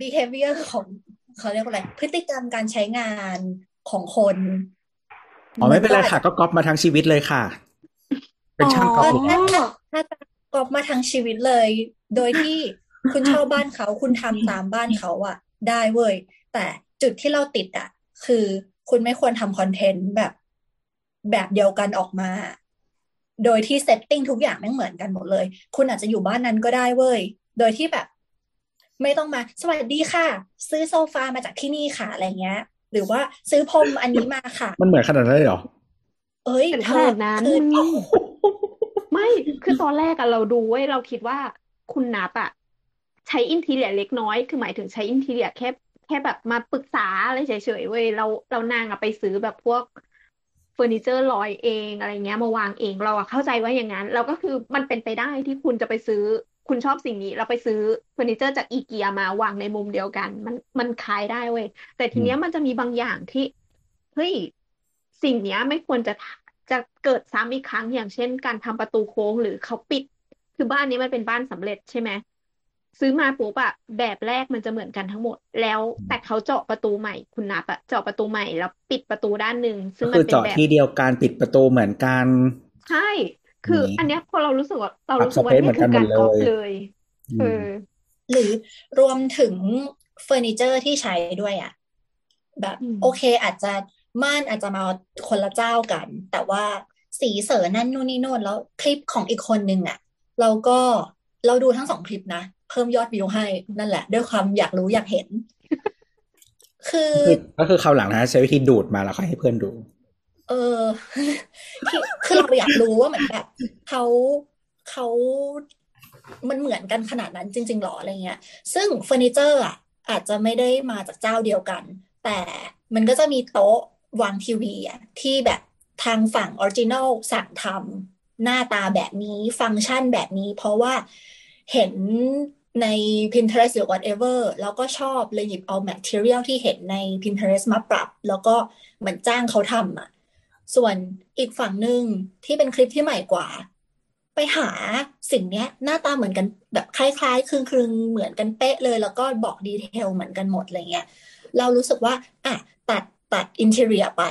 behavior ของเขาเรียกว่าอะไรพฤติกรรมการใช้งาน ของคนอ๋อไม่เป็นไรค่ะก็ก๊อปมาทั้งชีวิตเลยค่ะเป็นช่างก๊อปถ้าก๊อปมาทั้งชีวิตเลยโดยที่คุณเช่าบ้านเขาคุณทำตามบ้านเขาอ่ะได้เว้ยแต่จุดที่เราติดอ่ะคือคุณไม่ควรทำคอนเทนต์แบบเดียวกันออกมาโดยที่เซตติ้งทุกอย่างแม่งเหมือนกันหมดเลยคุณอาจจะอยู่บ้านนั้นก็ได้เว้ยโดยที่แบบไม่ต้องมาสวัสดีค่ะซื้อโซฟามาจากที่นี่ค่ะอะไรเงี้ยหรือว่าซื้อพรมอันนี้มาค่ะมันเหมือนขนาดนั้นเลยเหรอเอ้ยขนาดนั้นไม่คือตอนแรกอะเราดูเว้ยเราคิดว่าคุณนับอะใช้อินทีเรียเล็กน้อยคือหมายถึงใช้อินทีเรียแค่แบบมาปรึกษาอะไรเฉยๆเว้ยเรานางอะไปซื้อแบบพวกเฟอร์นิเจอร์ลอยเองอะไรเงี้ยมาวางเองเราอะเข้าใจว่าอย่างนั้นเราก็คือมันเป็นไปได้ที่คุณจะไปซื้อคุณชอบสิ่งนี้เราไปซื้อเฟอร์นิเจอร์จากอีเกียมาวางในมุมเดียวกันมันคล้ายได้เว้ยแต่ทีเนี้ยมันจะมีบางอย่างที่เฮ้ยสิ่งเนี้ยไม่ควรจะเกิดซ้ำอีกครั้งอย่างเช่นการทำประตูโค้งหรือเขาปิดคือบ้านนี้มันเป็นบ้านสำเร็จใช่ไหมซื้อมาปุ๊บอะแบบแรกมันจะเหมือนกันทั้งหมดแล้วแต่เขาเจาะประตูใหม่คุณนับอะเจาะประตูใหม่แล้วปิดประตูด้านนึงซึ่งมันเป็นแบบเจาะที่เดียวกันปิดประตูเหมือนกันใช่คืออันเนี้ยพอเรารู้สึกว่าเรารู้สึกว่านี่คือการก๊อปเลยหรือรวมถึงเฟอร์นิเจอร์ที่ใช้ด้วยอ่ะแบบโอเคอาจจะม่านอาจจะมาคนละเจ้ากันแต่ว่าสีเสริมนั่นนู่นนี่โน่นแล้วคลิปของอีกคนนึงอ่ะเราดูทั้งสองคลิปนะเพิ่มยอดวิวให้นั่นแหละด้วยความอยากรู้อยากเห็นคือก็คือคราวหลังนะใช้วิธีดูดมาแล้วให้เพื่อนดูคือเราอยากรู้ว่าเหมือนแบบเขามันเหมือนกันขนาดนั้นจริงๆหรออะไรเงี้ยซึ่งเฟอร์นิเจอร์อ่ะอาจจะไม่ได้มาจากเจ้าเดียวกันแต่มันก็จะมีโต๊ะวางทีวีอ่ะที่แบบทางฝั่งออริจินัลสั่งทำหน้าตาแบบนี้ฟังก์ชันแบบนี้เพราะว่าเห็นใน Pinterest หรือ whatever แล้วก็ชอบเลยหยิบเอา material ที่เห็นใน Pinterest มาปรับแล้วก็เหมือนจ้างเขาทำอ่ะส่วนอีกฝั่งหนึ่งที่เป็นคลิปที่ใหม่กว่าไปหาสิ่งเนี้ยหน้าตาเหมือนกันแบบคล้ายๆคลึงๆเหมือนกันเป๊ะเลยแล้วก็บอกดีเทลเหมือนกันหมดอะไรเงี้ยเรารู้สึกว่าอ่ะตัดอินเทอร์เนียไป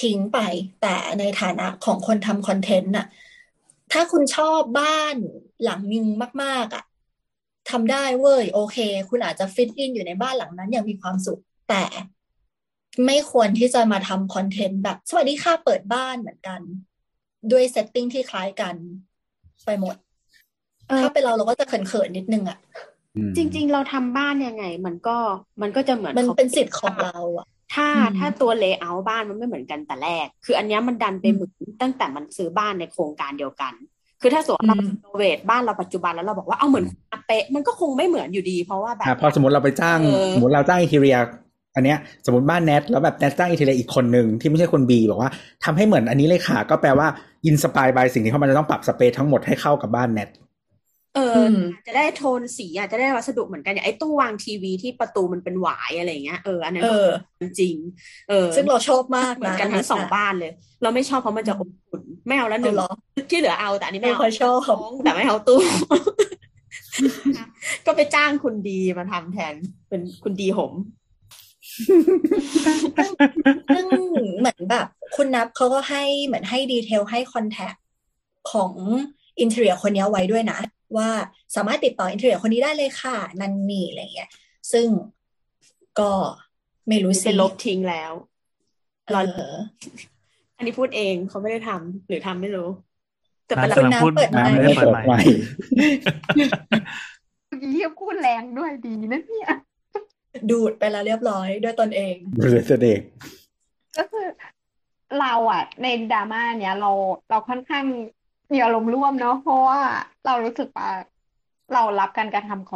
ทิ้งไปแต่ในฐานะของคนทำคอนเทนต์น่ะถ้าคุณชอบบ้านหลังนึงมากๆอ่ะทำได้เว้ยโอเคคุณอาจจะฟิตอินอยู่ในบ้านหลังนั้นอย่างมีความสุขแต่ไม่ควรที่จะมาทำคอนเทนต์แบบสวัสดีค่ะเปิดบ้านเหมือนกันด้วยเซตติ้งที่คล้ายกันไปหมดถ้าเป็นเราก็จะเขินๆนิดนึงอ่ะจริงๆเราทำบ้านยังไงมันก็จะเหมือนมันเป็นสิทธิ์ของเราอ่ะถ้าตัวเลย์เอาท์บ้านมันไม่เหมือนกันแต่แรกคืออันนี้มันดันไปเหมือนตั้งแต่มันซื้อบ้านในโครงการเดียวกันคือถ้าสมมติเราโนเวทบ้านเราปัจจุบันแล้วเราบอกว่าเอาเหมือนเป๊ะมันก็คงไม่เหมือนอยู่ดีเพราะว่าแบบพอสมมติเราไปจ้างสมมติเราจ้างอินทีเรียอันเนี้ยสมมติบ้านแนทแล้วแบบแนทจ้างอินทีเรียอีกคนนึงที่ไม่ใช่คน B บอกว่าทำให้เหมือนอันนี้เลยค่ะก็แปลว่าอินสปายบายสิ่งที่เขาจะต้องปรับสเปซทั้งหมดให้เข้ากับบ้านแนทจะได้โทนสีอาจจะได้วัสดุเหมือนกันอย่างไอ้ตู้วางทีวีที่ประตูมันเป็นหวายอะไรเงี้ยอันนั้นจริงซึ่งเราชอบมากเหมือนกันทั้งสองบ้านเลยเราไม่ชอบเพราะมันจะอบอุ่นไม่เอาแล้วหนึ่งที่เหลือเอาแต่อันนี้ไม่เอาชอบแต่ไม่เอาตู้ก็ไปจ้างคุณดีมาทำแทนเป็นคุณดีหมซึ่งเหมือนแบบคุณนับเขาก็ให้เหมือนให้ดีเทลให้คอนแทคของอินเทอร์เนียคนนี้ไว้ด้วยนะว่าสามารถติดต่ออินเทอร์เนียคนนี้ได้เลยค่ะนั่นนี่อะไรเงี้ยซึ่งก็ไม่รู้สิลบทิ้งแล้วอันนี้พูดเองเขาไม่ได้ทำหรือทำไม่รู้แต่เป็นคุณนับเปิดมาไม่ได้เปิดใหม่เรียบพูดแรงด้วยดีนะเนี่ยดูดไปแล้วเรียบร้อยด้วยตนเองด้วยตนเองก็คือเราอ่ะในดราม่าเนี้ยเราค่อนข้างมีอารมณ์ร่วมเนาะเพราะว่าเรารู้สึกว่าเรารับการกระทำ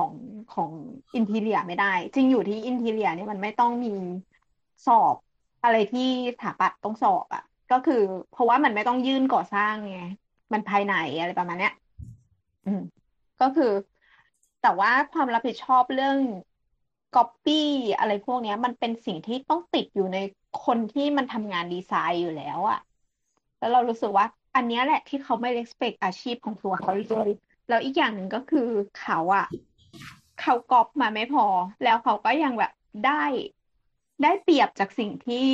ของอินทีเรียไม่ได้จริงอยู่ที่อินทีเรียเนี่ยมันไม่ต้องมีสอบอะไรที่สถาปัตย์ต้องสอบอ่ะก็คือเพราะว่ามันไม่ต้องยื่นก่อสร้างไงมันภายในอะไรประมาณเนี้ยก็คือแต่ว่าความรับผิดชอบเรื่องcopy อะไรพวกนี้มันเป็นสิ่งที่ต้องติดอยู่ในคนที่มันทำงานดีไซน์อยู่แล้วอะแล้วเรารู้สึกว่าอันนี้แหละที่เขาไม่ respect อาชีพของตัวเขาเลยแล้วอีกอย่างหนึ่งก็คือเขาอะเขาก๊อปมาไม่พอแล้วเขาก็ยังแบบได้เปรียบจากสิ่งที่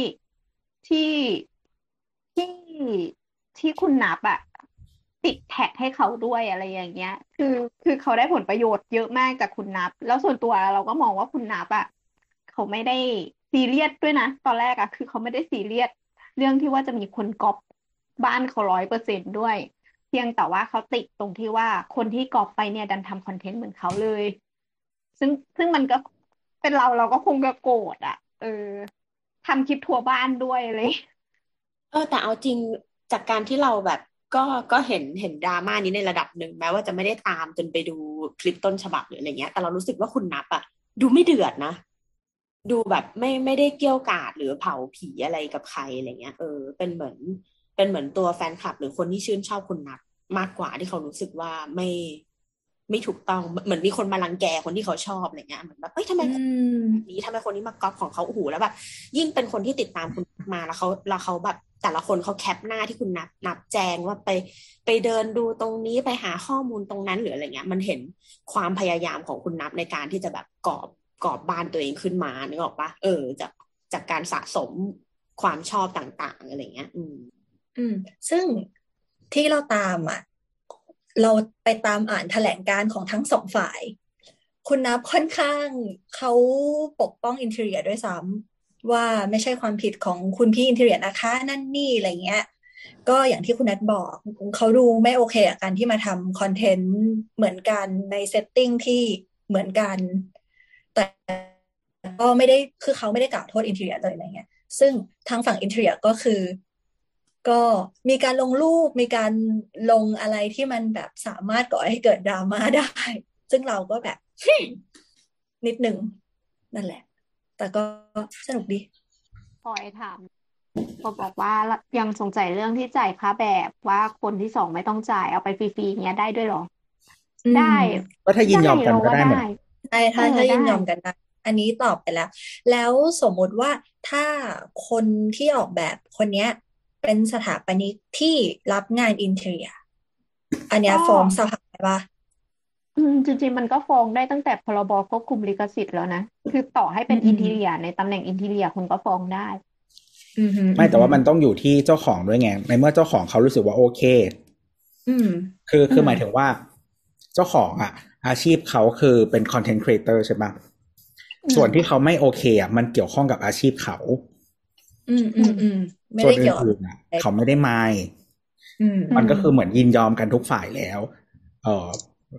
ที่ที่ที่คุณนับอะติดแท็กให้เขาด้วยอะไรอย่างเงี้ยคือเขาได้ผลประโยชน์เยอะมากจากคุณนับแล้วส่วนตัวเราก็มองว่าคุณนับอะเขาไม่ได้ซีเรียสด้วยนะตอนแรกอะคือเขาไม่ได้ซีเรียสเรื่องที่ว่าจะมีคนก๊อปบ้านเขา 100% ด้วยเพียงแต่ว่าเขาติดตรงที่ว่าคนที่ก๊อปไปเนี่ยดันทำคอนเทนต์เหมือนเขาเลยซึ่งมันก็เป็นเราก็คงจะโกรธอะทำคลิปทัวร์บ้านด้วยเลยแต่เอาจริงจากการที่เราแบบก็เห็นดราม่านี้ในระดับหนึ่งแม้ว่าจะไม่ได้ตามจนไปดูคลิปต้นฉบับหรืออะไรเงี้ยแต่เรารู้สึกว่าคุณนับอะดูไม่เดือดนะดูแบบไม่ได้เกี่ยวกาดหรือเผาผีอะไรกับใครอะไรเงี้ยเป็นเหมือนตัวแฟนคลับหรือคนที่ชื่นชอบคุณนับมากกว่าที่เขารู้สึกว่าไม่ถูกต้องเหมือนมีคนมารังแกคนที่เขาชอบอะไรเงี้ยเหมือนแบบเอ้ยทำไมนี้ทำไมคนนี้มาก๊อปของเขาโอ้โหแล้วแบบยิ่งเป็นคนที่ติดตามคุณนับมาแล้วเขาแบบแต่ละคนเขาแคปหน้าที่คุณนับแจงว่าไปเดินดูตรงนี้ไปหาข้อมูลตรงนั้นหรืออะไรเงี้ยมันเห็นความพยายามของคุณนับในการที่จะแบบกรอบบ้านตัวเองขึ้นมานึกออกปะจากการสะสมความชอบต่างๆอะไรเงี้ยซึ่งที่เราตามอ่ะเราไปตามอ่านแถลงการณ์ของทั้งสองฝ่ายคุณนับค่อนข้างเขาปกป้องอินเทอร์เนียด้วยซ้ำว่าไม่ใช่ความผิดของคุณพี่อินเทอร์เนียนะคะนั่นนี่อะไรเงี้ยก็อย่างที่คุณนัทบอกเขาดูไม่โอเคกับการที่มาทำคอนเทนต์เหมือนกันในเซตติ้งที่เหมือนกันแต่ก็ไม่ได้คือเขาไม่ได้กล่าวโทษอินเทอร์เนียเลยอะไรเงี้ยซึ่งทางฝั่งอินเทอร์เนียก็คือก็มีการลงรูปมีการลงอะไรที่มันแบบสามารถก่อให้เกิดดราม่าได้ซึ่งเราก็แบบ นิดนึงนั่นแหละแต่ก็สนุกดีพอไอ้ถามบอกว่ายังสงสัยเรื่องที่จ่ายค่าแบบว่าคนที่สองไม่ต้องจ่ายเอาไปฟรีๆเงี้ยได้ด้วยหรอได้ก็ถ้ายินยอมกันก็ได้ใช่ถ้ายินยอมกันนะอันนี้ตอบไปแล้วสมมติว่าถ้าคนที่ออกแบบคนเนี้ยเป็นสถาปนิกที่รับงานอินเทอร์เนียอันนี้ฟ้องสหายป่ะจริงๆมันก็ฟ้องได้ตั้งแต่พรบควบคุมลิขสิทธิ์แล้วนะคือต่อให้เป็นอินเทอร์เนียในตำแหน่งอินเทอร์เนียคุณก็ฟ้องได้ไม่แต่ว่ามันต้องอยู่ที่เจ้าของด้วยไงในเมื่อเจ้าของเขารู้สึกว่าโอเคคือหมายถึงว่าเจ้าของอ่ะอาชีพเขาคือเป็นคอนเทนต์ครีเอเตอร์ใช่ป่ะส่วนที่เขาไม่โอเคอ่ะมันเกี่ยวข้องกับอาชีพเขาไม่ได้เกี่ยวเขาไม่ได้มันก็คือเหมือนยินยอมกันทุกฝ่ายแล้ว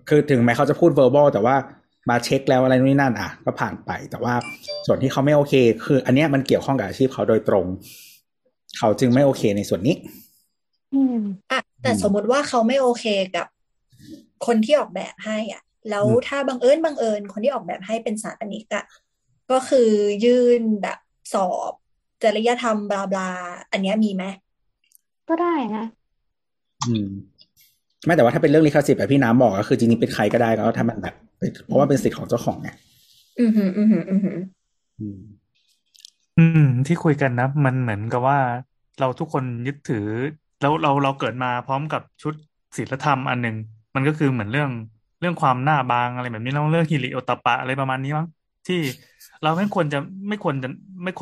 คือถึงแม้เขาจะพูด verbal แต่ว่ามาเช็คแล้วอะไรนู่นนี่นั่นอ่ะก็ผ่านไปแต่ว่าส่วนที่เขาไม่โอเคคืออันเนี้ยมันเกี่ยวข้องกับอาชีพเขาโดยตรงเขาจึงไม่โอเคในส่วนนี้แต่สมมติว่าเขาไม่โอเคกับคนที่ออกแบบให้อ่ะแล้วถ้าบังเอิญคนที่ออกแบบให้เป็นสถาปนิกอ่ะก็คือยื่นแบบสอบจริยธรรมบลาบลาอันนี้มีไหมก็ได้นะไม่แต่ว่าถ้าเป็นเรื่องลิขสิทธิ์แบบพี่น้ำบอกก็คือจริงๆเป็นใครก็ได้ก็ถ้ามันแบบเพราะว่าเป็นสิทธิ์ของเจ้าของไงที่คุยกันนะมันเหมือนกับว่าเราทุกคนยึดถือแล้วเราเกิดมาพร้อมกับชุดศีลธรรมอันหนึ่งมันก็คือเหมือนเรื่องความหน้าบางอะไรแบบนี้เรื่องฮิริโอตปะอะไรประมาณนี้มั้งที่เราไม่คว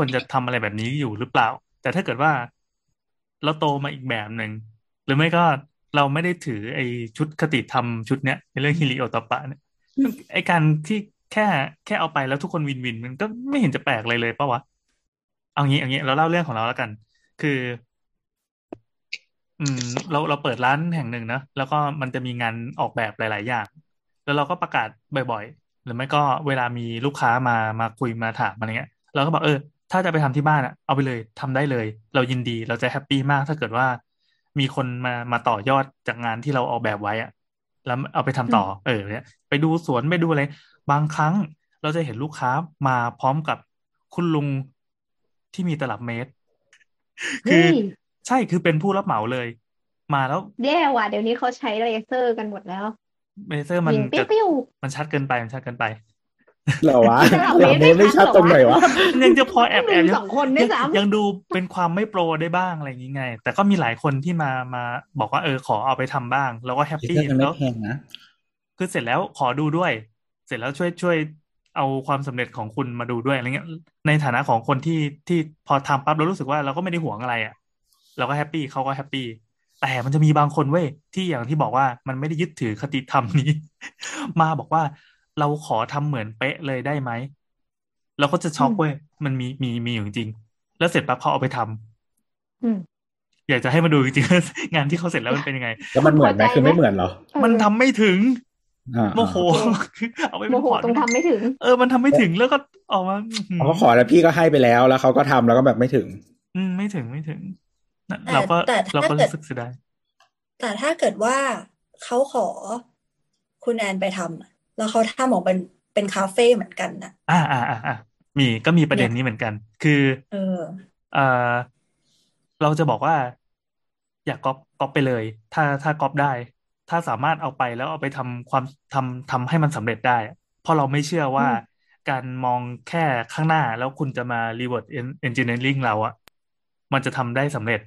รจะทำอะไรแบบนี้อยู่หรือเปล่าแต่ถ้าเกิดว่าเราโตมาอีกแบบหนึ่งหรือไม่ก็เราไม่ได้ถือไอ้ชุดคติธรรมชุดเนี้ยในเรื่องฮิริโอตปะเนี่ยไอ้การที่แค่เอาไปแล้วทุกคนวินวินมันก็ไม่เห็นจะแปลกเลยเลยป่าววะเอางี้เราเล่าเรื่องของเราแล้วกันคือเราเปิดร้านแห่งหนึ่งนะแล้วก็มันจะมีงานออกแบบหลายๆอย่างแล้วเราก็ประกาศบ่อยๆหรือไม่ก็เวลามีลูกค้ามาคุยมาถามอะไรเงี้ยเราก็บอกถ้าจะไปทำที่บ้านอ่ะเอาไปเลยทำได้เลยเรายินดีเราจะแฮปปี้มากถ้าเกิดว่ามีคนมาต่อยอดจากงานที่เราออกแบบไว้อ่ะแล้วเอาไปทำต่อเนี่ยไปดูสวนไปดูอะไรบางครั้งเราจะเห็นลูกค้ามาพร้อมกับคุณลุงที่มีตลับเมตร คือใช่คือเป็นผู้รับเหมาเลยมาแล้วแย่ว่ะเดี๋ยวนี้เขาใช้เลเซอร์กันหมดแล้วเลเซอร์มันชัดเกินไปเหรอวะไม่ชัดตรงไหนวะยังจะพอแอบยังดูเป็นความไม่โปรได้บ้างอะไรอย่างงี้ไงแต่ก็มีหลายคนที่มาบอกว่าขอเอาไปทำบ้างแล้วก็แฮปปี้แล้วคือเสร็จแล้วขอดูด้วยเสร็จแล้วช่วย เอาความสำเร็จของคุณมาดูด้วยอะไรเงี้ยในฐานะของคนที่พอทำปั๊บเรารู้สึกว่าเราก็ไม่ได้หวงอะไรอ่ะเราก็แฮปปี้เขาก็แฮปปี้แต่มันจะมีบางคนเว้ยที่อย่างที่บอกว่ามันไม่ได้ยึดถือคติธรรมนี้ มาบอกว่าเราขอทำเหมือนเป๊ะเลยได้ไหมเราก็จะช็อกเว้ยมันมีอยู่จริงแล้วเสร็จปั๊บเขาเอาไปทำอยากจะให้มาดูจริงๆงานที่เขาเสร็จแล้วมันเป็นยังไงแล้วมันเหมือนไหมคือไม่เหมือนหรอมันทำไม่ถึงโมโหเอาไปโมโหตรงทำไม่ถึงมันทำไม่ถึงแล้วก็ออกมาเขาขอแล้วพี่ก็ให้ไปแล้วแล้วเขาก็ทำแล้วก็แบบไม่ถึงไม่ถึงเราก็รู้สึกเสียดายแต่ถ้าเกิดว่าเขาขอคุณแอนไปทำแล้วเขาทำออกเป็นคาเฟ่เหมือนกันนะมีประเด็นนี้เหมือนกันคือเราจะบอกว่าอยากก๊อปไปเลยถ้าก๊อปได้ถ้าสามารถเอาไปแล้วเอาไปทำให้มันสำเร็จได้เพราะเราไม่เชื่อว่าการมองแค่ข้างหน้าแล้วคุณจะมา reward engineering เราอะมันจะทำได้สำเร็จ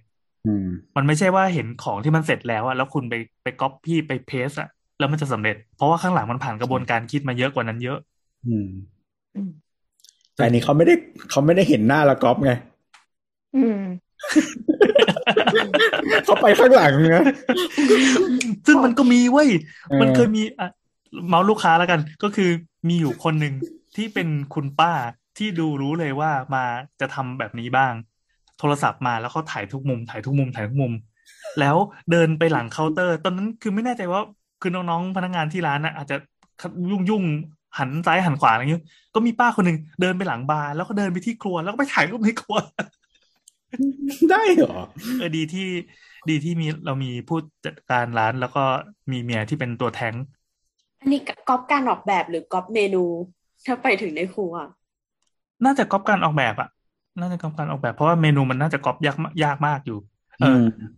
มันไม่ใช่ว่าเห็นของที่มันเสร็จแล้วอะแล้วคุณไปก๊อปพี่ไปเพสอะแล้วมันจะสำเร็จเพราะว่าข้างหลังมันผ่านกระบวนการคิดมาเยอะกว่านั้นเยอะแต่นี่เขาไม่ได้เห็นหน้าแล้วก๊อปไงเขาไปข้างหลังนะซึ่งมันก็มีเว้ยมันเคยมีเมาส์ลูกค้าแล้วกันก็คือมีอยู่คนหนึ่งที่เป็นคุณป้าที่ดูรู้เลยว่ามาจะทำแบบนี้บ้างโทรศัพท์มาแล้วเขาถ่ายทุกมุมแล้วเดินไปหลังเคาน์เตอร์ตอนนั้นคือไม่แน่ใจว่าคือน้องๆพนักงานที่ร้านน่ะอาจจะยุ่งหันซ้ายหันขวาอะไรอย่างเงี้ยก็มีป้าคนนึงเดินไปหลังบาร์แล้วก็เดินไปที่ครัวแล้วก็ไปถ่ายรูปในครัวได้เหรอดีที่มีเรามีผู้จัดการร้านแล้วก็มีเมียที่เป็นตัวแทงอันนี้ก๊อปการออกแบบหรือก๊อปเมนูถ้าไปถึงในครัวน่าจะก๊อปการออกแบบอ่ะน่าจะก๊อปการออกแบบเพราะว่าเมนูมันน่าจะก๊อปยากมากอยู่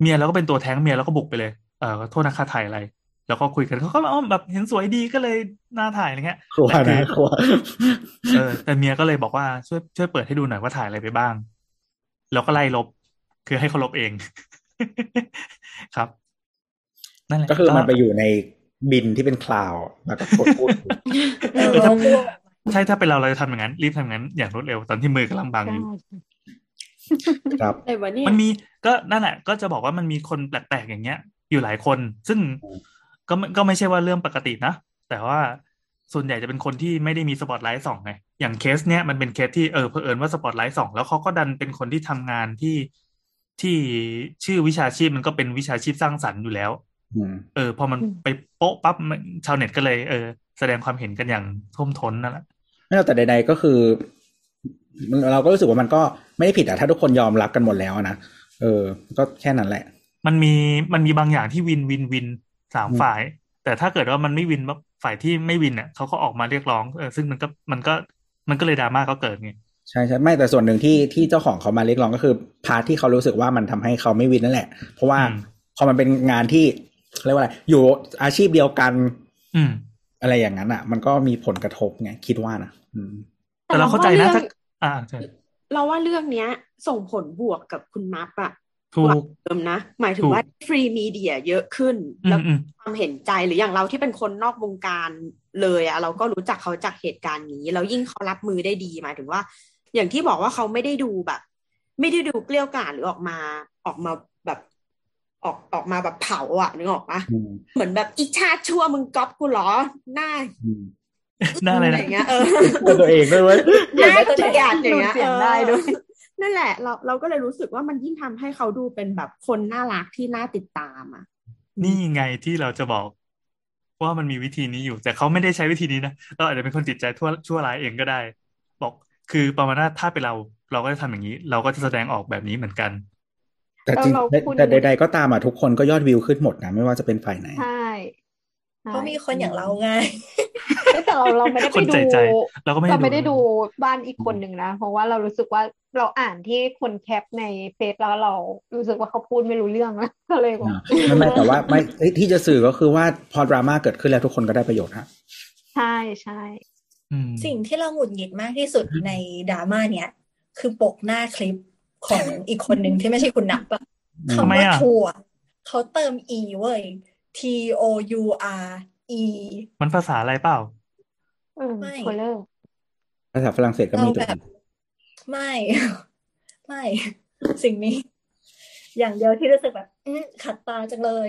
เมียเราก็เป็นตัวแทงเมียเราก็บุกไปเลยโทษนะคะถ่ายอะไรแล้วก็คุยกันเขาก็แบบเห็นสวยดีก็เลยน่าถ่ายอะไรเงี้ยครัวนะครัวแต่เมียก็เลยบอกว่าช่วยเปิดให้ดูหน่อยว่าถ่ายอะไรไปบ้างแล้วก็ไล่ลบคือให้เขาลบเองครับนั่นแหละก็คือมันไปอยู่ในบินที่เป็นคลาวด์แล้วก็กดพูดใช่ถ้าเป็นเราจะทำอย่างนั้นรีบทำงั้นอย่างรวดเร็วตอนที่มือกำลังบังอยู่ครับมันมีก็นั่นแหละก็จะบอกว่ามันมีคนแปลกๆอย่างเงี้ยอยู่หลายคนซึ่งก็ไม่ใช่ว่าเรื่องปกตินะแต่ว่าส่วนใหญ่จะเป็นคนที่ไม่ได้มีสปอตไลท์ส่องไงอย่างเคสเนี้ยมันเป็นเคสที่เผอิญว่าสปอตไลท์ส่องแล้วเขาก็ดันเป็นคนที่ทำงานที่ชื่อวิชาชีพมันก็เป็นวิชาชีพสร้างสรรค์อยู่แล้วพอมันไปโป๊ะปั๊บชาวเน็ตก็เลยแสดงความเห็นกันอย่างท่วมท้นนั่นแหละไม่แต่ใดๆก็คือเราก็รู้สึกว่ามันก็ไม่ได้ผิดอะถ้าทุกคนยอมรับกันหมดแล้วนะก็แค่นั้นแหละมันมีบางอย่างที่วินสามฝ่ายแต่ถ้าเกิดว่ามันไม่วินฝ่ายที่ไม่วินอ่ะเขาก็ออกมาเรียกร้องซึ่งมันก็เลยดราม่าก็เกิดไงใช่ใช่ไม่แต่ส่วนหนึ่งที่เจ้าของเขามาเรียกร้องก็คือพาร์ทที่เขารู้สึกว่ามันทำให้เขาไม่วินนั่นแหละเพราะว่าพอมันเป็นงานที่เรียกว่าอะไรอยู่อาชีพเดียวกันอะไรอย่างนั้นอ่ะมันก็มีผลกระทบไงคิดว่านะแต่เราเข้าใจนะเราว่าเรื่องเนี้ยส่งผลบวกกับคุณมัฟอ่ะถูกเดิมนะหมายถึงว่าฟรีมีเดียเยอะขึ้นแล้วความเห็นใจหรืออย่างเราที่เป็นคนนอกวงการเลยอะเราก็รู้จักเขาจากเหตุการณ์นี้แล้วยิ่งเขารับมือได้ดีหมายถึงว่าอย่างที่บอกว่าเขาไม่ได้ดูแบบไม่ได้ดูเกลี้ยกล่อมหรือออกมาแบบออกมาแบบเผาอะนึกออกปะเหมือนแบบอีชาชั่วมึงก๊อปกูเหรอหน้าอะไรอย่างเงี้ยตัวเองด้วยเว้ยหน้าตัวเองอย่างเงี้ยได้ด้วยนั่นแหละเราก็เลยรู้สึกว่ามันยิ่งทำให้เขาดูเป็นแบบคนน่ารักที่น่าติดตามอ่ะนี่ไงที่เราจะบอกว่ามันมีวิธีนี้อยู่แต่เขาไม่ได้ใช้วิธีนี้นะเราอาจจะเป็นคนจิตใจชั่วร้ายเองก็ได้บอกคือประมาณว่าถ้าเป็นเราก็จะทำอย่างนี้เราก็จะแสดงออกแบบนี้เหมือนกันแต่จริงแต่ใดๆก็ตามอ่ะทุกคนก็ยอดวิวขึ้นหมดนะไม่ว่าจะเป็นฝ่ายไหนใช่ก็มีคนอย่างเราไงแต่เราไม่ได้ไปดูเราไม่ได้ดูบ้านอีกคนหนึ่งนะเพราะว่าเรารู้สึกว่าเราอ่านที่คนแคปในเฟซแล้วเรารู้สึกว่าเขาพูดไม่รู้เรื่องนะก็เลยไม่แต่ว่าไม่ที่จะสื่อก็คือว่าพอดราม่าเกิดขึ้นแล้วทุกคนก็ได้ประโยชน์ฮะใช่ใช่สิ่งที่เราหงุดหงิดมากที่สุดในดราม่าเนี้ยคือปกหน้าคลิปของอีกคนหนึ่งที่ไม่ใช่คุณนับอะคำว่าทัวร์เขาเติม e เว้ยtoure มันภาษาอะไรเปล่าไม่ าษาฝรั่งเศสก็มีตัวแบบไม่สิ่งนี้อย่างเดียวที่รู้สึกแบบขัดตาจังเลย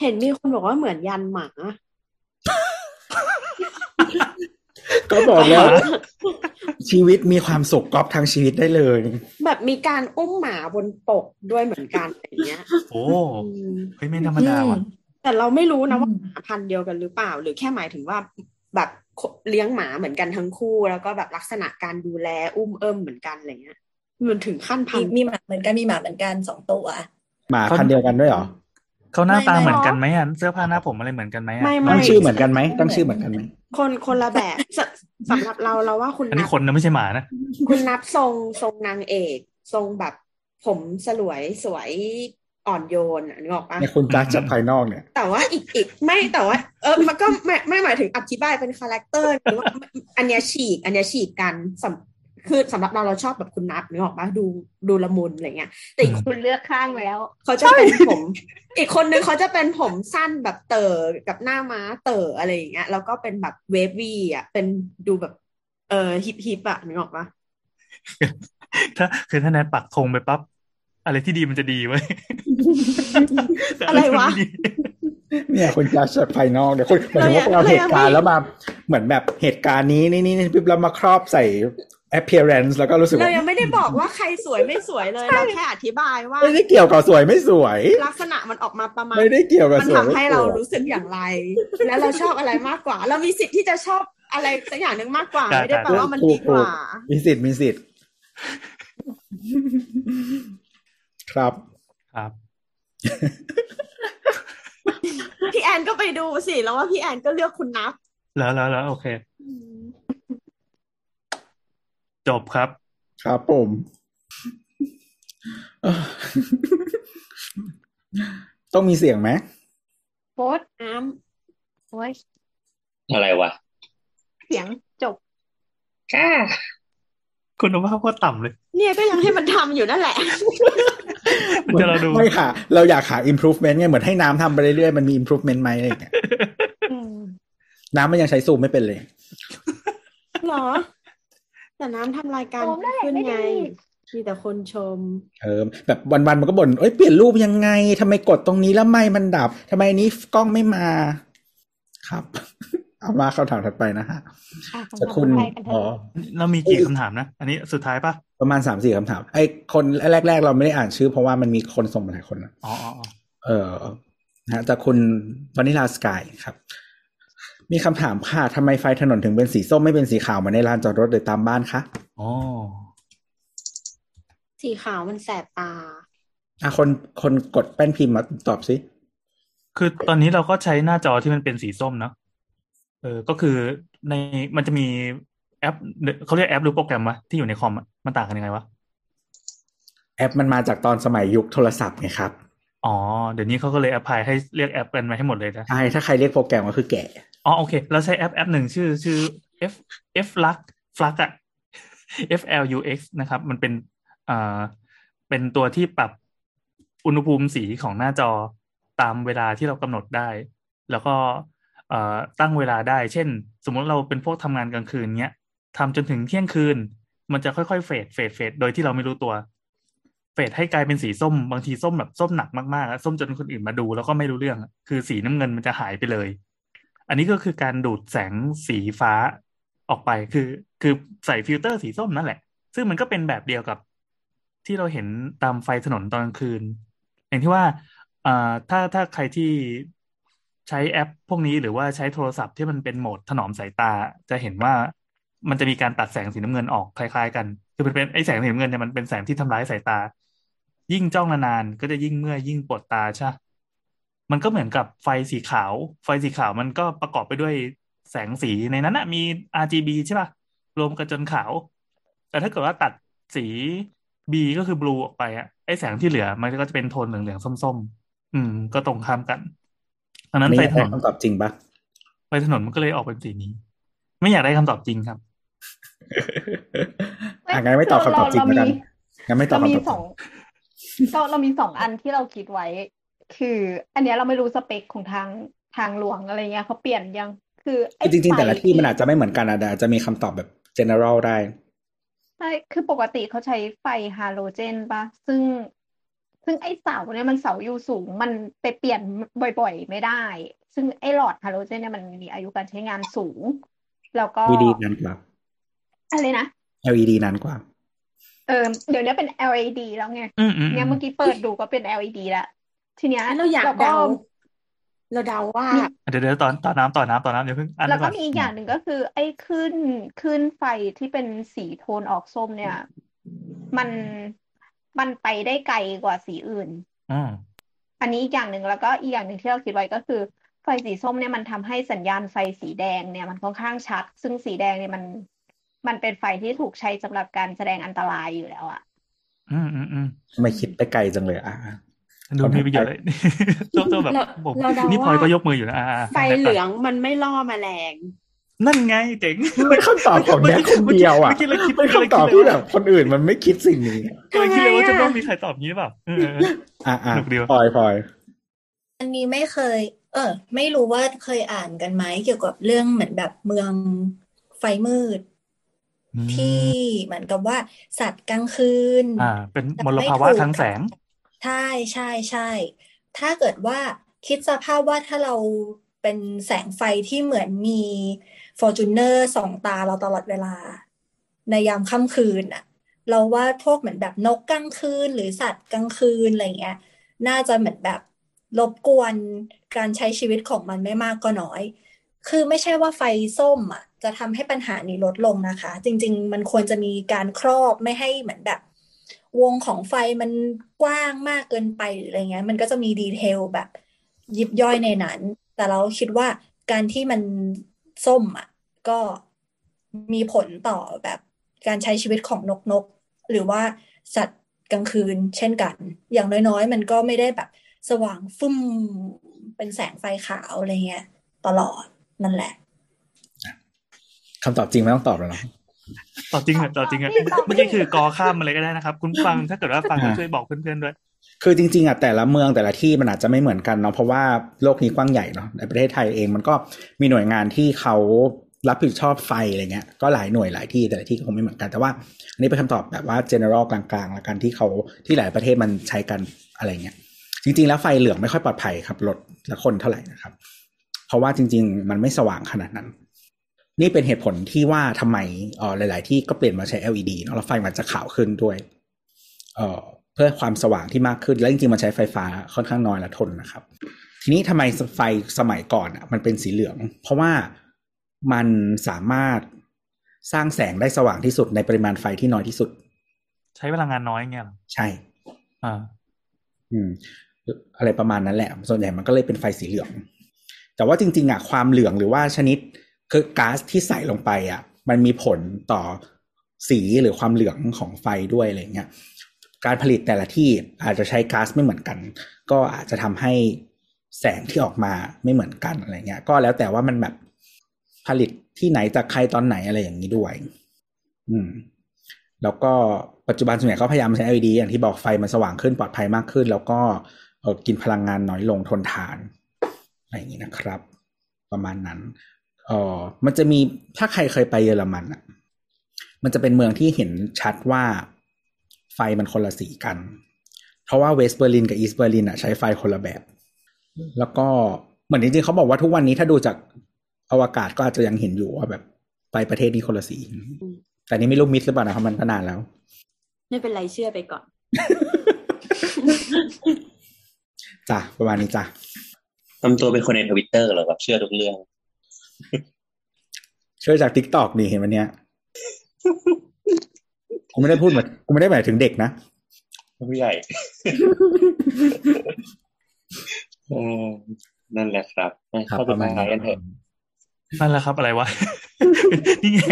เห็นมีคนบอกว่าเหมือนยันหมาก็บอกแล้วชีวิตมีความสุขก๊อปทางชีวิตได้เลยแบบมีการอุ้มหมาบนปกด้วยเหมือนกันอย่างเงี้ยโอ้เฮ้ยไม่ธรรมดาว่ะแต่เราไม่รู้นะว่าหมาพันธุ์เดียวกันหรือเปล่าหรือแค่หมายถึงว่าแบบเลี้ยงหมาเหมือนกันทั้งคู่แล้วก็แบบลักษณะการดูแลอุ้มเอิ่มเหมือนกันอะไรเงี้ยมันถึงขั้นพันธุ์มีหมาเหมือนกัน2ตัวหมาพันธุ์เดียวกันด้วยหรอเขาหน้าตาเหมือนกันไหมอ่ะเสื้อผ้าหน้าผมอะไรเหมือนกันไหมอ่ะตั้งชื่อเหมือนกันไหมตั้งชื่อเหมือนกันไหมคนละแบบสำหรับเราว่าคุณอันนี้คนนะไม่ใช่หมานะคุณนับทรงนางเอกทรงแบบผมสลวยสวยอ่อนโยนนึกออกป่ะในคุณจัดจากภายนอกเนี่ยแต่ว่าอีกไม่แต่ว่ามันก็ไม่หมายถึงอธิบายเป็นคาแรคเตอร์หรือว่าอันเนี้ยฉีกกันคือสำหรับเราชอบแบบคุณนับนึกออกป่ะดูละมุนอะไรเงี้ยแต่อีกคนเลือกข้างแล้วเขาจะเป็นผมอีกคนนึงเขาจะเป็นผมสั้นแบบเต๋อกับหน้าม้าเต๋ออะไรอย่างเงี้ยแล้วก็เป็นแบบเวฟวี่อ่ะเป็นดูแบบฮิปอ่ะนึกออกป่ะถ้าแนทปักธงไปปั๊บอะไรที่ดีมันจะดีเว้ยอะไรวะเนี่ยคนจะจากภายนอกเนี่ยคนเหมือนว่าเราเหตุการณ์แล้วมาเหมือนแบบเหตุการณ์นี้นี่ปิ๊บแล้วมาครอบใส่appearance แล้วก็รู้สึกเรายังไม่ได้บอกว่าใครสวยไม่สวยเลยเราแค่อธิบายว่าไม่ได้เกี่ยวกับสวยไม่สวยลักษณะมันออกมาประมาณไม่ได้เกี่ยวกับสวยมันทำให้เรารู้สึกอย่างไรแล้วเราชอบอะไรมากกว่าเรามีสิทธิ์ที่จะชอบอะไรสักอย่างนึงมากกว่าไม่ได้แปลว่ามันดีกว่ามีสิทธิ์ครับพี่แอนก็ไปดูสิแล้วว่าพี่แอนก็เลือกคุณนับแล้วโอเคจบครับผมต้องมีเสียงไหมโพสน้ำโอ้ยอะไรวะเสียงจบค่ะคุณภาพก็ต่ำเลยเนี่ยก็ยังให้มันทำอยู่นั่นแหละมันจะเราดูไม่ค่ะเราอยากหา improvement ไงเหมือนให้น้ำทำไปเรื่อยๆมันมี improvement ไหมอะไรอย่างเงี้ยน้ำมันยังใช้ซูมไม่เป็นเลยหรอแต่น้ำทำรายการขึ้นไงมีแต่คนชมแบบวันๆมันก็บ่นเปลี่ยนรูปยังไงทำไมกดตรงนี้แล้วไมค์มันดับทำไมนี้กล้องไม่มาครับเอามาคำถามถัดไปนะฮะจากคุณเรามีกี่คำถามนะอันนี้สุดท้ายป่ะประมาณ 3-4 คำถามไอ้คนแรกๆเราไม่ได้อ่านชื่อเพราะว่ามันมีคนส่งมาหลายคนนะจากคุณวานิลาสกายครับมีคำถามค่ะทำไมไฟถนนถึงเป็นสีส้มไม่เป็นสีขาวเหมือนในลานจอดรถหรือตามบ้านคะอ๋อสีขาวมันแสบตาคนกดแป้นพิมพ์มาตอบสิคือตอนนี้เราก็ใช้หน้าจอที่มันเป็นสีส้มเนาะก็คือในมันจะมีแอปเขาเรียกแอปหรือโปรแกรมวะที่อยู่ในคอมมันต่างกันยังไงวะแอปมันมาจากตอนสมัยยุคโทรศัพท์ไงครับอ๋อเดี๋ยวนี้เขาก็เลยแอปพลายให้เรียกแอปกันมาให้หมดเลยนะใช่ถ้าใครเรียกโปรแกรมก็คือแก่อ๋อโอเคเราใช้แอปหนึ่งชื่อ Flux อ่ะ FLUX นะครับมันเป็นตัวที่ปรับอุณหภูมิสีของหน้าจอตามเวลาที่เรากำหนดได้แล้วก็ตั้งเวลาได้เช่นสมมติเราเป็นพวกทำงานกลางคืนเงี้ยทำจนถึงเที่ยงคืนมันจะค่อยๆเฟดโดยที่เราไม่รู้ตัวเฟดให้กลายเป็นสีส้มบางทีส้มแบบส้มหนักมากๆส้มจนคนอื่นมาดูแล้วก็ไม่รู้เรื่องคือสีน้ำเงินมันจะหายไปเลยอันนี้ก็คือการดูดแสงสีฟ้าออกไปคือใส่ฟิลเตอร์สีส้มนั่นแหละซึ่งมันก็เป็นแบบเดียวกับที่เราเห็นตามไฟถนนตอนกลางคืนอย่างที่ว่าถ้าใครที่ใช้แอปพวกนี้หรือว่าใช้โทรศัพท์ที่มันเป็นโหมดถนอมสายตาจะเห็นว่ามันจะมีการตัดแสงสีน้ำเงินออกคล้ายๆกันคือมันเป็นไอ้แสงสีน้ำเงินเนี่ยมันเป็นแสงที่ทำร้ายสายตายิ่งจ้องนานๆก็จะยิ่งเมื่อยยิ่งปวดตาใช่มันก็เหมือนกับไฟสีขาวมันก็ประกอบไปด้วยแสงสีในนั้นนะมี RGB ใช่ป่ะรวมกันจนขาวแต่ถ้าเกิดว่าตัดสี B ก็คือ blue ออกไปอ่ะไอ้แสงที่เหลือมันก็จะเป็นโทนเหลืองๆส้มๆก็ตรงข้ามกันอันนั้นไฟถนนคำตอบจริงป่ะไฟถนนมันก็เลยออกเป็นสีนี้ไม่อยากได้คำตอบจริงครับงั้นไม่ตอบคำตอบจริงแล้วกันงั้นไม่ตอบคำตอบเรามี2อันที่เราคิดไว้คืออันเนี้ยเราไม่รู้สเปคของทางหลวงอะไรเงี้ยเขาเปลี่ยนยังคือจริงๆแต่ละที่มันอาจจะไม่เหมือนกันอาจจะมีคำตอบแบบ general ได้ใช่คือปกติเขาใช้ไฟฮาโลเจนป่ะซึ่งไอ้เสาเนี่ยมันเสาอยู่สูงมันไปเปลี่ยนบ่อยๆไม่ได้ซึ่งไอ้หลอดฮาโลเจนเนี่ยมันมีอายุการใช้งานสูงแล้วก็ LED นานกว่าอะไรนะ LED นานกว่าเดี๋ยวนี้เป็น LED แล้วไงเนี่ยเมื่อกี้เปิดดูก็เป็น LED ละทีเนี้ยเราเดาว่าเดี๋ยวต่อน้ำเดี๋ยวเพิ่งอันแล้วก็มีอีกอย่างหนึ่งก็คือไอ้ขึ้นไฟที่เป็นสีโทนออกส้มเนี่ยมันไปได้ไกลกว่าสีอื่นอันนี้อีกอย่างหนึ่งแล้วก็อีกอย่างหนึ่งที่เราคิดไว้ก็คือไฟสีส้มเนี่ยมันทำให้สัญญาณไฟสีแดงเนี่ยมันค่อนข้างชัดซึ่งสีแดงเนี่ยมันเป็นไฟที่ถูกใช้สำหรับการแสดงอันตรายอยู่แล้วอ่ะทำไมคิดไปไกลจังเลยอ่ะดูมีประโยชน์เลยโต๊ะแบบนี่พลอยก็ยกมืออยู่นะไฟเหลืองมันไม่ล่อแมลงนั่นไงเจ๋งเป็นคำตอบของแม่คนเดียวอ่ะเป็นคำตอบที่แบบคนอื่นมันไม่คิดสิ่งนี้เลยคิดเลยว่าจะต้องมีใครตอบนี้หรือเปล่าหนุกเดียวพลอยอันนี้ไม่เคยไม่รู้ว่าเคยอ่านกันไหมเกี่ยวกับเรื่องเหมือนแบบเมืองไฟมืดที่เหมือนกับว่าสัตว์กลางคืนเป็นมลภาวะทางแสงใช่ใช่ใช่ถ้าเกิดว่าคิดสภาพว่าถ้าเราเป็นแสงไฟที่เหมือนมีฟอร์จูเนอร์ส่องตาเราตลอดเวลาในยามค่ำคืนอะเราว่าพวกเหมือนแบบนกกลางคืนหรือสัตว์กลางคืนอะไรเงี้ยน่าจะเหมือนแบบรบกวนการใช้ชีวิตของมันไม่มากก็น้อยคือไม่ใช่ว่าไฟส้มอะจะทำให้ปัญหานี้ลดลงนะคะจริงๆมันควรจะมีการครอบไม่ให้เหมือนแบบวงของไฟมันกว้างมากเกินไปหรืออะไรเงี้ยมันก็จะมีดีเทลแบบยิบย่อยในนั้นแต่เราคิดว่าการที่มันส้มอ่ะก็มีผลต่อแบบการใช้ชีวิตของนกหรือว่าสัตว์กลางคืนเช่นกันอย่างน้อยๆมันก็ไม่ได้แบบสว่างฟุ่มเป็นแสงไฟขาวอะไรเงี้ยตลอดนั่นแหละคำตอบจริงไม่ต้องตอบแล้วเนาะตอบจริงอ่ะไม่ใช่คือกอข้ามอะไรก็ได้นะครับคุณฟังถ้าเกิดว่าฟังก็ช่วยบอกเพื่อนๆด้วยคือจริงๆอ่ะแต่ละเมืองแต่ละที่มันอาจจะไม่เหมือนกันเนาะเพราะว่าโลกนี้กว้างใหญ่เนาะในประเทศไทยเองมันก็มีหน่วยงานที่เขารับผิดชอบไฟอะไรเงี้ยก็หลายหน่วยหลายที่แต่ละที่คงไม่เหมือนกันแต่ว่าอันนี้เป็นคำตอบแบบว่า general กลางๆละกันที่หลายประเทศมันใช้กันอะไรเงี้ยจริงๆแล้วไฟเหลืองไม่ค่อยปลอดภัยครับรถและคนเท่าไหร่นะครับเพราะว่าจริงๆมันไม่สว่างขนาดนั้นนี่เป็นเหตุผลที่ว่าทำไมหลายๆที่ก็เปลี่ยนมาใช้ LED เนาะแล้วไฟมันจะขาวขึ้นด้วยเพื่อความสว่างที่มากขึ้นและจริงๆมันใช้ไฟฟ้าค่อนข้างน้อยและทนนะครับทีนี้ทำไมไฟสมัยก่อนมันเป็นสีเหลืองเพราะว่ามันสามารถสร้างแสงได้สว่างที่สุดในปริมาณไฟที่น้อยที่สุดใช้พลังงานน้อยเงี้ยหรอใช่อะไรประมาณนั้นแหละส่วนใหญ่มันก็เลยเป็นไฟสีเหลืองแต่ว่าจริงๆความเหลืองหรือว่าชนิดคือก๊าซที่ใส่ลงไปมันมีผลต่อสีหรือความเหลืองของไฟด้วยอะไรเงี้ยการผลิตแต่ละที่อาจจะใช้ก๊าซไม่เหมือนกันก็อาจจะทำให้แสงที่ออกมาไม่เหมือนกันอะไรเงี้ยก็แล้วแต่ว่ามันแบบผลิตที่ไหนจากใครตอนไหนอะไรอย่างนี้ด้วยแล้วก็ปัจจุบันส่วนใหญ่ก็พยายามใช้ LED อย่างที่บอกไฟมันสว่างขึ้นปลอดภัยมากขึ้นแล้วก็กินพลังงานน้อยลงทนทานอะไรอย่างนี้นะครับประมาณนั้นมันจะมีถ้าใครเคยไปเยอรมันอ่ะมันจะเป็นเมืองที่เห็นชัดว่าไฟมันคนละสีกันเพราะว่าเวสต์เบอร์ลินกับอีสต์เบอร์ลินใช้ไฟคนละแบบแล้วก็เหมือนจริงๆเขาบอกว่าทุกวันนี้ถ้าดูจากอวกาศก็อาจจะยังเห็นอยู่ว่าแบบไฟประเทศนี้คนละสีแต่นี่ไม่รู้มิดหรือเปล่านะเพราะมันนานแล้วไม่เป็นไรเชื่อไปก่อน จ้ะประมาณนี้จ้ะทำตัวเป็นคนใน Twitter เหรอแบบเชื่อทุกเรื่องเชื่อจาก TikTok นี่เห็นวันเนี้ยกูไม่ได้พูดแบบกูไม่ได้หมายถึงเด็กนะผู้ใหญ่นั่นแหละครับเข้าไปทางไหนกันเถอะนั่นแหละครับอะไรวะนี่ไง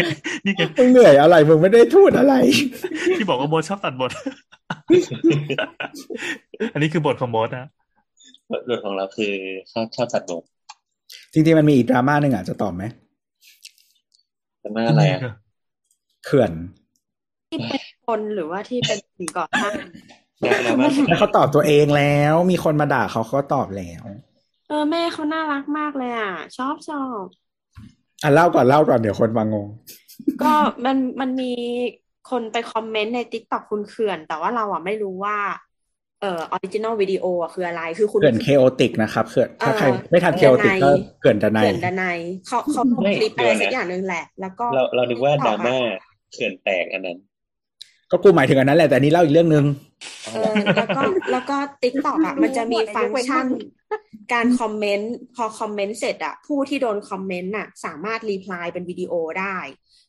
เหนื่อยอะไรมึงไม่ได้พูดอะไรที่บอกว่าโบสชอบตัดบทอันนี้คือบทของโบสนะบทของเราคือชอบตัดบทจริงๆมันมีอีกดราม่าหนึ่งจะตอบไหมดราม่าอะไรเขื่อนที่เป็นคนหรือว่าที่เป็นสิ่งก่อสร้างแล้วเขาตอบตัวเองแล้วมีคนมาด่าเขาตอบแล้วแม่เขาน่ารักมากเลยชอบอ่ะเล่าก่อนเดี๋ยวคนมางง ก็มันมีคนไปคอมเมนต์ใน TikTok คุณเขื่อนแต่ว่าเราอ่ะไม่รู้ว่าออริจินอลวิดีโออ่ะคืออะไรคือคุณเขื่อนเคโอติกนะครับเขื่อนถ้าใครไม่ทันเคโอติกก็เขื่อนดนัยเขาลงคลิปอะไรสักอย่างนึงแหละแล้วก็เรานึกว่าดราม่าเขื่อนแตกอันนั้นก็กูหมายถึงอันนั้นแหละแต่อันนี้เล่าอีกเรื่องนึงแล้วก็ TikTok อ่ะมันจะมีฟังก์ชันการคอมเมนต์พอคอมเมนต์เสร็จอ่ะผู้ที่โดนคอมเมนต์น่ะสามารถรีพลายเป็นวิดีโอได้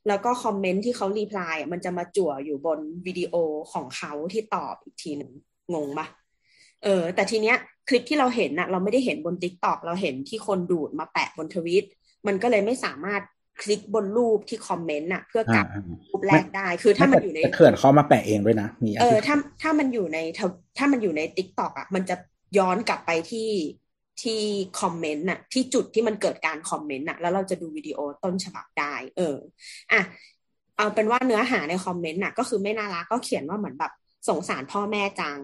แล้วก็คอมเมนต์ที่เขารีพลายมันจะมาจั่วอยู่บนวิดีโอของเขาที่ตอบอีกทีนึงงงป่ะแต่ทีเนี้ยคลิปที่เราเห็นน่ะเราไม่ได้เห็นบน TikTok เราเห็นที่คนดูดมาแปะบนทวีตมันก็เลยไม่สามารถคลิกบนรูปที่คอมเมนต์น่ะเพื่อกลับรูปแรกได้คือถ้ามันอยู่ในเขื่อนเขามาแปะเองด้วยนะมีถ้ามันอยู่ในTikTok อ่ะมันจะย้อนกลับไปที่คอมเมนต์น่ะที่จุดที่มันเกิดการคอมเมนต์น่ะแล้วเราจะดูวิดีโอต้นฉบับได้อ่ะเอาเป็นว่าเนื้อหาในคอมเมนต์น่ะก็คือไม่น่ารักก็เขียนว่าเหมือนแบบสงสารพ่อแม่จัง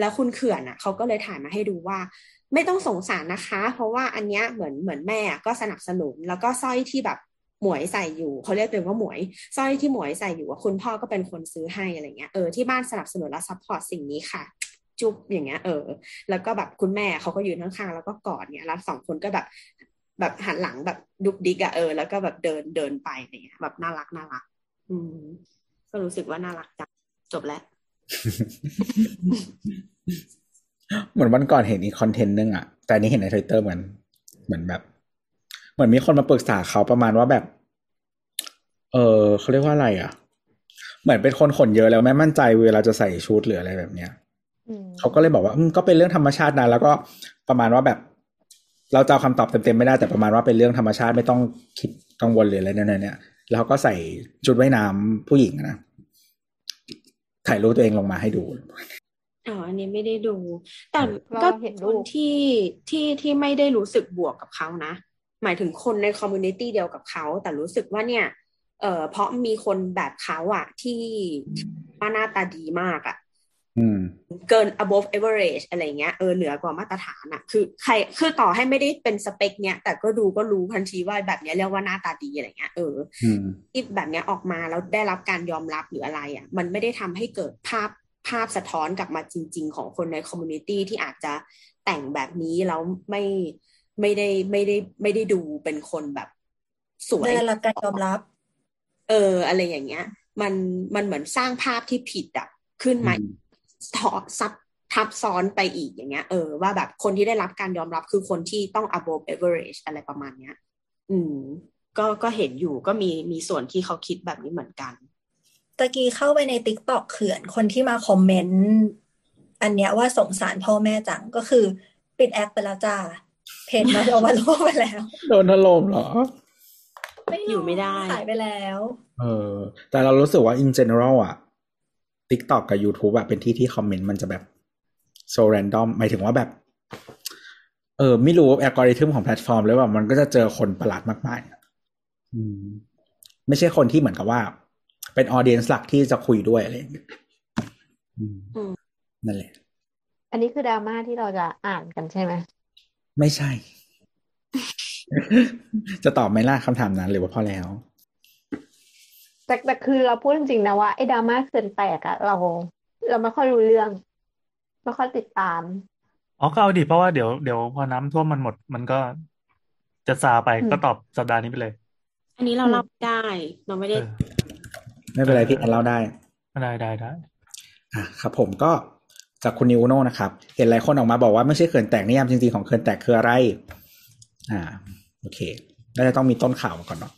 แล้วคุณเขื่อนน่ะเขาก็เลยถ่ายมาให้ดูว่าไม่ต้องสงสารนะคะเพราะว่าอันเนี้ยเหมือนแม่ก็สนับสนุนแล้วก็สร้อยที่แบบหมวยใส่อยู่เขาเรียกตัวเองว่าหมวยสร้อยที่หมวยใส่อยู่ว่าคุณพ่อก็เป็นคนซื้อให้อะไรเงี้ยที่บ้านสนับสนุนและซัพพอร์ตสิ่งนี้ค่ะจุ๊บอย่างเงี้ยแล้วก็แบบคุณแม่เขาก็ยืนข้างๆแล้วก็กอดเนี่ยแล้วสองคนก็แบบหันหลังแบบดุกดิกแล้วก็แบบเดินไปอย่างเงี้ยแบบน่ารักน่ารักก็รู้สึกว่าน่ารักจังจบแล้ว เหมือนวันก่อนเห็นอีกคอนเทนต์นึงอ่ะแต่นี้เห็นใน Twitter เหมือนแบบเหมือนมีคนมาปรึกษาเขาประมาณว่าแบบเขาเรียกว่าอะไรอ่ะเหมือนเป็นคนขนเยอะแล้วไม่มั่นใจเวลาจะใส่ชุดหรืออะไรแบบเนี้ยเขาก็เลยบอกว่าก็เป็นเรื่องธรรมชาตินะแล้วก็ประมาณว่าแบบเราจะเอาคำตอบเต็มๆไม่ได้แต่ประมาณว่าเป็นเรื่องธรรมชาติไม่ต้องคิดกังวลเลยอะไรเนี่ยแล้วก็ใส่ชุดว่ายน้ำผู้หญิงนะถ่ายรูปตัวเองลงมาให้ดูอันนี้ไม่ได้ดูแต่ก็เห็นคนที่ไม่ได้รู้สึกบวกกับเขานะหมายถึงคนในคอมมูนิตี้เดียวกับเขาแต่รู้สึกว่าเนี่ยเพราะมีคนแบบเขาอ่ะที่หน้าตาดีมากอ่ะเกิน above average อะไรเงี้ยเหนือกว่ามาตรฐานอ่ะคือใครคือต่อให้ไม่ได้เป็นสเปคเนี้ยแต่ก็ดูก็รู้ทันทีว่าแบบเนี้ยเรียกว่าหน้าตาดีอะไรเงี้ยที่แบบเนี้ยออกมาแล้วได้รับการยอมรับหรืออะไรอ่ะมันไม่ได้ทำให้เกิดภาพสะท้อนกลับมาจริงๆของคนในคอมมูนิตี้ที่อาจจะแต่งแบบนี้แล้วไม่ได้ดูเป็นคนแบบสวยได้รับการยอมรับอะไรอย่างเงี้ยมันเหมือนสร้างภาพที่ผิดอ่ะขึ้นมาทับซ้อนไปอีกอย่างเงี้ยว่าแบบคนที่ได้รับการยอมรับคือคนที่ต้อง above average อะไรประมาณเนี้ยก็เห็นอยู่ก็มีส่วนที่เขาคิดแบบนี้เหมือนกันตะกี้เข้าไปใน TikTok เขื่อนคนที่มาคอมเมนต์อันเนี้ยว่าสงสารพ่อแม่จังก็คือปิดแอปไปแล้วจ้าเพจมันเอามาลบไปแล้วโดนถล่มเหรอไม่อยู่ไม่ได้หายไปแล้วแต่เรารู้สึกว่า in general อ่ะTikTok กับ YouTube อ่ะเป็นที่คอมเมนต์มันจะแบบโซแรนดอมหมายถึงว่าแบบไม่รู้อัลกอริทึมของแพลตฟอร์มเลยว่ามันก็จะเจอคนประหลาดมากมายไม่ใช่คนที่เหมือนกับว่าเป็นออเดียนส์หลักที่จะคุยด้วยอะไรอย่างเงี้ยนั่นแหละอันนี้คือดราม่าที่เราจะอ่านกันใช่ไหมไม่ใช่ จะตอบไม่ล่ะคำถามนั้นหรือว่าพอแล้วแต่คือเราพูดจริงๆนะว่าไอ้ดราม่าเขื่อนแตกอะเราไม่ค่อยรู้เรื่องไม่ค่อยติดตามก็เอาดิเพราะว่าเดี๋ยวพอน้ำท่วมมันหมดมันก็จะซาไปก็ตอบสัปดาห์นี้ไปเลยอันนี้เราเล่าได้เราไม่ได้ไม่เป็นไรพี่เราได้ได้ครับผมก็จากคุณนิวโน่นะครับเห็นหลายคนออกมาบอกว่าไม่ใช่เขื่อนแตกนิยามจริงๆของเขื่อนแตกคืออะไรโอเคน่าจะต้องมีต้นข่าวมาก่อนเนาะ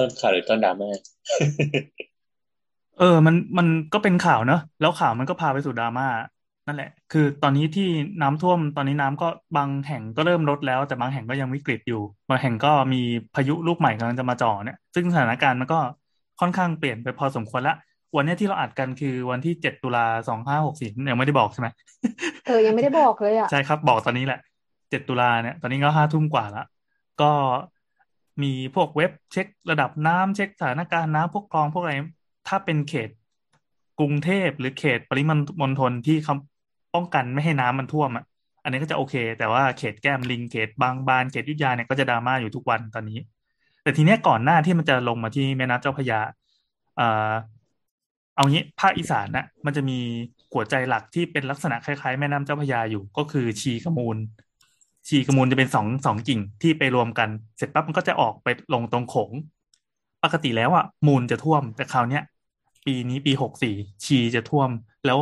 ต้นข่าวหรือต้นดราม่ามันก็เป็นข่าวเนอะแล้วข่าวมันก็พาไปสู่ดราม่านั่นแหละคือตอนนี้ที่น้ำท่วมตอนนี้น้ำก็บางแห่งก็เริ่มลดแล้วแต่บางแห่งก็ยังวิกฤตอยู่บางแห่งก็มีพายุลูกใหม่กำลังจะมาจ่อเนี่ยซึ่งสถานการณ์มันก็ค่อนข้างเปลี่ยนไปพอสมควรละวันนี้ที่เราอัดกันคือวันที่7ตุลา2564ยังไม่ได้บอกใช่ไหมยังไม่ได้บอกเลยอ่ะใช่ครับบอกตอนนี้แหละ7ตุลาเนี่ยตอนนี้ก็ 5:00 นกว่าละก็มีพวกเว็บเช็คระดับน้ำเช็คสถานการณ์น้ำพวกคลองพวกอะไรถ้าเป็นเขตกรุงเทพหรือเขตปริมณฑลที่เขาป้องกันไม่ให้น้ำมันท่วมอ่ะอันนี้ก็จะโอเคแต่ว่าเขตแก้มลิงเขตบางบานเขตอยุธยาเนี่ยก็จะดราม่าอยู่ทุกวันตอนนี้ แต่ทีเนี้ยก่อนหน้าที่มันจะลงมาที่แม่น้ำเจ้าพระยาเอางี้ภาคอีสานนะมันจะมีหัวใจหลักที่เป็นลักษณะคล้ายๆแม่น้ำเจ้าพระยาอยู่ก็คือชีกระมูลจะเป็นสองกิ่งที่ไปรวมกันเสร็จปั๊บมันก็จะออกไปลงตรงโขงปกติแล้วอ่ะมูลจะท่วมแต่คราวเนี้ยปีนี้ปี64ชีจะท่วมแล้ว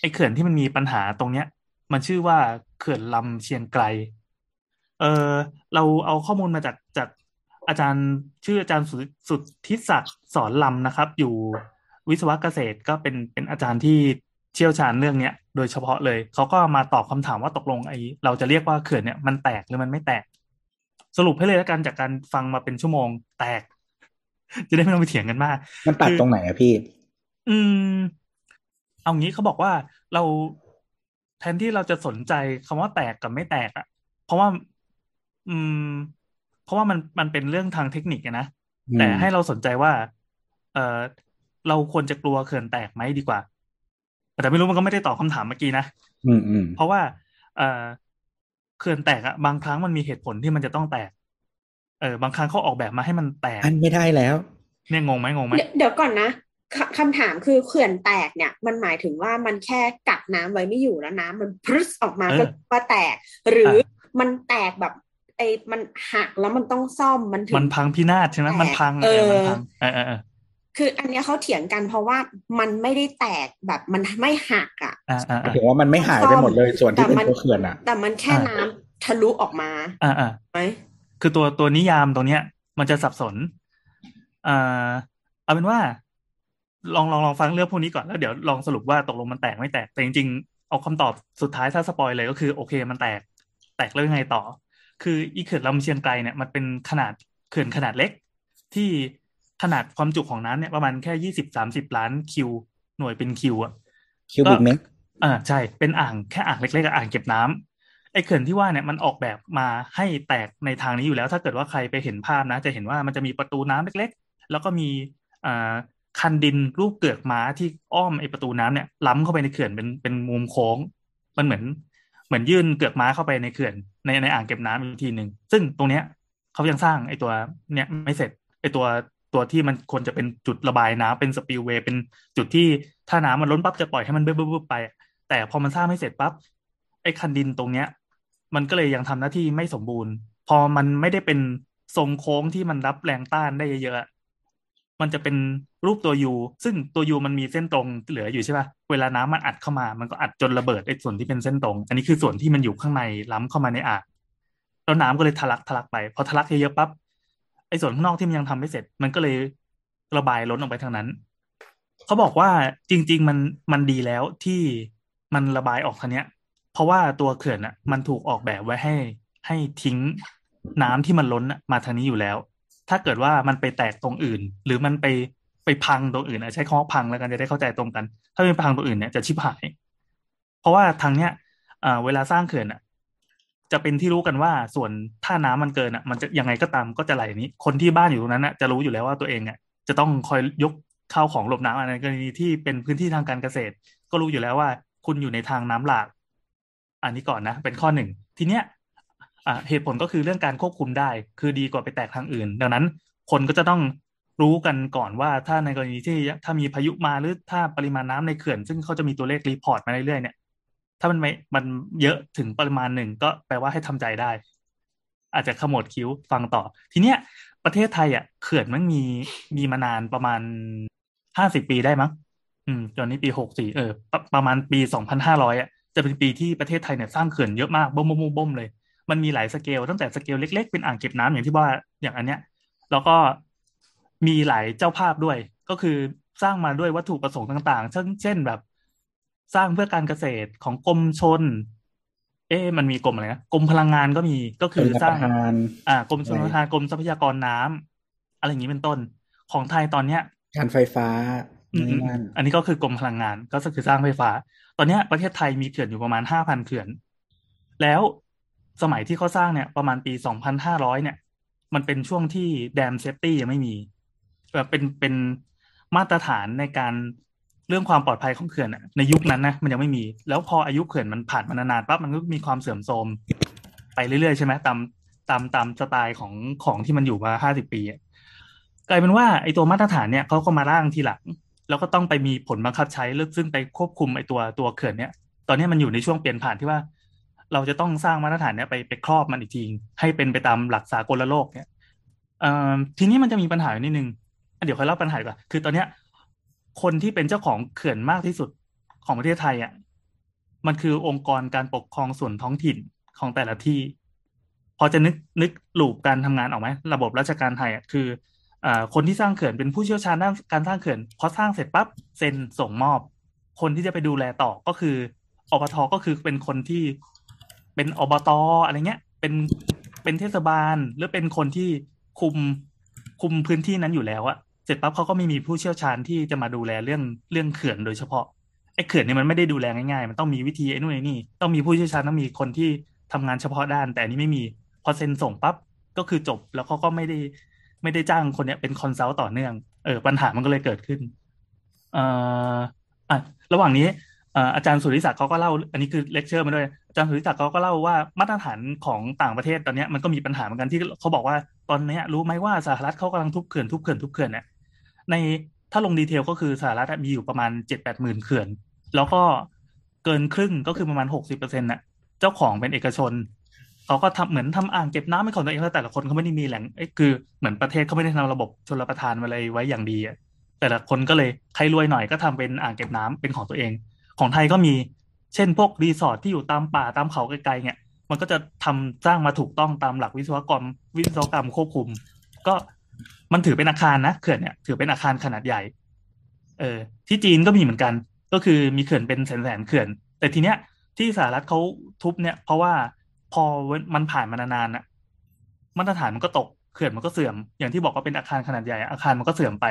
ไอ้เขื่อนที่มันมีปัญหาตรงเนี้ยมันชื่อว่าเขื่อนลำเชียงไกลเราเอาข้อมูลมาจากอาจารย์ชื่ออาจารย์สุทธิศักดิ์สอนลำนะครับอยู่วิศวะเกษตรก็เป็นอาจารย์ที่เชี่ยวชาญเรื่องเนี้ยโดยเฉพาะเลยเขาก็มาตอบคำถามว่าตกลงไอ้เราจะเรียกว่าเขื่อนเนี่ยมันแตกหรือมันไม่แตกสรุปให้เลยแล้วกันจากการฟังมาเป็นชั่วโมงแตกจะได้ไม่ต้องไปเถียงกันมากมันแตกตรงไหนอะพี่เอางี้เขาบอกว่าเราแทนที่เราจะสนใจคำว่าแตกกับไม่แตกอะเพราะว่ามันเป็นเรื่องทางเทคนิคนะแต่ให้เราสนใจว่าเราควรจะกลัวเขื่อนแตกไหมดีกว่าแต่ไม่รู้มันก็ไม่ได้ตอบคำถามเมื่อกี้นะเพราะว่าเขื่อนแตกอะบางครั้งมันมีเหตุผลที่มันจะต้องแตกบางครั้งเขาออกแบบมาให้มันแตกอันไม่ได้แล้วเนี่ยงงไหมเดี๋ยวก่อนนะคำถามคือเขื่อนแตกเนี่ยมันหมายถึงว่ามันแค่กักน้ำไว้ไม่อยู่แล้วน้ำมันพุ่งออกมาก็ว่าแตกหรือมันแตกแบบไอ้มันหักแล้วมันต้องซ่อมมันถึงมันพังพินาศใช่ไหมมันพังคืออันเนี้ยเขาเถียงกันเพราะว่ามันไม่ได้แตกแบบมันไม่หักอ่ะถือว่ามันไม่หายไปหมดเลยส่วนที่เป็นตัวเขื่อนอ่ะแต่มันแค่น้ำทะลุออกมาไหมคือตัวนิยามตรงเนี้ยมันจะสับสนเอาเป็นว่าลองฟังเรื่องพวกนี้ก่อนแล้วเดี๋ยวลองสรุปว่าตกลงมันแตกไม่แตกแต่จริงๆเอาคำตอบสุดท้ายถ้าสปอยเลยก็คือโอเคมันแตกแล้วยังไงต่อคืออีเขื่อนลำเชียงไกลเนี่ยมันเป็นขนาดเขื่อนขนาดเล็กที่ขนาดความจุของน้ำเนี่ยประมาณแค่ 20-30 ล้านคิวหน่วยเป็นคิวอะคิวบิกเมตรใช่เป็นอ่างแค่อ่างเล็กๆกับอ่างเก็บน้ำไอ้เขื่อนที่ว่าเนี่ยมันออกแบบมาให้แตกในทางนี้อยู่แล้วถ้าเกิดว่าใครไปเห็นภาพนะจะเห็นว่ามันจะมีประตูน้ำเล็กๆแล้วก็มีคันดินรูปเกือกม้าที่อ้อมไอ้ประตูน้ำเนี่ยล้ำเข้าไปในเขื่อนเป็นมุมโค้งมันเหมือนยื่นเกือกม้าเข้าไปในเขื่อนในอ่างเก็บน้ำอีกทีนึงซึ่งตรงเนี้ยเขายังสร้างไอ้ตัวเนี่ยไม่เสร็จไอ้ตัวที่มันควรจะเป็นจุดระบายน้ำเป็นสปิลเวย์เป็นจุดที่ถ้าน้ำมันล้นปั๊บจะปล่อยให้มันเบิ้บไปแต่พอมันสร้างไม่เสร็จปั๊บไอ้คันดินตรงเนี้ยมันก็เลยยังทำหน้าที่ไม่สมบูรณ์พอมันไม่ได้เป็นทรงโค้งที่มันรับแรงต้านได้เยอะมันจะเป็นรูปตัว U ซึ่งตัว U มันมีเส้นตรงเหลืออยู่ใช่ป่ะเวลาน้ำมันอัดเข้ามามันก็อัดจนระเบิดไอ้ส่วนที่เป็นเส้นตรงอันนี้คือส่วนที่มันอยู่ข้างในล้ำเข้ามาในอ่างแล้วน้ำก็เลยทะลักไปพอทะลักเยอะๆปั๊บไอ้ส่วนข้างนอกที่มันยังทำไม่เสร็จมันก็เลยระบายล้นออกไปทางนั้นเขาบอกว่าจริงๆมันดีแล้วที่มันระบายออกทางเนี้ยเพราะว่าตัวเขื่อนอ่ะมันถูกออกแบบไว้ให้ทิ้งน้ำที่มันล้นมาทางนี้อยู่แล้วถ้าเกิดว่ามันไปแตกตรงอื่นหรือมันไปพังตรงอื่นใช้คำว่าพังแล้วกันจะได้เข้าใจตรงกันถ้าเป็นพังตรงอื่นเนี่ยจะชิบหายเพราะว่าทางเนี้ยเวลาสร้างเขื่อนอ่ะจะเป็นที่รู้กันว่าส่วนถ้าน้ำมันเกินอ่ะมันจะยังไงก็ตามก็จะไหลนี้คนที่บ้านอยู่ตรงนั้นอ่ะจะรู้อยู่แล้วว่าตัวเองอ่ะจะต้องคอยยกข้าวของหลบน้ำในกรณีที่เป็นพื้นที่ทางการเกษตรก็รู้อยู่แล้วว่าคุณอยู่ในทางน้ำหลากอันนี้ก่อนนะเป็นข้อหนึ่งทีเนี้ยเหตุผลก็คือเรื่องการควบคุมได้คือดีกว่าไปแตกทางอื่นดังนั้นคนก็จะต้องรู้กันก่อนว่าถ้าในกรณีที่ถ้ามีพายุมาหรือถ้าปริมาณน้ำในเขื่อนซึ่งเขาจะมีตัวเลขรีพอร์ตมาเรื่อยๆเนี่ยถ้ามันเยอะถึงปริมาณหนึ่งก็แปลว่าให้ทำใจได้อาจจะขมวดคิ้วฟังต่อทีเนี้ยประเทศไทยอ่ะเขื่อนมันมีมานานประมาณ50 ปีได้มั้งจนนี้ปี64ประมาณปี2500อ่ะจะเป็นปีที่ประเทศไทยเนี่ยสร้างเขื่อนเยอะมากบ่มเลยมันมีหลายสเกลตั้งแต่สเกลเล็กๆเป็นอ่างเก็บน้ำอย่างที่ว่าอย่างอันเนี้ยแล้วก็มีหลายเจ้าภาพด้วยก็คือสร้างมาด้วยวัตถุประสงค์ต่างๆเช่นแบบสร้างเพื่อการเกษตรของกรมชลมันมีกรมอะไรนะกรมพลังงานก็มีก็คือสร้างกรมชลประทานกรมทรัพยากรน้ำอะไรอย่างนี้เป็นต้นของไทยตอนเนี้ยการไฟฟ้าอันนี้ก็คือกรมพลังงานก็คือสร้างไฟฟ้าตอนเนี้ยประเทศไทยมีเขื่อนอยู่ประมาณ 5,000 เขื่อนแล้วสมัยที่เขาสร้างเนี่ยประมาณปี 2,500 เนี่ยมันเป็นช่วงที่แดมเซฟตี้ยังไม่มีแบบเป็นมาตรฐานในการเรื่องความปลอดภัยของเขื่อนในยุคนั้นนะมันยังไม่มีแล้วพออายุเขื่อนมันผ่านมานานปั๊บมันก็มีความเสื่อมโทรมไปเรื่อยๆใช่ไหมตาม ตามสไตล์ของที่มันอยู่มา50ปีกลายเป็นว่าไอตัวมาตรฐานเนี่ยเขาก็มาร่างทีหลังแล้วก็ต้องไปมีผลบังคับใช้ซึ่งไปควบคุมไอตัวเขื่อนเนี่ยตอนนี้มันอยู่ในช่วงเปลี่ยนผ่านที่ว่าเราจะต้องสร้างมาตรฐานเนี่ยไปครอบมันอีกทีให้เป็นไปตามหลักสากลโลกเนี่ยทีนี้มันจะมีปัญหาอยู่นิดนึงเดี๋ยวค่อยเล่าปัญหาก่อนคือตอนเนี้ยคนที่เป็นเจ้าของเขื่อนมากที่สุดของประเทศไทยอ่ะมันคือองค์กรการปกครองส่วนท้องถิ่นของแต่ละที่พอจะนึกหลูบการทำงานออกไหมระบบราชการไทยอ่ะคือคนที่สร้างเขื่อนเป็นผู้เชี่ยวชาญด้านการสร้างเขื่อนพอสร้างเสร็จปั๊บเซ็นส่งมอบคนที่จะไปดูแลต่อก็คืออบต.ก็คือเป็นคนที่เป็นอบต.อะไรเงี้ยเป็นเทศบาลหรือเป็นคนที่คุมพื้นที่นั้นอยู่แล้วอะเสร็จปั๊บเขาก็ไม่มีผู้เชี่ยวชาญที่จะมาดูแลเรื่องเขื่อนโดยเฉพาะไอ้เขื่อนเนี่ยมันไม่ได้ดูแลง่ายๆมันต้องมีวิธีไอ้นู่นไอ้นี่ต้องมีผู้เชี่ยวชาญต้องมีคนที่ทำงานเฉพาะด้านแต่อันนี้ไม่มีพอเซ็นส่งปั๊บก็คือจบแล้วเขาก็ไม่ได้จ้างคนเนี้ยเป็นคอนซัลต์ต่อเนื่องปัญหามันก็เลยเกิดขึ้นระหว่างนี้อาจารย์สุริศักดิ์เขาก็เล่าอันนี้คือเลคเชอร์มาด้วยอาจารย์สุริศักดิ์เขาก็เล่าว่ามาตรฐานของต่างประเทศตอนนี้มันก็มีปัญหาเหมือนกันที่เขาบอกว่าตอนนี้รู้ไหมว่าสหรัฐเขากำลังทุบเขื่อนเนี่ยในถ้าลงดีเทลก็คือสหรัฐมีอยู่ประมาณ 7-8 หมื่นเขื่อนแล้วก็เกินครึ่งก็คือประมาณ 60% น่ะเจ้าของเป็นเอกชนเขาก็ทำเหมือนทำอ่างเก็บน้ำให้ของตัวเองแต่ละคนเขาไม่ได้มีแหล่งคือเหมือนประเทศเขาไม่ได้ทำระบบชลประทานอะไรไว้อย่างดีแต่ละคนก็เลยใครรวยหน่อยก็ทำเป็นอ่างเก็บน้ำเป็นของตัวเองของไทยก็มีเช่นพวกรีสอร์ทที่อยู่ตามป่าตามเขาไกลๆเนี่ยมันก็จะทำสร้างมาถูกต้องตามหลักวิศวกรรมควบคุมก็มันถือเป็นอาคารนะเขื่อนเนี่ยถือเป็นอาคารขนาดใหญ่ที่จีนก็มีเหมือนกันก็คือมีเขื่อนเป็นแสนๆเขื่อนแต่ทีเนี้ยที่สหรัฐเขาทุบเนี่ยเพราะว่าพอมันผ่านมานานๆน่ะมาตรฐานมันก็ตกเขื่อนมันก็เสื่อมอย่างที่บอกว่าเป็นอาคารขนาดใหญ่อาคารมันก็เสื่อมไป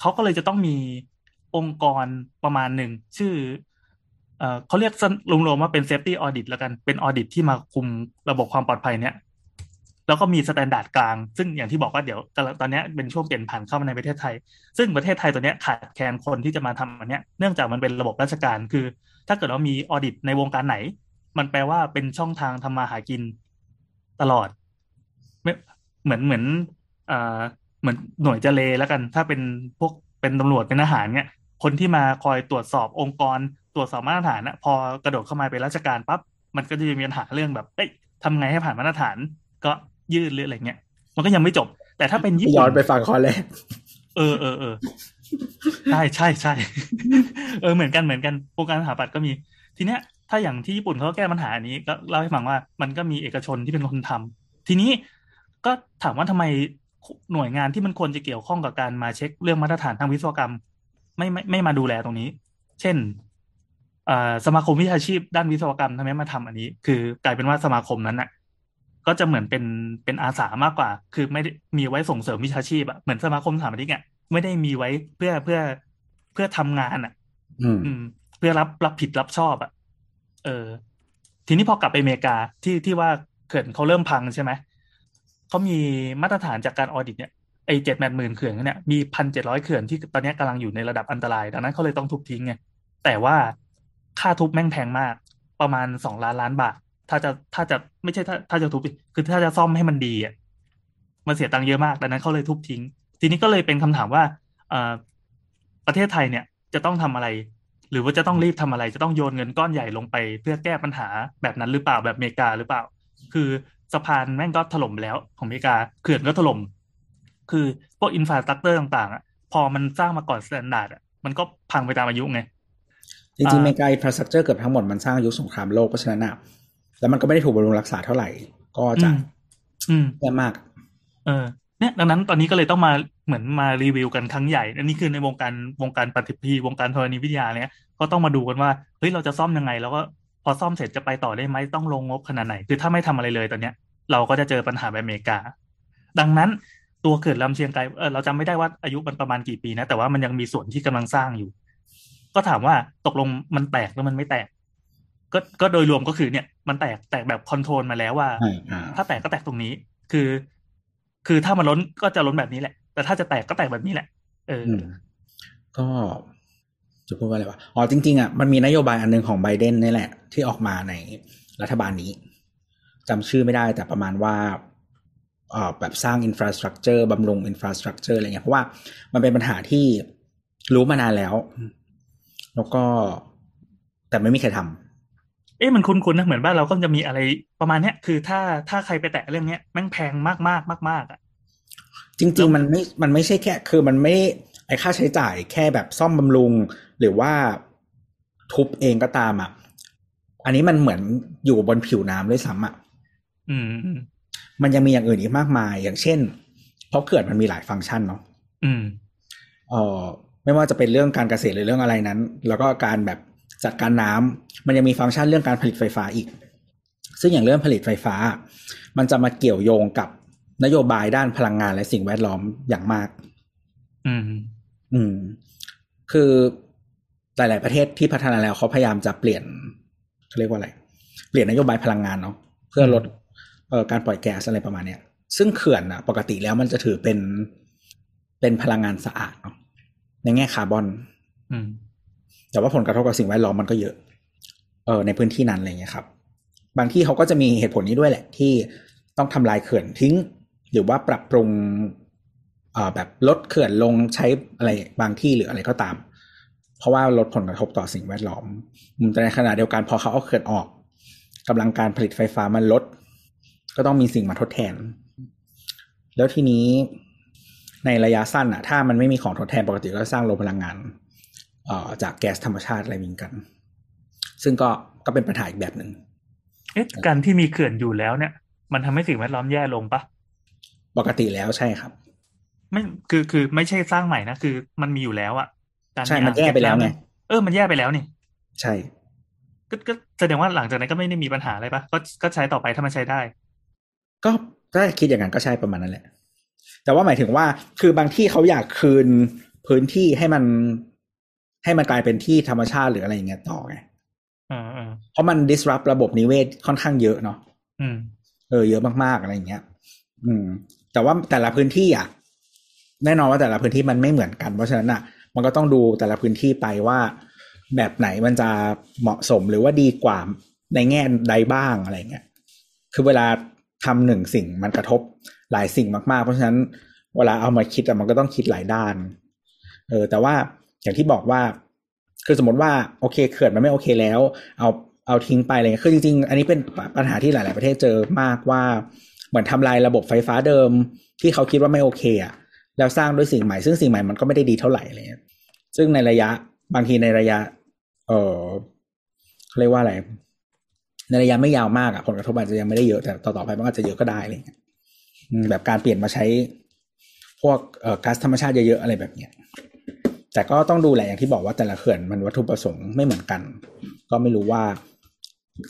เขาก็เลยจะต้องมีองค์กรประมาณหนึ่งชื่อเขาเรียกรวมๆว่าเป็น safety audit แล้วกันเป็น audit ที่มาคุมระบบความปลอดภัยเนี่ยแล้วก็มี standard กลางซึ่งอย่างที่บอกว่าเดี๋ยวตอนนี้เป็นช่วงเปลี่ยนผ่านเข้ามาในประเทศไทยซึ่งประเทศไทยตัวเนี้ยขาดแคลนคนที่จะมาทำอันเนี้ยเนื่องจากมันเป็นระบบราชการคือถ้าเกิดว่ามี audit ในวงการไหนมันแปลว่าเป็นช่องทางทำมาหากินตลอดเหมือนหน่วยเจเลแล้วกันถ้าเป็นพวกเป็นตำรวจเป็นทหารเนี่ยคนที่มาคอยตรวจสอบองค์กรตรวจสอบมาตรฐานนะพอกระโดดเข้ามาเป็นราชการปั๊บมันก็จะมีปัญหาเรื่องแบบทำไงให้ผ่านมาตรฐานก็ยืดหรืออะไรเงี้ยมันก็ยังไม่จบแต่ถ้าเป็นญี่ปุ่นย้อนไปฟังคอแรกใช่ใช่ใช่เหมือนกันโครงการสถาปัตย์ก็มีทีเนี้ยถ้าอย่างที่ญี่ปุ่นเขาแก้ปัญหานี้ก็เล่าให้ฟังว่ามันก็มีเอกชนที่เป็นคนทำทีนี้ก็ถามว่าทำไมหน่วยงานที่มันควรจะเกี่ยวข้องกับการมาเช็คเรื่องมาตรฐานทางวิศวกรรมไม่มาดูแลตรงนี้เช่นสมาคมวิชาชีพด้านวิศวกรรมทำไมมาทำอันนี้คือกลายเป็นว่าสมาคมนั้นน่ะก็จะเหมือนเป็นอาสามากกว่าคือไม่ได้มีไว้ส่งเสริมวิชาชีพอ่ะเหมือนสมาคมสถาปนิกเนี่ยไม่ได้มีไว้เพื่อทำงานอ่ะเพื่อรับผิดรับชอบอ่ะทีนี้พอกลับไปอเมริกาที่ว่าเขื่อนเขาเริ่มพังใช่ไหมเขามีมาตรฐานจากการออดิตเนี่ยไอ้ 7-8 หมื่นเขื่อนเนี่ยมี 1,700 เขื่อนที่ตอนนี้กำลังอยู่ในระดับอันตรายดังนั้นเขาเลยต้องทุบทิ้งไงแต่ว่าค่าทุบแม่งแพงมากประมาณ2ล้านบาทถ้าจะไม่ใช่ถ้าจะทุบคือถ้าจะซ่อมให้มันดีอ่ะมันเสียตังค์เยอะมากดังนั้นเขาเลยทุบทิ้งทีนี้ก็เลยเป็นคำถามว่าประเทศไทยเนี่ยจะต้องทำอะไรหรือว่าจะต้องรีบทำอะไรจะต้องโยนเงินก้อนใหญ่ลงไปเพื่อแก้ปัญหาแบบนั้นหรือเปล่าแบบอเมริกาหรือเปล่าคือสะพานแม่งก็ถล่มแล้วของอเมริกาเขื่อนก็ถล่มคือพวกอินฟราสตรัคเจอร์ต่างๆพอมันสร้างมาก่อนสแตนดาร์ดมันก็พังไปตามอายุไงจริงๆอเมริกาอินฟราสตรัคเจอร์เกือบทั้งหมดมันสร้างอายุสงครามโลกเพราะฉะนั้นน่ะแล้วมันก็ไม่ได้ถูกบำรุงรักษาเท่าไหร่ก็จะแย่มากเนี่ยดังนั้นตอนนี้ก็เลยต้องมาเหมือนมารีวิวกันครั้งใหญ่อันนี้คือในวงการปฏิพีวงการธรณีวิทยาเนี่ยก็ต้องมาดูกันว่าเฮ้ยเราจะซ่อมยังไงแล้วก็พอซ่อมเสร็จจะไปต่อได้ไหมต้องลงงบขนาดไหนคือถ้าไม่ทำอะไรเลยตอนเนี้ยเราก็จะเจอปัญหาแบบอเมริกาดังนั้นตัวเขื่อนลำเชียงไกรเราจำไม่ได้ว่าอายุมันประมาณกี่ปีนะแต่ว่ามันยังมีส่วนที่กำลังสร้างอยู่ก็ถามว่าตกลงมันแตกหรือมันไม่แตกก็โดยรวมก็คือเนี่ยมันแตกแบบคอนโทรลมาแล้วว่าถ้าแตกก็แตกตรงนี้คือถ้ามันล้นก็จะล้นแบบนี้แหละแต่ถ้าจะแตกก็แตกแบบนี้แหละก็จะพูดว่าอะไรวะอ๋อจริงๆอ่ะมันมีนโยบายอันนึงของไบเดนนี่แหละที่ออกมาในรัฐบาลนี้ จำชื่อไม่ได้แต่ประมาณว่าแบบสร้างอินฟราสตรักเจอร์บำรุงอินฟราสตรักเจอร์อะไรเงี้ยเพราะว่ามันเป็นปัญหาที่รู้มานานแล้วแล้วก็แต่ไม่มีใครทำเอ๊ะมันคุ้นๆนะเหมือนบ้านเราก็จะมีอะไรประมาณเนี้ยคือถ้าใครไปแตะเรื่องเนี้ยแม่งแพงมากๆมากๆอ่ะจริงๆมันไม่ใช่แค่คือมันไม่ไอ้ค่าใช้จ่ายแค่แบบซ่อมบำรุงหรือว่าทุบเองก็ตามอ่ะอันนี้มันเหมือนอยู่บนผิวน้ำด้วยซ้ำอ่ะมันยังมีอย่างอื่นอีกมากมายอย่างเช่นเพราะเขื่อนมันมีหลายฟังก์ชันเนาะไม่ว่าจะเป็นเรื่องการเกษตรหรือเรื่องอะไรนั้นแล้วก็การแบบจัดการน้ำมันยังมีฟังก์ชันเรื่องการผลิตไฟฟ้าอีกซึ่งอย่างเรื่องผลิตไฟฟ้ามันจะมาเกี่ยวโยงกับนโยบายด้านพลังงานและสิ่งแวดล้อมอย่างมากคือหลายๆประเทศที่พัฒนาแล้วเขาพยายามจะเปลี่ยนเขาเรียกว่าอะไรเปลี่ยนนโยบายพลังงานเนาะเพื่อลดการปล่อยแก๊สอะไรประมาณนี้ซึ่งเขื่อนอ่ะปกติแล้วมันจะถือเป็นพลังงานสะอาดเนาะในแง่คาร์บอนแต่ว่าผลกระทบกับสิ่งแวดล้อมมันก็เยอะในพื้นที่นั้นอะไรอย่างเงี้ยครับบางที่เขาก็จะมีเหตุผลนี้ด้วยแหละที่ต้องทำลายเขื่อนทิ้งหรือว่าปรับปรุงแบบลดเขื่อนลงใช้อะไรบางที่หรืออะไรก็ตามเพราะว่าลดผลกระทบต่อสิ่งแวดล้อมแต่ในขณะเดียวกันพอเขาเอาเขื่อนออกกำลังการผลิตไฟฟ้ามันลดก็ต้องมีสิ่งมาทดแทนแล้วทีนี้ในระยะสั้นอะถ้ามันไม่มีของทดแทนปกติก็สร้างโรงพลังงานจากแก๊สธรรมชาติอะไรวิ่งกันซึ่งก็เป็นปัญหาอีกแบบหนึ่งเอ๊ะการที่มีเขื่อนอยู่แล้วเนี่ยมันทำให้สิ่งแวดล้อมแย่ลงปะปกติแล้วใช่ครับไม่คือไม่ใช่สร้างใหม่นะคือมันมีอยู่แล้วอะใช่มันแย่ไปแล้วไงมันแย่ไปแล้วนี่ใช่ก็แสดงว่าหลังจากนั้นก็ไม่ได้มีปัญหาอะไรปะก็ใช้ต่อไปถ้ามันใช้ได้ก็ถ้าคิดอย่างนั้นก็ใช่ประมาณนั้นแหละแต่ว่าหมายถึงว่าคือบางที่เขาอยากคืนพื้นที่ให้มันกลายเป็นที่ธรรมชาติหรืออะไรอย่างเงี้ยต่อไงเพราะมัน disrupt ระบบนิเวศค่อนข้างเยอะเนาะเยอะมากๆอะไรอย่างเงี้ยแต่ว่าแต่ละพื้นที่อ่ะแน่นอนว่าแต่ละพื้นที่มันไม่เหมือนกันเพราะฉะนั้นอ่ะมันก็ต้องดูแต่ละพื้นที่ไปว่าแบบไหนมันจะเหมาะสมหรือว่าดีกว่าในแง่ใดบ้างอะไรเงี้ยคือเวลาทำหนึ่งสิ่งมันกระทบหลายสิ่งมากๆเพราะฉะนั้นเวลาเอามาคิดมันก็ต้องคิดหลายด้านแต่ว่าอย่างที่บอกว่าคือสมมติว่าโอเคเขื่อนมันไม่โอเคแล้วเอาทิ้งไปอะไรเงี้ยคือจริงๆอันนี้เป็นปัญหาที่หลายๆประเทศเจอมากว่าเหมือนทำลายระบบไฟฟ้าเดิมที่เขาคิดว่าไม่โอเคอ่ะแล้วสร้างด้วยสิ่งใหม่ซึ่งสิ่งใหม่มันก็ไม่ได้ดีเท่าไหร่อะไรเงี้ยซึ่งในระยะบางทีในระยะเรียกว่าอะไรในระยะไม่ยาวมากผลกระทบอาจจะยังไม่ได้เยอะแต่ต่อไปมันอาจจะเยอะก็ได้อะไรเงี้ยแบบการเปลี่ยนมาใช้พวกก๊าซธรรมชาติเยอะๆอะไรแบบเนี้ยแต่ก็ต้องดูแหละอย่างที่บอกว่าแต่ละเขื่อนมันวัตถุประสงค์ไม่เหมือนกันก็ไม่รู้ว่า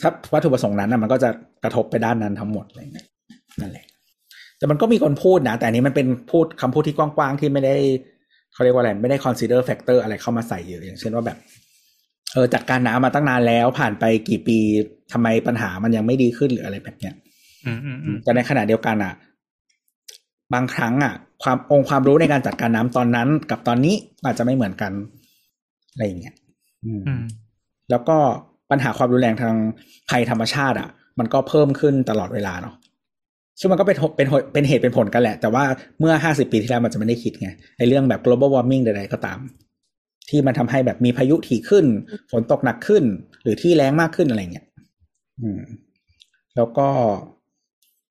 ถ้าวัตถุประสงค์นั้นนะมันก็จะกระทบไปด้านนั้นทั้งหมดอะไรเงี้ยนั่นแหละแต่มันก็มีคนพูดนะแต่อันนี้มันเป็นพูดคำพูดที่กว้างๆที่ไม่ได้เขาเรียกว่าอะไรไม่ได้ consider factor อะไรเข้ามาใส่เยอะอย่างเช่นว่าแบบจัดการน้ำมาตั้งนานแล้วผ่านไปกี่ปีทำไมปัญหามันยังไม่ดีขึ้นหรืออะไรแบบเนี้ยแต่ในขณะเดียวกันอ่ะบางครั้งอ่ะความรู้ในการจัดการน้ำตอนนั้นกับตอนนี้อาจจะไม่เหมือนกันอะไรอย่างเงี้ยแล้วก็ปัญหาความรุนแรงทางภัยธรรมชาติอ่ะมันก็เพิ่มขึ้นตลอดเวลาเนาะซึ่งมันก็เป็นเหตุเป็นผลกันแหละแต่ว่าเมื่อ50 ปีที่แล้วมันจะไม่ได้คิดไงไอ้เรื่องแบบ global warming ใดๆก็ตามที่มันทำให้แบบมีพายุถี่ขึ้นฝนตกหนักขึ้นหรือที่แรงมากขึ้นอะไรเงี้ยแล้วก็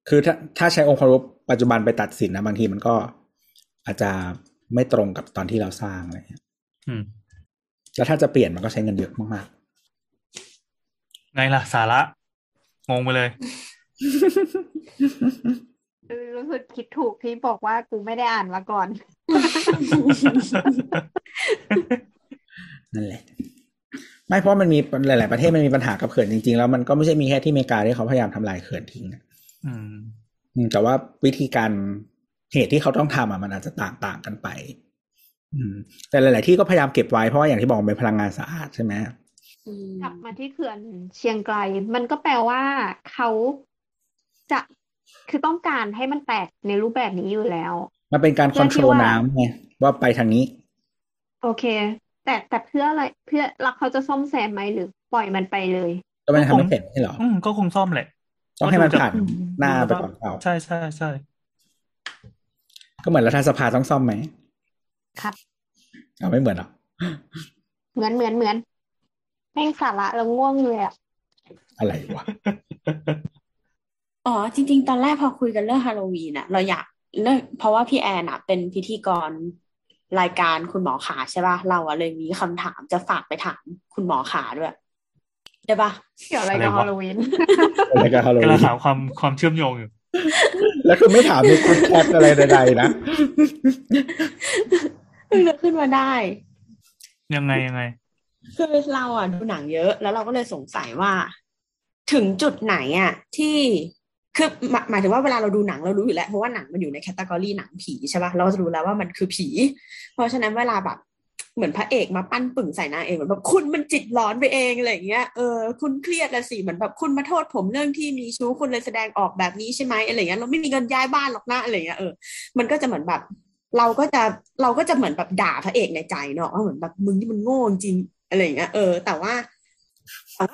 คือถ้าใช้องค์ความรู้ปัจจุบันไปตัดสินนะบางทีมันก็อาจจะไม่ตรงกับตอนที่เราสร้างอะไรเงี้ยแล้วถ้าจะเปลี่ยนมันก็ใช้เงินเยอะมากๆไงล่ะสาระงงไปเลยรู้สึกคิดถูกที่บอกว่ากูไม่ได้อ่านมาก่อนนั่นแหละไม่เพราะมันมีหลายๆประเทศมันมีปัญหากับเขื่อนจริงๆแล้วมันก็ไม่ใช่มีแค่ที่อเมริกาที่เขาพยายามทำลายเขื่อนทิ้งแต่ว่าวิธีการเหตุที่เขาต้องทำมันอาจจะต่างกันไปแต่หลายๆที่ก็พยายามเก็บไว้เพราะอย่างที่บอกเป็นพลังงานสะอาดใช่ไหมกลับมาที่เขื่อนเชียงไกลมันก็แปลว่าเขาจะคือต้องการให้มันแตกในรูปแบบนี้อยู่แล้วมันเป็นการคอนโทรลน้ำไงว่าไปทางนี้โอเคแต่เพื่ออะไรเพื่อแล้วเขาจะซ่อมแซมไหมหรือปล่อยมันไปเลยก็ไม่ทำไม่เสร็จใช่หรอก็คงซ่อมแหละ ต้องให้มันผ่านหน้าไปก่อนเขาใช่ใช่ใช่ก็เหมือนรัฐสภาต้องซ่อมไหมครับไม่เหมือนหรอเหมือนแม่งสาระเราง่วงเลยอ่ะอะไรวะอ๋อจริงๆตอนแรกพอคุยกันเรื่องฮาโลวีนน่ะเราอยากเลิกเพราะว่าพี่แอนน่ะเป็นพิธีกรรายการคุณหมอขาใช่ป่ะเราอ่ะเลยมีคำถามจะฝากไปถามคุณหมอขาด้วยใช่ป่ะเกี่ยวอะไรกับฮาโลวีนอะไรกับฮาโลวีนเราถามความเชื่อมโยงอยู่แล้วคือไม่ถามในคุณแคปอะไรใดๆนะเพิ่งนึกขึ้นมาได้ยังไงคือเราอ่ะดูหนังเยอะแล้วเราก็เลยสงสัยว่าถึงจุดไหนอ่ะที่คือหมายถึงว่าเวลาเราดูหนังเรารู้อยู่แล้วเพราะว่าหนังมันอยู่ในแคตตากรีหนังผีใช่ป่ะเราก็จะรู้แล้วว่ามันคือผีเพราะฉะนั้นเวลาแบบเหมือนพระเอกมาปั้นปึ่งใส่นางเอกเหมือนแบบคุณมันจิตร้อนไปเองอะไรอย่างเงี้ยคุณเครียดละสิเหมือนแบบคุณมาโทษผมเรื่องที่มีชู้คุณเลยแสดงออกแบบนี้ใช่ไหมอะไรเงี้ยเราไม่มีเงินย้ายบ้านหรอกนะอะไรเงี้ยมันก็จะเหมือนแบบเราก็จะเหมือนแบบด่าพระเอกในใจเนาะเหมือนแบบมึงนี่มันโง่จริงอะไรเงี้ยแต่ว่า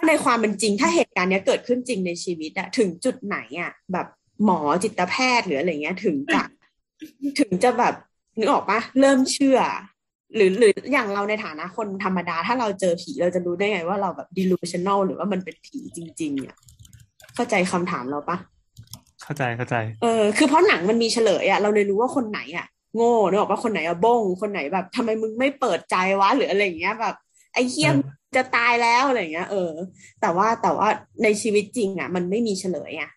ในความเป็นจริงถ้าเหตุการณ์เนี้ยเกิดขึ้นจริงในชีวิตอะถึงจุดไหนอะแบบหมอจิตแพทย์หรืออะไรเงี้ยถึงจะแบบนึกออกปะเริ่มเชื่อหรืออย่างเราในฐานะคนธรรมดาถ้าเราเจอผีเราจะรู้ได้ไงว่าเราแบบ delusional หรือว่ามันเป็นผีจริงๆอ่ะเข้าใจคำถามเราปะเข้าใจคือเพราะหนังมันมีเฉลยอ่ะเราเลยรู้ว่าคนไหนอ่ะโง่นึกออกว่าคนไหนอ่ะบ้งคนไหนแบบทำไมมึงไม่เปิดใจวะหรืออะไรอย่างเงี้ยแบบไอ้เหี้ยจะตายแล้วอะไรอย่างเงี้ยแต่ว่าในชีวิตจริงอ่ะมันไม่มีเฉลยอ่ะ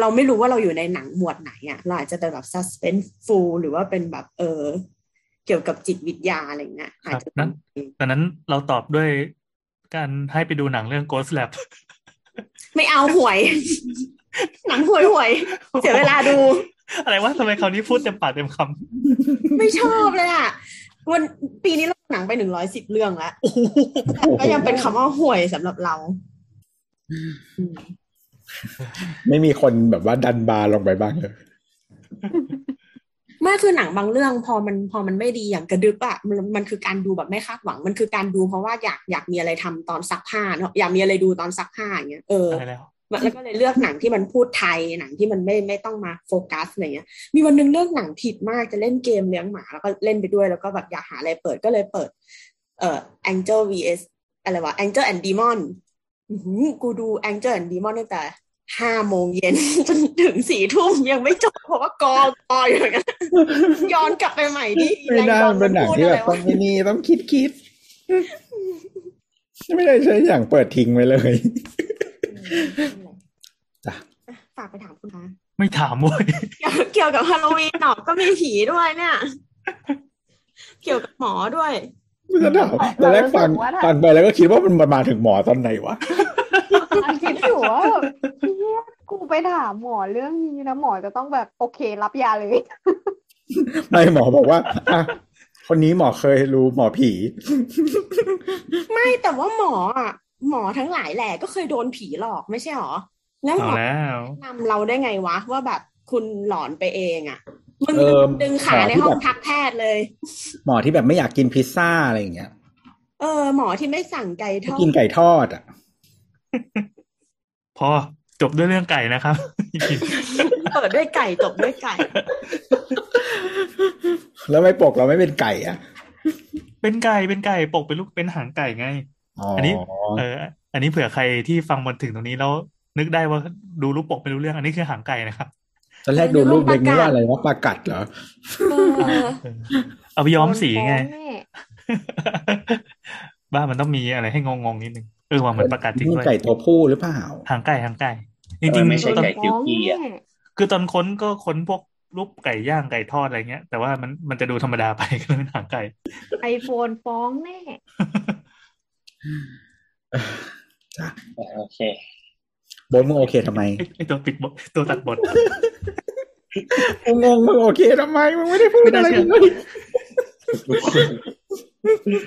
เราไม่รู้ว่าเราอยู่ในหนังหมวดไหนอ่ะเราอาจจะเป็นแบบ suspenseful หรือว่าเป็นแบบเกี่ยวกับจิตวิทยาอะไรเงี้ยครับตอนนั้นเราตอบด้วยการให้ไปดูหนังเรื่อง Ghost Lab ไม่เอาหวย หนังหวยเสียเวลาดูอะไรวะทำไมคราวนี้พูดเต็มปากเต็มคำไม่ชอบเลยอ่ะวันปีนี้เราหนังไป110เรื่องแล้วก็ยังเป็นคำว่าหวยสำหรับเราไม่มีคนแบบว่าดันบาร์ลงไปบ้างเลยไม่คือหนังบางเรื่องพอมันไม่ดีอย่างกระดึบอะมันคือการดูแบบไม่คาดหวังมันคือการดูเพราะว่าอยากมีอะไรทำตอนซักผ้าเนาะอยากมีอะไรดูตอนซักผ้าอย่างเงี้ยแล้วก็เลยเลือกหนังที่มันพูดไทยหนังที่มันไม่ต้องมาโฟกัสอะไรเงี้ยมีวันนึงเลือกหนังผิดมากจะเล่นเกมเลี้ยงหมาแล้วก็เล่นไปด้วยแล้วก็แบบอยากหาอะไรเปิดก็เลยเปิดAngel vs อะไรวะ Angel and Demon กูดู Angel and Demon ตั้งแต่5 โมงเย็นจนถึง 4 ทุ่มยังไม่จบเพราะว่ากออยู่อย่างนั้นย้อนกลับไปใหม่ดิไม่ได้เป็นหนังที่แบบต้องนี่ต้องคิดไม่ได้ใช้อย่างเปิดทิ้งไว้เลยจ้ะฝากไปถามคุณคะไม่ถามเลยเกี่ยวกับฮาโลวีนหรอกก็มีผีด้วยเนี่ยเกี่ยวกับหมอด้วยไม่ได้แต่แรกฟังไปแล้วก็คิดว่ามันมาถึงหมอตอนไหนวะคิดอยู่ว่ากูไปถามหมอเรื่องนี้นะหมอจะต้องแบบโอเครับยาเลยไม่หมอบอกว่าคนนี้หมอเคยรู้หมอผีไม่แต่ว่าหมอทั้งหลายแหละก็เคยโดนผีหลอกไม่ใช่หรอแล้วหมอแนะนำเราได้ไงวะว่าแบบคุณหลอนไปเองอ่ะมันดึงขาในห้องพักแพทย์เลยหมอที่แบบไม่อยากกินพิซซ่าอะไรอย่างเงี้ยหมอที่ไม่สั่งไก่ทอดกินไก่ทอดอ่ะพอจบด้วยเรื่องไก่นะครับเปิดด้วยไก่จบด้วยไก่แล้วไม่ปกเราไม่เป็นไก่อ่ะเป็นไก่ปกเป็นลูกเป็นหางไก่ไงอันนี้เผื่อใครที่ฟังมาถึงตรงนี้แล้วนึกได้ว่าดูรูปปกไม่รู้เรื่องอันนี้คือหางไก่นะครับตอนแรกดูรูปเด็กนึกว่าอะไรว่าปลากัดเหรอเอาไปย้อมสีไงบ้ามันต้องมีอะไรให้งงๆนิดนึงว่าเหมือนประกาศจริงด้วยไก่ตัวผู้หรือเปล่าหางไก่จริงๆไม่ใช่ไก่คิวกี้อ่ะคือตอนค้นพวกรูปไก่ย่างไก่ทอดอะไรเงี้ยแต่ว่ามันจะดูธรรมดาไปก็เลยเป็นหางไก่ไอโฟนฟ้องแน่จ้ะโอเคบอลมึงโอเคทำไมไอตัวปิดบทตัวตัดบทงงมึงโอเคทำไมมึงไม่ได้พูดอะไรเลย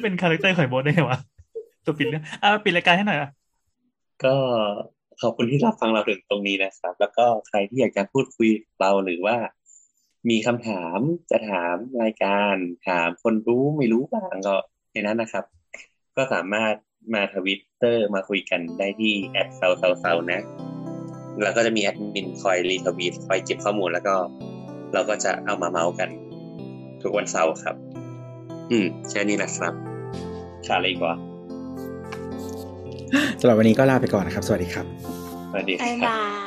เป็นคาแรคเตอร์ของบอลได้ไหมวะตัวปิดเนี่ยปิดรายการให้หน่อยก็ขอบคุณที่รับฟังเราถึงตรงนี้นะครับแล้วก็ใครที่อยากจะพูดคุยเราหรือว่ามีคำถามจะถามรายการถามคนรู้ไม่รู้บ้างก็ในนั้นนะครับก็สามารถมาทวิตเตอร์มาคุยกันได้ที่@salsalsalนะ แล้วก็จะมีแอดมินคอยรีทวีตคอยเก็บข้อมูลแล้วก็เราก็จะเอามาเมาส์กันทุกวันเสาร์ครับแค่นี้นะครับขาดอะไรอีกวะสำหรับวันนี้ก็ลาไปก่อนนะครับสวัสดีครับสวัสดีครับ